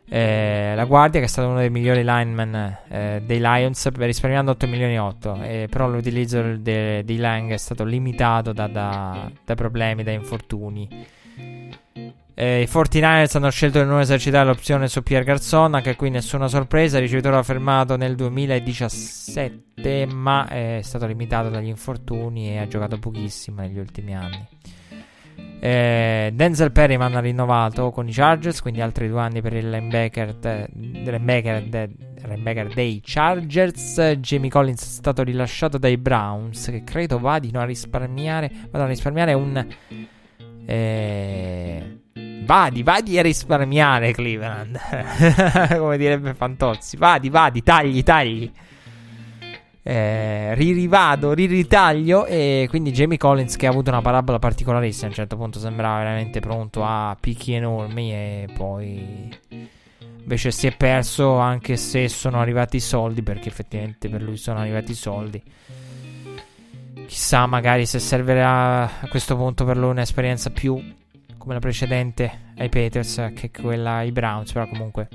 eh, la guardia che è stato uno dei migliori lineman eh, dei Lions, risparmiando otto milioni e otto, eh, però l'utilizzo di, di Lang è stato limitato da, da, da problemi, da infortuni. Eh, I quarantanovers hanno scelto di non esercitare l'opzione su Pierre Garçon, anche qui nessuna sorpresa. Il ricevitore ha fermato nel duemiladiciassette, ma è stato limitato dagli infortuni e ha giocato pochissimo negli ultimi anni. eh, Denzel Perryman ha rinnovato con i Chargers, quindi altri due anni per il linebacker, de, linebacker, de, linebacker dei Chargers. Jamie Collins è stato rilasciato dai Browns, che credo vadino a risparmiare vadano a risparmiare un... Eh, vadi, vadi a risparmiare Cleveland come direbbe Fantozzi, vadi, vadi, tagli, tagli, eh, ririvado, riritaglio. E quindi Jamie Collins, che ha avuto una parabola particolarissima, a un certo punto sembrava veramente pronto a picchi enormi e poi invece si è perso, anche se sono arrivati i soldi, perché effettivamente per lui sono arrivati i soldi. Chissà, magari se servirà a questo punto per lui un'esperienza più come la precedente ai Patriots che quella ai Browns, però comunque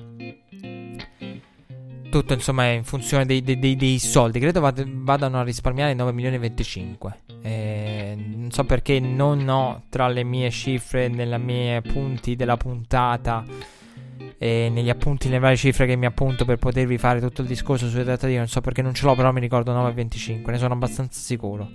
tutto insomma è in funzione dei, dei, dei soldi. Credo vadano a risparmiare nove milioni e venticinque, eh, non so perché non ho tra le mie cifre, nella mie appunti della puntata e negli appunti, le varie cifre che mi appunto per potervi fare tutto il discorso sulle trattative, non so perché non ce l'ho, però mi ricordo nove virgola venticinque, ne sono abbastanza sicuro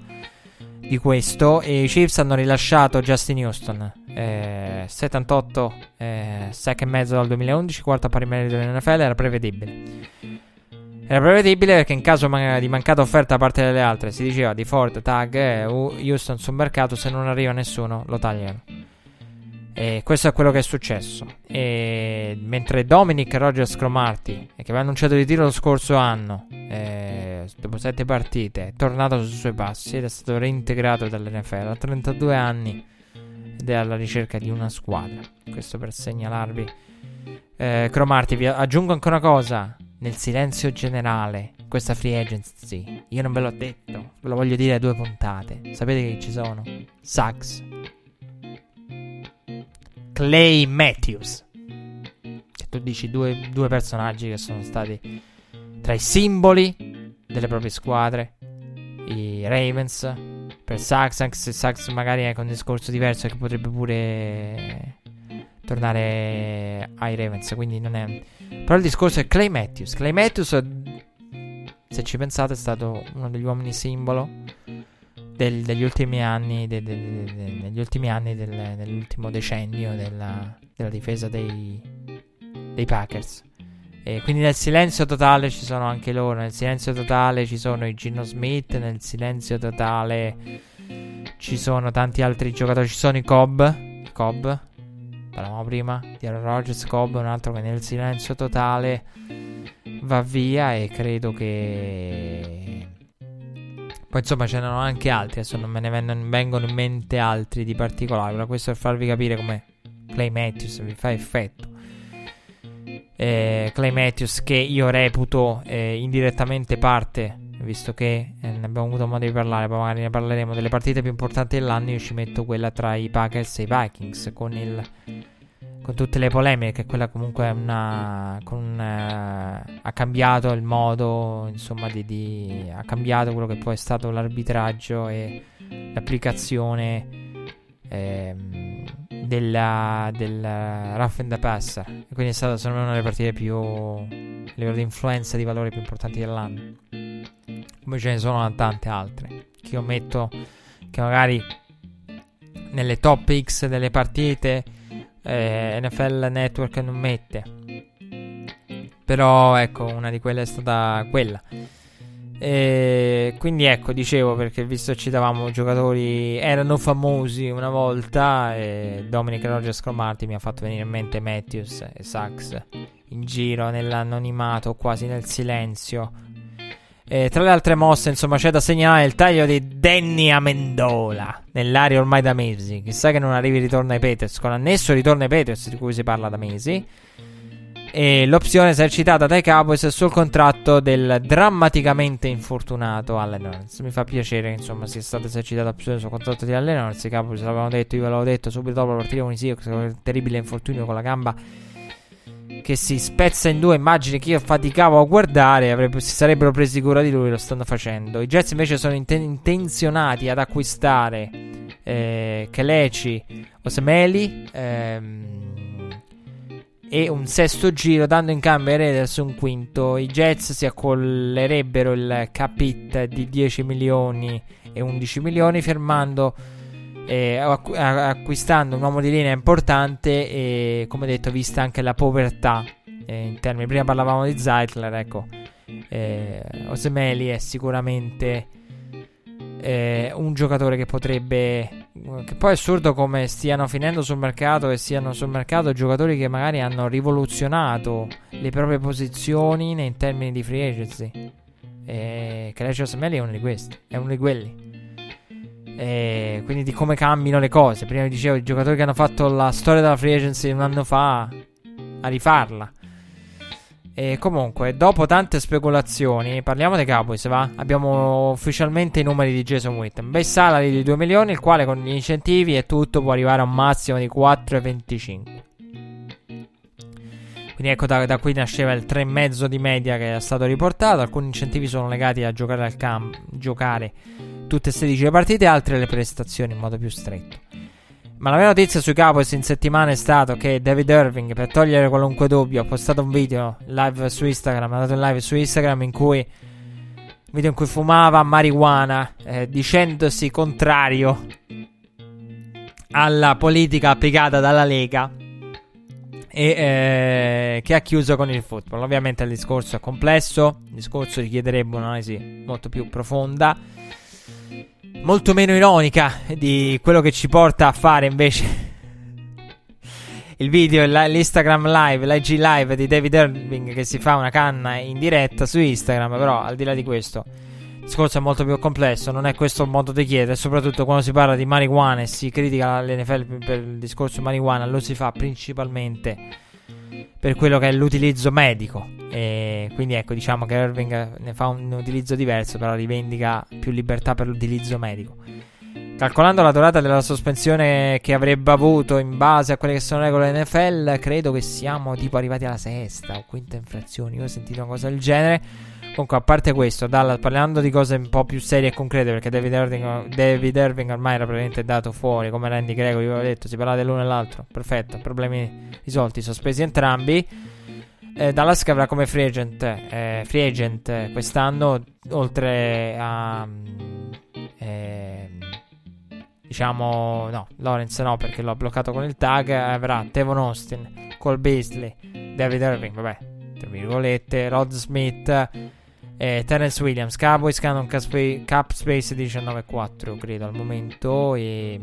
di questo. E i Chiefs hanno rilasciato Justin Houston, eh, settantotto eh, sack e mezzo dal duemilaundici, quarta pari merito dell'N F L. Era prevedibile, era prevedibile perché in caso man- di mancata offerta da parte delle altre, si diceva di Ford, Tag, eh, Houston sul mercato, se non arriva nessuno lo tagliano. E questo è quello che è successo. E mentre Dominic Rogers Cromartie, che aveva annunciato il ritiro lo scorso anno, eh, dopo sette partite è tornato sui suoi passi ed è stato reintegrato dall'N F L a trentadue anni ed è alla ricerca di una squadra. Questo per segnalarvi eh, Cromartie. Vi aggiungo ancora una cosa, nel silenzio generale questa free agency io non ve l'ho detto, ve lo voglio dire a due puntate. Sapete che ci sono Sachs, Clay Matthews, che tu dici due, due personaggi che sono stati tra i simboli delle proprie squadre, i Ravens, per Sachs, anche se Sachs magari è con un discorso diverso che potrebbe pure tornare ai Ravens, quindi non è, però il discorso è Clay Matthews. Clay Matthews, se ci pensate, è stato uno degli uomini simbolo Del, degli ultimi anni de, de, de, de, de, degli ultimi anni del, dell'ultimo decennio della, della difesa dei, dei Packers. E quindi nel silenzio totale ci sono anche loro, nel silenzio totale ci sono i Gino Smith, nel silenzio totale ci sono tanti altri giocatori, ci sono i Cobb Cobb parlavamo prima di Aaron Rodgers. Cobb è un altro che nel silenzio totale va via, e credo che poi insomma ce n'erano anche altri, adesso non me ne vengono in mente altri di particolare, però questo per farvi capire come Clay Matthews vi fa effetto. eh, Clay Matthews, che io reputo eh, indirettamente parte, visto che eh, ne abbiamo avuto modo di parlare, poi magari ne parleremo, delle partite più importanti dell'anno. Io ci metto quella tra i Packers e i Vikings, con il con tutte le polemiche, quella comunque è una, con una, ha cambiato il modo, insomma, di, di, ha cambiato quello che poi è stato l'arbitraggio e l'applicazione eh, della, della rough and the passer, e quindi è stata secondo me una delle partite più, a livello di influenza, di valore più importanti dell'anno, come ce ne sono tante altre che io metto, che magari nelle top X delle partite Eh, N F L Network non mette, però ecco, una di quelle è stata quella. E quindi ecco, dicevo, perché visto che citavamo giocatori erano famosi una volta, e Dominic Rogers Cromarty mi ha fatto venire in mente Matthews e Sachs in giro nell'anonimato, quasi nel silenzio. E tra le altre mosse, insomma, c'è da segnalare il taglio di Danny Amendola, nell'aria ormai da mesi. Chissà che non arrivi il ritorno ai Patriots, con annesso ritorno ai Patriots di cui si parla da mesi, e l'opzione esercitata dai Cowboys sul contratto del drammaticamente infortunato Allen Hurts. Mi fa piacere che, insomma, sia stata esercitata l'opzione sul contratto di Allen Hurts. I Cowboys l'avevano detto, io ve l'avevo detto subito dopo la partita con i Seahawks, con il terribile infortunio con la gamba che si spezza in due, immagini che io faticavo a guardare, avrebbe, si sarebbero presi cura di lui, lo stanno facendo. I Jets invece sono in- intenzionati ad acquistare eh, Kelechi Osemeli ehm, e un sesto giro, dando in cambio Reders su un quinto. I Jets si accollerebbero il cap hit di dieci milioni e undici milioni, fermando Eh, acquistando un uomo di linea importante e, come detto, vista anche la povertà eh, in termini, prima parlavamo di Zeitler, ecco, eh, Osemeli è sicuramente eh, un giocatore che potrebbe, che poi è assurdo come stiano finendo sul mercato e siano sul mercato giocatori che magari hanno rivoluzionato le proprie posizioni nei termini di free agency. eh, Kelechi Osemeli è uno di questi, è uno di quelli. E quindi di come cambino le cose. Prima vi dicevo, i giocatori che hanno fatto la storia della free agency un anno fa a rifarla. E comunque, dopo tante speculazioni, parliamo dei Cowboys, va? Abbiamo ufficialmente i numeri di Jason Witten. Un bel salary di due milioni, il quale con gli incentivi e tutto può arrivare a un massimo di quattro virgola venticinque. Quindi ecco, da, da qui nasceva il tre virgola cinque di media che è stato riportato. Alcuni incentivi sono legati a giocare al campo, giocare tutte e sedici le partite, altre le prestazioni in modo più stretto. Ma la vera notizia sui Cowboys in settimana è stato che David Irving, per togliere qualunque dubbio, ha postato un video live su Instagram, ha dato un live su Instagram in cui, video in cui fumava marijuana, eh, dicendosi contrario alla politica applicata dalla Lega e eh, che ha chiuso con il football. Ovviamente il discorso è complesso, il discorso richiederebbe un'analisi molto più profonda, molto meno ironica di quello che ci porta a fare invece il video, l'Instagram live, l'I G live di David Irving, che si fa una canna in diretta su Instagram. Però al di là di questo, il discorso è molto più complesso, non è questo il modo di chiedere, soprattutto quando si parla di marijuana e si critica l'N F L per il discorso marijuana, lo si fa principalmente per quello che è l'utilizzo medico. E quindi ecco, diciamo che Irving ne fa un utilizzo diverso, però rivendica più libertà per l'utilizzo medico. Calcolando la durata della sospensione che avrebbe avuto in base a quelle che sono le regole N F L, credo che siamo tipo arrivati alla sesta o quinta infrazione, io ho sentito una cosa del genere. Comunque, a parte questo, dalla, parlando di cose un po' più serie e concrete, perché David Irving, David Irving ormai era praticamente dato fuori, come Randy Gregory, vi avevo detto, si parlava dell'uno e dell'altro, perfetto, problemi risolti, sospesi entrambi. Eh, Dallas, che avrà come free agent, eh, free agent eh, quest'anno, oltre a eh, diciamo no, Lawrence no, perché l'ho bloccato con il tag, avrà Tavon Austin, Cole Beasley, David Irving, vabbè, tra virgolette, Rod Smith, eh, Terrence Williams. Cowboys che hanno un cap space diciannove virgola quattro credo al momento, e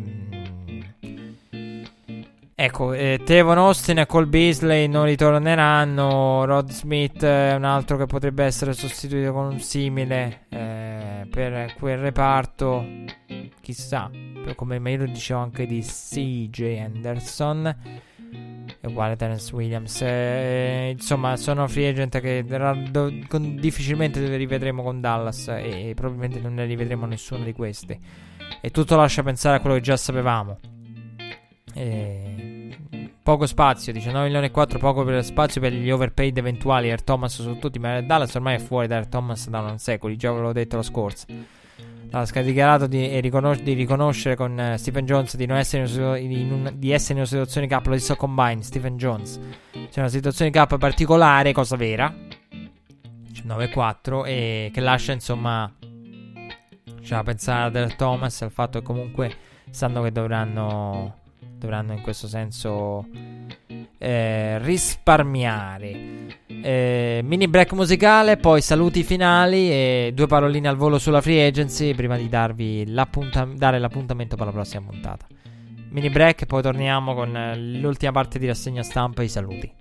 ecco, eh, Tavon Austin e Cole Beasley non ritorneranno. Rod Smith è un altro che potrebbe essere sostituito con un simile eh, per quel reparto, chissà. Come me lo dicevo anche di C J Anderson, è uguale a Terrence Williams. eh, Insomma, sono free agent che do, con, difficilmente le rivedremo con Dallas, e, e probabilmente non ne rivedremo nessuno di questi. E tutto lascia pensare a quello che già sapevamo. Eh, poco spazio, diciannove milioni e quattro, poco per spazio per gli overpaid eventuali. Earl Thomas su tutti, ma Dallas ormai è fuori da Earl Thomas da un secolo, già ve l'ho detto la scorsa. Dallas ha dichiarato di, riconos- di riconoscere con uh, Stephen Jones di, non essere in una, in una, di essere in una situazione cap, lo disso combine Stephen Jones, c'è una situazione cap particolare, cosa vera, diciannove virgola quattro, e che lascia, insomma, cioè, pensare ad Earl Thomas, al fatto che comunque sanno che dovranno dovranno in questo senso eh, risparmiare. eh, mini break musicale, poi saluti finali e due paroline al volo sulla free agency prima di darvi l'appuntam- dare l'appuntamento per la prossima puntata. Mini break, poi torniamo con l'ultima parte di rassegna stampa e i saluti.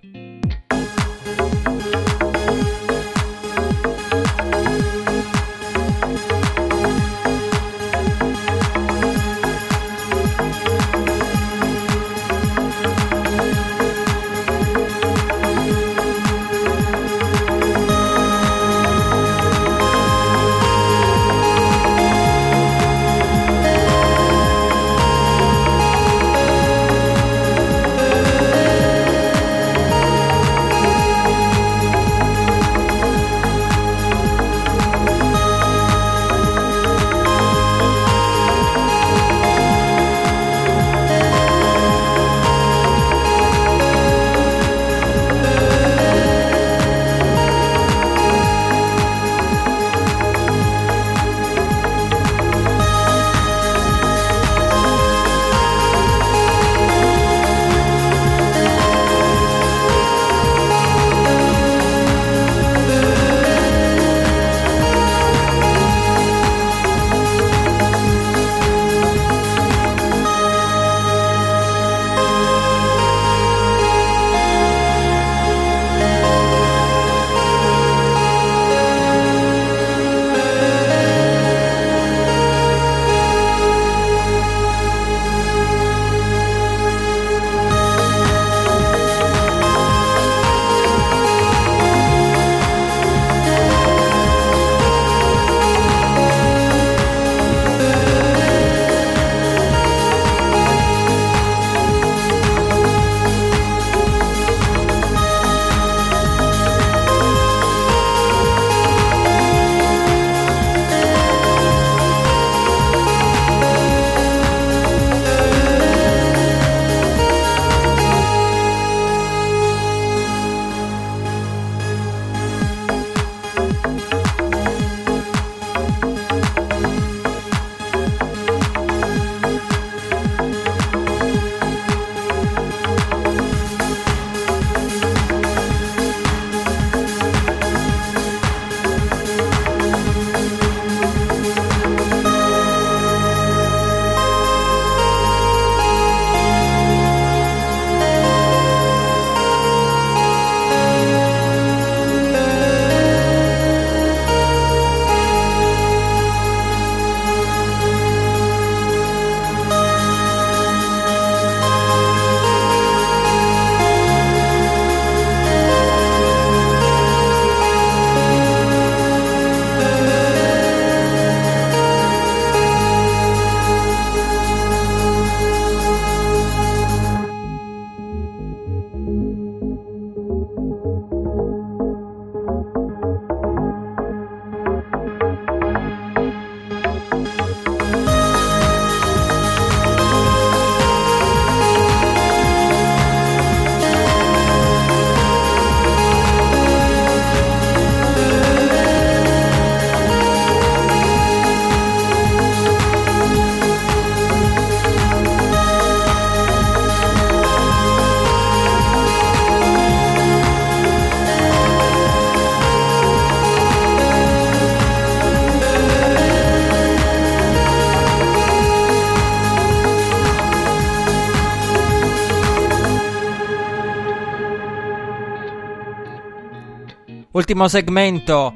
Ultimo segmento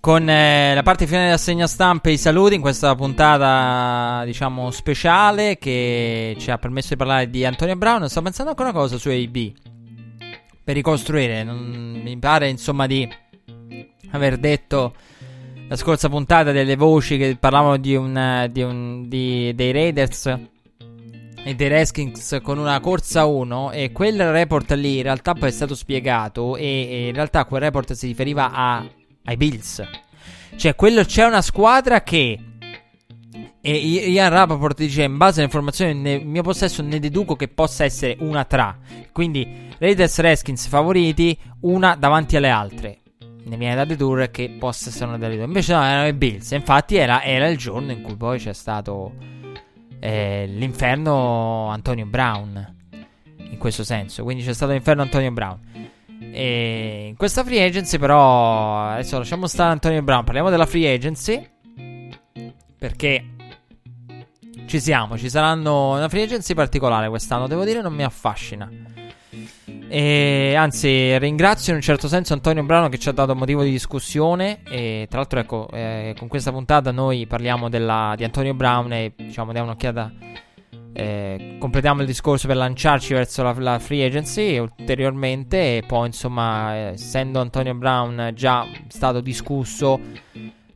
con eh, la parte finale della segna stampa e i saluti in questa puntata, diciamo, speciale che ci ha permesso di parlare di Antonio Brown. Sto pensando anche una cosa su A B per ricostruire, non, mi pare insomma di aver detto la scorsa puntata delle voci che parlavano di un, di un di, dei Raiders e dei Redskins con una corsa uno, e quel report lì in realtà poi è stato spiegato e, e in realtà quel report si riferiva a, ai Bills, cioè quello, c'è una squadra che, e Ian Rapoport dice, in base alle informazioni nel mio possesso ne deduco che possa essere una tra, quindi Raiders Redskins favoriti, una davanti alle altre, ne viene da dedurre che possa essere una delle due, invece no, erano i Bills, infatti era, era il giorno in cui poi c'è stato Eh, l'inferno Antonio Brown, in questo senso, quindi c'è stato l'inferno Antonio Brown. E in questa free agency però, adesso lasciamo stare Antonio Brown, parliamo della free agency, perché ci siamo, ci saranno una free agency particolare quest'anno, devo dire non mi affascina. E anzi, ringrazio in un certo senso Antonio Brown che ci ha dato motivo di discussione. E tra l'altro, ecco, eh, con questa puntata noi parliamo della, di Antonio Brown e diciamo diamo un'occhiata, eh, completiamo il discorso per lanciarci verso la, la free agency ulteriormente. E poi insomma, eh, essendo Antonio Brown già stato discusso,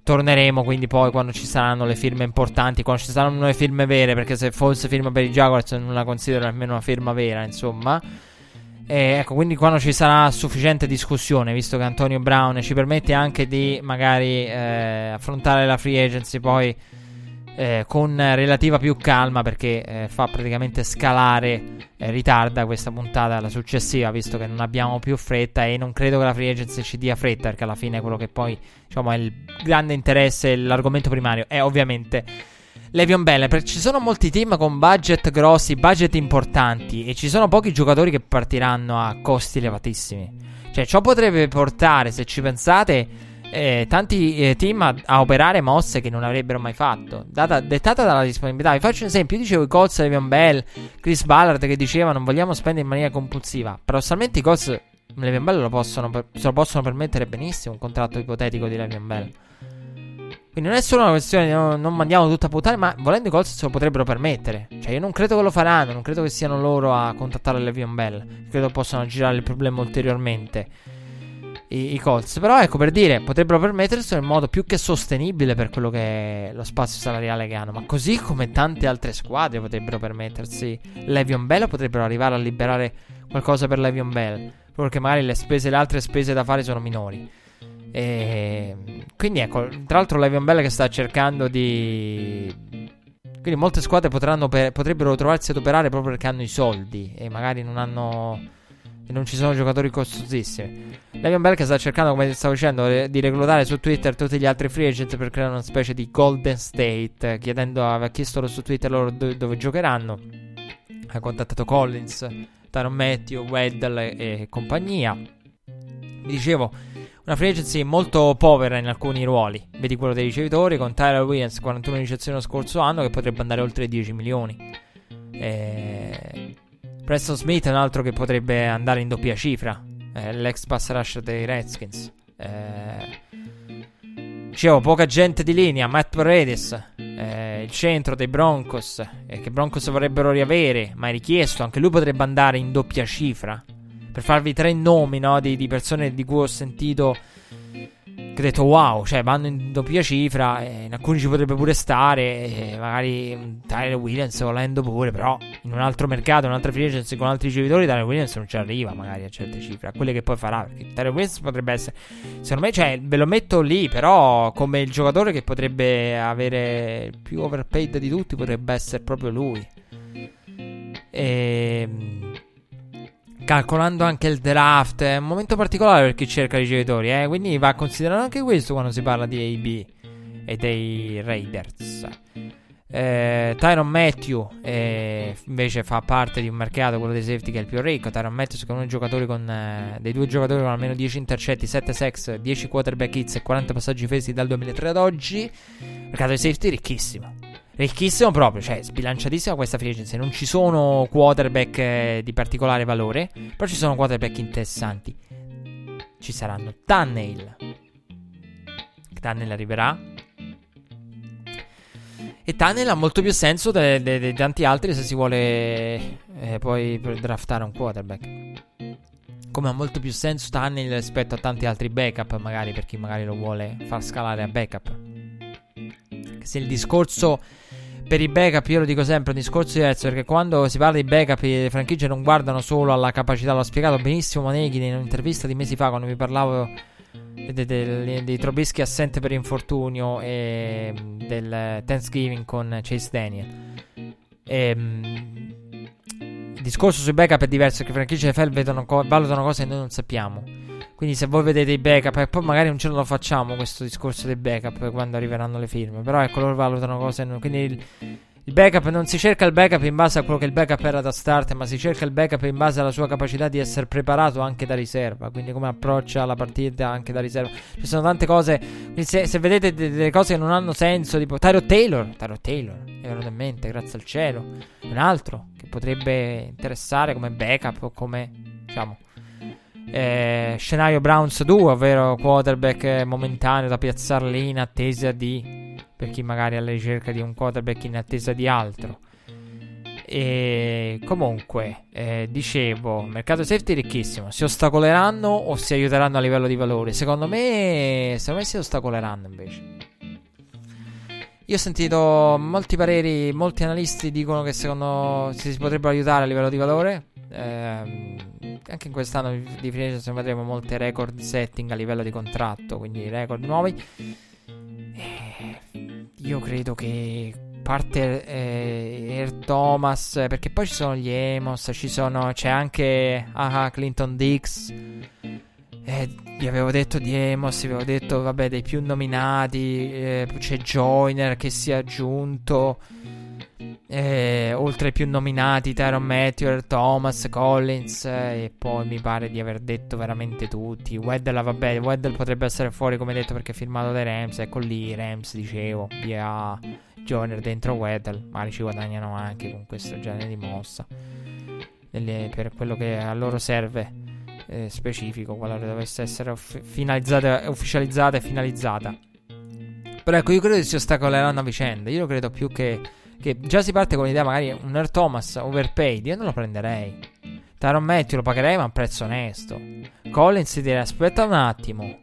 torneremo quindi poi quando ci saranno le firme importanti, quando ci saranno le firme vere, perché se fosse firma per i Jaguars non la considero nemmeno una firma vera, insomma. E ecco, quindi quando ci sarà sufficiente discussione, visto che Antonio Brown ci permette anche di magari eh, affrontare la free agency poi eh, con relativa più calma, perché eh, fa praticamente scalare, eh, ritarda questa puntata alla successiva, visto che non abbiamo più fretta e non credo che la free agency ci dia fretta, perché alla fine quello che poi diciamo è il grande interesse, l'argomento primario è ovviamente Le'Veon Bell, perché ci sono molti team con budget grossi, budget importanti, e ci sono pochi giocatori che partiranno a costi elevatissimi. Cioè ciò potrebbe portare, se ci pensate, eh, tanti eh, team a, a operare mosse che non avrebbero mai fatto, data, dettata dalla disponibilità. Vi faccio un esempio, io dicevo i Colts, Le'Veon Bell, Chris Ballard che diceva non vogliamo spendere in maniera compulsiva. Paradossalmente i Colts Le'Veon Bell lo possono, se lo possono permettere benissimo un contratto ipotetico di Le'Veon Bell. Quindi non è solo una questione, no, non mandiamo tutto a puttane, ma volendo i Colts se lo potrebbero permettere. Cioè io non credo che lo faranno, non credo che siano loro a contattare Le'Veon Bell, credo possano girare il problema ulteriormente I, i Colts. Però ecco, per dire, potrebbero permetterselo in modo più che sostenibile per quello che è lo spazio salariale che hanno. Ma così come tante altre squadre potrebbero permettersi Le'Veon Bell, potrebbero arrivare a liberare qualcosa per Le'Veon Bell, proprio perché magari le spese, le altre spese da fare sono minori. E quindi ecco, tra l'altro Le'Veon Bell che sta cercando di, quindi molte squadre potranno per... potrebbero trovarsi ad operare proprio perché hanno i soldi e magari non hanno, e non ci sono giocatori costosissimi. Le'Veon Bell che sta cercando, come stavo dicendo, di reclutare su Twitter tutti gli altri free agent per creare una specie di Golden State, chiedendo, aveva chiesto su Twitter loro do... dove giocheranno. Ha contattato Collins, Tyrann Mathieu, Weddle e compagnia. Vi dicevo, una free agency molto povera in alcuni ruoli. Vedi quello dei ricevitori, con Tyler Williams, quarantuno ricezioni lo scorso anno, che potrebbe andare oltre i dieci milioni. E... Preston Smith è un altro che potrebbe andare in doppia cifra, eh, l'ex pass rush dei Redskins. E... Dicevo, poca gente di linea. Matt Paredes, eh, il centro dei Broncos, eh, che Broncos vorrebbero riavere, ma è richiesto. Anche lui potrebbe andare in doppia cifra. Per farvi tre nomi, no, di, di persone di cui ho sentito che ho detto wow, cioè vanno in doppia cifra, eh, in alcuni ci potrebbe pure stare, eh, magari Tyler Williams volendo pure, però in un altro mercato, in un'altra free agency con altri ricevitori Tyler Williams non ci arriva magari a certe cifre, a quelle che poi farà, perché Tyler Williams potrebbe essere, secondo me, cioè ve lo metto lì, però come il giocatore che potrebbe avere più overpaid di tutti potrebbe essere proprio lui. Ehm Calcolando anche il draft, è un momento particolare per chi cerca ricevitori, eh? Quindi va considerato anche questo quando si parla di A B e dei Raiders. eh, Tyrann Mathieu eh, invece fa parte di un mercato, quello dei safety, che è il più ricco. Tyrann Mathieu secondo me giocatori con eh, dei due giocatori con almeno dieci intercetti, sette sacks, dieci quarterback hits e quaranta passaggi fesi dal duemilatré ad oggi. Mercato dei safety ricchissimo, ricchissimo proprio, cioè sbilanciatissima questa free agency. Non ci sono quarterback eh, di particolare valore, però ci sono quarterback interessanti. Ci saranno Tannehill, Tannehill arriverà, e Tannehill ha molto più senso di tanti altri se si vuole eh, poi draftare un quarterback, come ha molto più senso Tannehill rispetto a tanti altri backup, magari per chi magari lo vuole far scalare a backup. Se il discorso per i backup, io lo dico sempre, è un discorso diverso, perché quando si parla di backup le franchigie non guardano solo alla capacità. L'ho spiegato benissimo Maneghi in un'intervista di mesi fa, quando vi parlavo di Trubisky assente per infortunio e del Thanksgiving con Chase Daniel. E, il discorso sui backup è diverso, perché franchigie N F L vedono, valutano cose che noi non sappiamo. Quindi se voi vedete i backup, e poi magari non ce lo facciamo questo discorso dei backup quando arriveranno le firme, però ecco, loro valutano cose. Quindi il, Il backup non si cerca il backup in base a quello che il backup era da start, ma si cerca il backup in base alla sua capacità di essere preparato anche da riserva, quindi come approccia la partita anche da riserva. Ci sono tante cose, quindi se, se vedete delle cose che non hanno senso, tipo Tyro Taylor, Tyro Taylor è venuto in mente, grazie al cielo, un altro che potrebbe interessare come backup o come, diciamo, eh, scenario Browns due, ovvero quarterback momentaneo da piazzare lì in attesa di, per chi magari è alla ricerca di un quarterback in attesa di altro. E comunque, eh, dicevo, mercato safety ricchissimo. Si ostacoleranno o si aiuteranno a livello di valore? Secondo me, secondo me si ostacoleranno invece. Io ho sentito molti pareri, molti analisti dicono che secondo si potrebbero aiutare a livello di valore. Eh, anche in quest'anno di free agency vedremo molte record setting a livello di contratto, quindi record nuovi. Eh, Io credo che parte eh, Earl Thomas, eh, perché poi ci sono gli Amos, ci sono, c'è anche ah, Clinton Dix. Eh, vi avevo detto di Amos, vi avevo detto vabbè dei più nominati, eh, c'è Joyner che si è aggiunto, eh, oltre ai più nominati Tyrann Mathieu, Earl Thomas, Collins, eh, e poi mi pare di aver detto veramente tutti. Weddle, vabbè, Weddle potrebbe essere fuori come detto perché è firmato dai Rams, ecco lì Rams, dicevo, via Joyner dentro Weddle, magari ci guadagnano anche con questo genere di mossa nelle, per quello che a loro serve, eh, specifico, qualora dovesse essere off- finalizzata, ufficializzata e finalizzata. Però ecco, io credo che si ostacoleranno a vicenda, io credo più che che già si parte con l'idea magari un Earl Thomas overpaid, io non lo prenderei. Tyrann Mathieu lo pagherei ma a un prezzo onesto. Collins si dirà aspetta un attimo,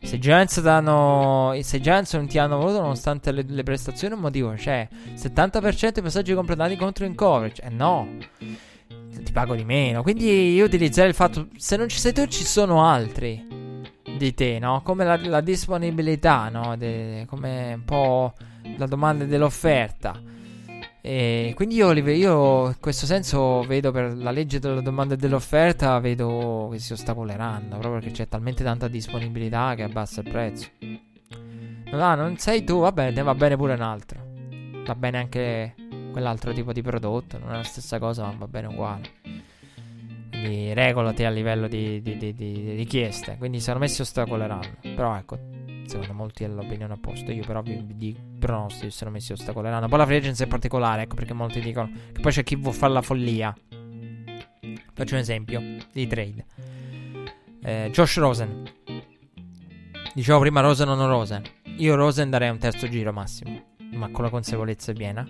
se Giants danno, se Giants non ti hanno voluto nonostante le, le prestazioni un motivo c'è, settanta per cento dei passaggi completati contro in coverage, eh no, ti pago di meno. Quindi io utilizzerei il fatto, se non ci sei tu ci sono altri di te, no? Come la, la disponibilità, no? De, come un po' la domanda dell'offerta. E quindi io, io in questo senso vedo, per la legge della domanda e dell'offerta, vedo che si ostacoleranno proprio perché c'è talmente tanta disponibilità che abbassa il prezzo. No, non sei tu, va bene, va bene pure un altro, va bene anche quell'altro tipo di prodotto, non è la stessa cosa ma va bene uguale. Quindi regolati a livello di, di, di, di richieste. Quindi secondo me si ostacoleranno, però ecco, secondo molti è l'opinione opposta. Io però vi, vi pronostico se non mi si ostacoleranno. Poi la free agency è particolare, ecco perché molti dicono che poi c'è chi vuol fare la follia. Faccio un esempio di trade, eh, Josh Rosen. Dicevo prima Rosen o non Rosen. Io Rosen darei un terzo giro massimo, ma con la consapevolezza piena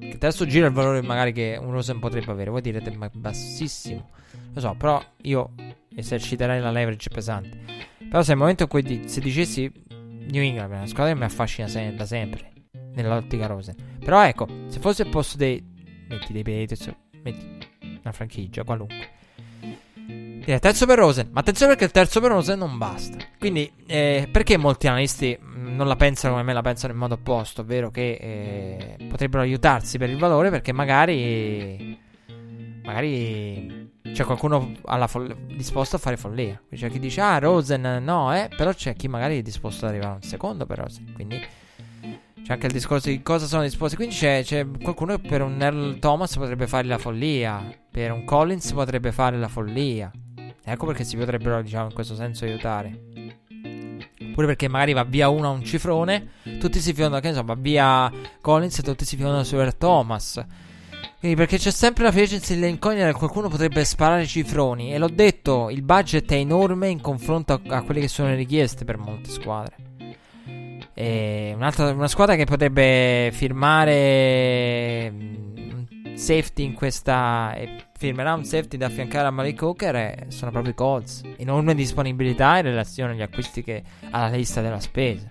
che terzo giro è il valore magari che un Rosen potrebbe avere. Voi direte ma bassissimo, lo so, però io eserciterei la leverage pesante. Però se è il momento in cui di, se dicessi New England è una squadra che mi affascina se, da sempre nell'ottica Rosen, però ecco, se fosse il posto dei, metti dei Patriots, metti una franchigia qualunque, direi terzo per Rosen. Ma attenzione perché il terzo per Rosen non basta. Quindi eh, perché molti analisti non la pensano come me, la pensano in modo opposto, ovvero che eh, potrebbero aiutarsi per il valore, perché magari magari c'è qualcuno alla fo- disposto a fare follia. C'è chi dice ah Rosen no, eh, però c'è chi magari è disposto ad arrivare a un secondo per Rosen. Quindi c'è anche il discorso di cosa sono disposti. Quindi c'è, c'è qualcuno che per un Earl Thomas potrebbe fare la follia, per un Collins potrebbe fare la follia. Ecco perché si potrebbero, diciamo, in questo senso aiutare. Pure perché magari va via uno a un cifrone, tutti si fidano, che ne so, va via Collins e tutti si fidano su Earl Thomas. Quindi perché c'è sempre la free agency dell'incognita, qualcuno potrebbe sparare cifroni. E l'ho detto, il budget è enorme in confronto a, a quelle che sono le richieste per molte squadre. E un'altra, una squadra che potrebbe firmare safety in questa, e firmerà un safety da affiancare a Malik Hooker, e sono proprio i Colts. Enorme disponibilità in relazione agli acquisti che alla lista della spesa,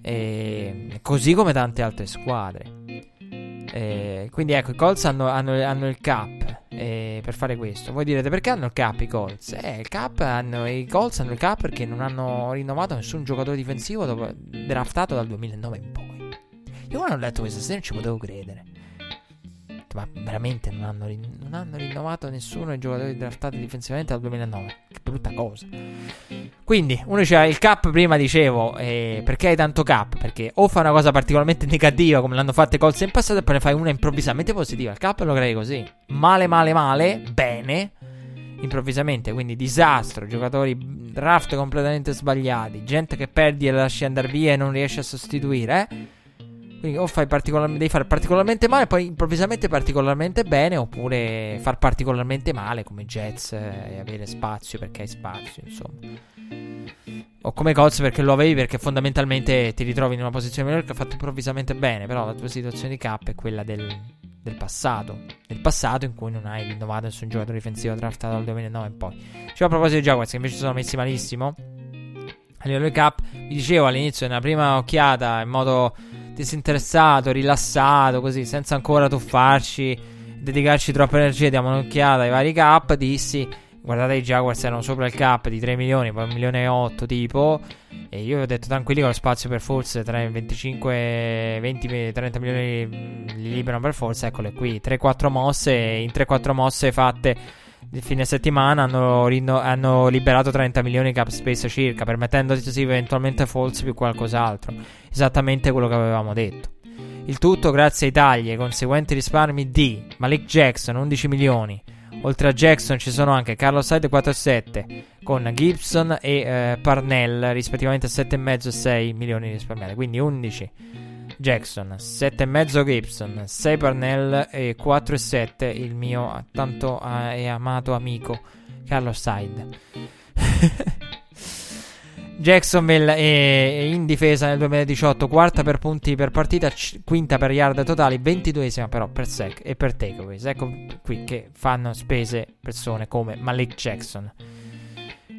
e così come tante altre squadre. Eh, quindi ecco, i Colts hanno, hanno, hanno il cap eh, per fare questo. Voi direte perché hanno il cap i Colts? Eh, il cap hanno, i Colts hanno il cap perché non hanno rinnovato nessun giocatore difensivo dopo, draftato dal duemilanove in poi. Io quando ho letto questa sera non ci potevo credere, ma veramente non hanno, non hanno rinnovato nessuno dei giocatori draftati difensivamente dal duemilanove, che brutta cosa. Quindi uno diceva il cap, prima dicevo, eh, perché hai tanto cap? Perché o fai una cosa particolarmente negativa come l'hanno fatta i Colts in passato e poi ne fai una improvvisamente positiva. Il cap lo crei così, male male male, bene, improvvisamente. Quindi disastro, giocatori draft completamente sbagliati, gente che perdi e la lasci andare via e non riesci a sostituire, eh? Quindi o fai particolarmente, devi fare particolarmente male, poi improvvisamente particolarmente bene, oppure far particolarmente male come Jets e avere spazio perché hai spazio, insomma, o come Colts perché lo avevi, perché fondamentalmente ti ritrovi in una posizione migliore che ha fatto improvvisamente bene, però la tua situazione di cap è quella del, del passato, del passato in cui non hai rinnovato nessun giocatore difensivo draftato dal duemilanove in poi. Cioè, a proposito di Jaguars che invece sono messi malissimo a livello di cap, vi dicevo all'inizio, nella prima occhiata in modo disinteressato, rilassato, così, senza ancora tuffarci, dedicarci troppa energia, diamo un'occhiata ai vari cap, dissi guardate i Jaguars erano sopra il cap di tre milioni, poi un milione e otto tipo, e io ho detto tranquilli con lo spazio per forse tra i venticinque, venti, trenta milioni li liberano per forza, eccole qui, tre quattro mosse, in tre quattro mosse fatte il fine settimana hanno, rinno- hanno liberato trenta milioni cap space circa, permettendosi eventualmente Falls più qualcos'altro, esattamente quello che avevamo detto. Il tutto grazie ai tagli e conseguenti risparmi di Malik Jackson undici milioni. Oltre a Jackson ci sono anche Carlos Hyde quattro virgola sette con Gibson e eh, Parnell rispettivamente sette virgola cinque e sei milioni risparmiati, quindi undici Jackson, sette virgola cinque Gibson, sei Parnell e quattro virgola sette il mio tanto a- e amato amico Carlos Hyde. Jacksonville è in difesa nel duemiladiciotto quarta per punti per partita, c- quinta per yard totali, ventiduesima però per sack e per takeaways. Ecco qui che fanno spese persone come Malik Jackson.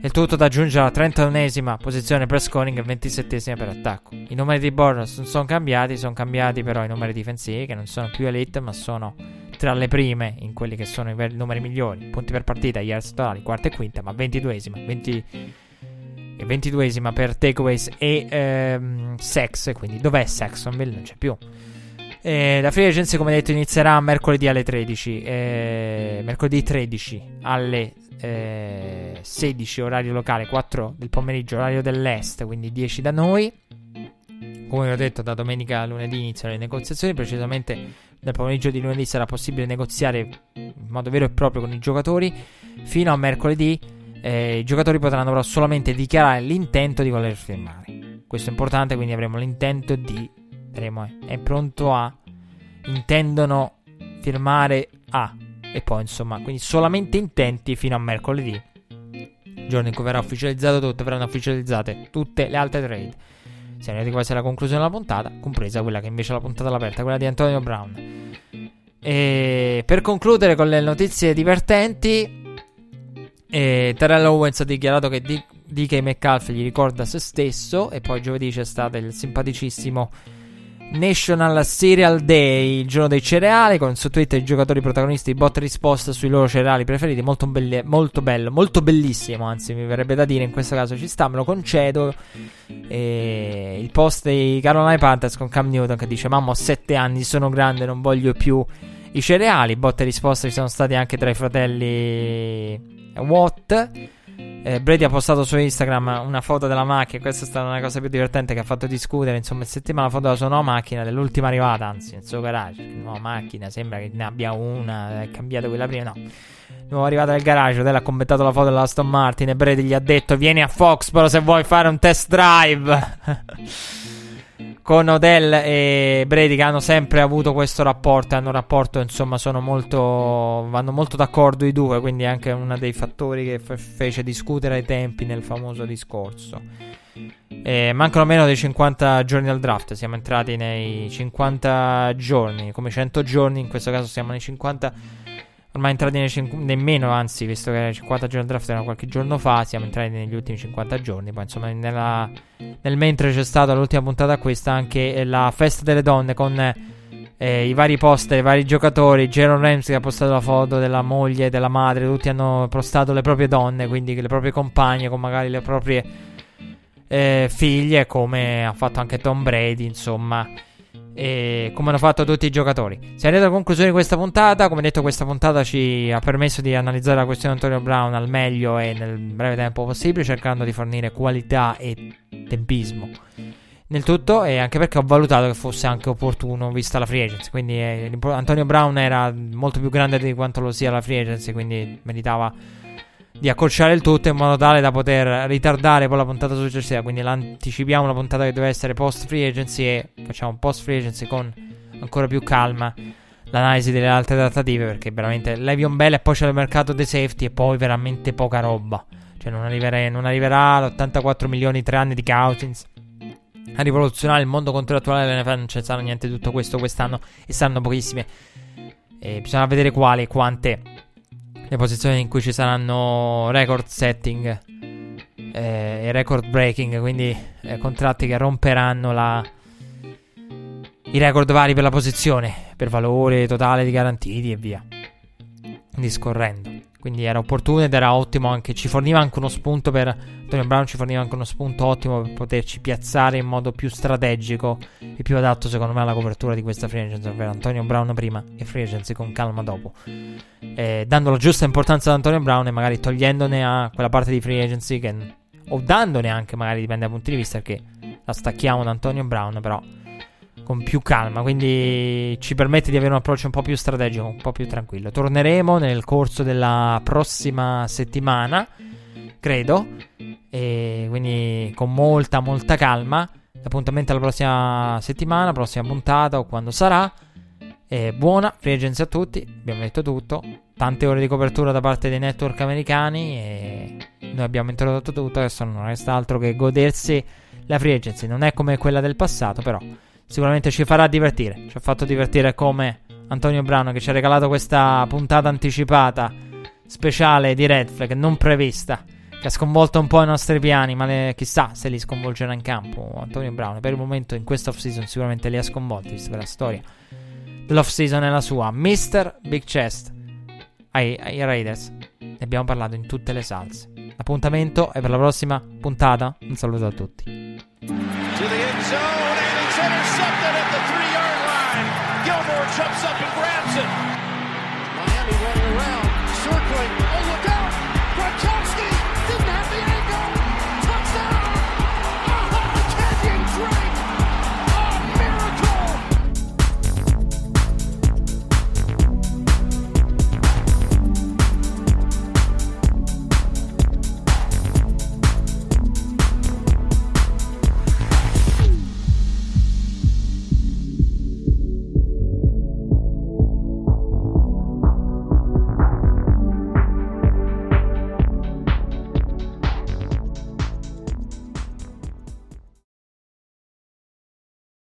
Il tutto da aggiungere alla trentunesima posizione per scoring e ventisettesima per attacco. I numeri di Bortles non sono cambiati, sono cambiati però i numeri difensivi, che non sono più elite ma sono tra le prime in quelli che sono i ver- numeri migliori. Punti per partita, yards totali, quarta e quinta, ma ventiduesima, venti e ventiduesima per takeaways e ehm, sacks, quindi dov'è Saxonville? Non c'è più. Eh, la free agency, come detto, inizierà mercoledì alle tredici, eh, mercoledì tredici alle eh, sedici orario locale, quattro del pomeriggio orario dell'est, quindi dieci da noi. Come vi ho detto, da domenica a lunedì iniziano le negoziazioni, precisamente dal pomeriggio di lunedì sarà possibile negoziare in modo vero e proprio con i giocatori fino a mercoledì. Eh, i giocatori potranno però solamente dichiarare l'intento di voler firmare, questo è importante, quindi avremo l'intento di è pronto a intendono firmare a e poi insomma, quindi solamente intenti fino a mercoledì, giorno in cui verrà ufficializzato tutto, verranno ufficializzate tutte le altre trade. Siamo arrivati quasi alla conclusione della puntata, compresa quella che invece è la puntata all'aperta, quella di Antonio Brown. E per concludere con le notizie divertenti, eh, Terrell Owens ha dichiarato che D- DK Metcalf gli ricorda se stesso, e poi giovedì c'è stato il simpaticissimo National Cereal Day, il giorno dei cereali, con su Twitter i giocatori protagonisti bot risposta sui loro cereali preferiti, molto, belle, molto bello, molto bellissimo, anzi mi verrebbe da dire, in questo caso ci sta, me lo concedo. E il post dei Carolina Panthers con Cam Newton che dice mamma ho sette anni, sono grande, non voglio più i cereali. Botte risposte ci sono stati anche tra i fratelli Watt. Eh, Brady ha postato su Instagram una foto della macchina, questa è stata una cosa più divertente che ha fatto discutere, insomma, in settimana, la foto della sua nuova macchina, dell'ultima arrivata, anzi, nel suo garage, nuova macchina, sembra che ne abbia una, è cambiata quella prima, no, nuova arrivata del garage, Odell ha commentato la foto dell'Aston Martin e Brady gli ha detto vieni a Foxboro se vuoi fare un test drive. Con Odell e Brady che hanno sempre avuto questo rapporto, hanno un rapporto, insomma, sono molto, vanno molto d'accordo i due, quindi è anche uno dei fattori che fe- fece discutere ai tempi nel famoso discorso. E mancano meno dei cinquanta giorni al draft, siamo entrati nei cinquanta giorni, come cento giorni, in questo caso siamo nei cinquanta, ormai entrati nei cinquanta, nemmeno, anzi, visto che cinquanta giorni al draft erano qualche giorno fa, siamo entrati negli ultimi cinquanta giorni. Poi insomma nella, nel mentre c'è stata l'ultima puntata questa anche la festa delle donne con eh, i vari post, i vari giocatori, Jaron Ramsey che ha postato la foto della moglie, della madre, tutti hanno postato le proprie donne, quindi le proprie compagne con magari le proprie eh, figlie, come ha fatto anche Tom Brady, insomma. e come hanno fatto tutti i giocatori. Siamo arrivati alla conclusione di questa puntata. Come detto, questa puntata ci ha permesso di analizzare la questione Antonio Brown al meglio e nel breve tempo possibile, cercando di fornire qualità e tempismo nel tutto, e anche perché ho valutato che fosse anche opportuno vista la free agency. Quindi eh, Antonio Brown era molto più grande di quanto lo sia la free agency, quindi meritava di accorciare il tutto in modo tale da poter ritardare poi la puntata successiva. Quindi anticipiamo la puntata che deve essere post free agency e facciamo un post free agency con ancora più calma l'analisi delle altre trattative, perché veramente Le'Veon Bell e poi c'è il mercato dei safety e poi veramente poca roba. Cioè non, arrivere, non arriverà l'ottantaquattro milioni, tre anni di Cousins a rivoluzionare il mondo contrattuale dell'N F L. Non c'è stato niente di tutto questo quest'anno, e saranno pochissime, e bisogna vedere quali e quante le posizioni in cui ci saranno record setting eh, e record breaking, quindi eh, contratti che romperanno la... i record vari per la posizione, per valore totale di garantiti e via discorrendo. Quindi era opportuno ed era ottimo, anche ci forniva anche uno spunto per Antonio Brown, ci forniva anche uno spunto ottimo per poterci piazzare in modo più strategico e più adatto secondo me alla copertura di questa free agency, ovvero Antonio Brown prima e free agency con calma dopo, eh, dando la giusta importanza ad Antonio Brown e magari togliendone a quella parte di free agency che, o dandone anche, magari dipende dai punti di vista, perché la stacchiamo da Antonio Brown però con più calma. Quindi ci permette di avere un approccio un po' più strategico, un po' più tranquillo. Torneremo nel corso della prossima settimana, credo, e quindi con molta molta calma. Appuntamento alla prossima settimana, prossima puntata o quando sarà. E buona free agency a tutti, abbiamo detto tutto. Tante ore di copertura da parte dei network americani e noi abbiamo introdotto tutto. Adesso non resta altro che godersi la free agency. Non è come quella del passato, però sicuramente ci farà divertire, ci ha fatto divertire come Antonio Brown, che ci ha regalato questa puntata anticipata speciale di Red Flag non prevista, che ha sconvolto un po' i nostri piani, ma le, chissà se li sconvolgerà in campo Antonio Brown. Per il momento in questa off-season sicuramente li ha sconvolti, visto che la storia dell'off-season è la sua. mister Big Chest ai, ai Raiders, ne abbiamo parlato in tutte le salse. L'appuntamento è per la prossima puntata, un saluto a tutti. Intercepted at the three-yard line. Gilmore jumps up and grabs it. Miami running around.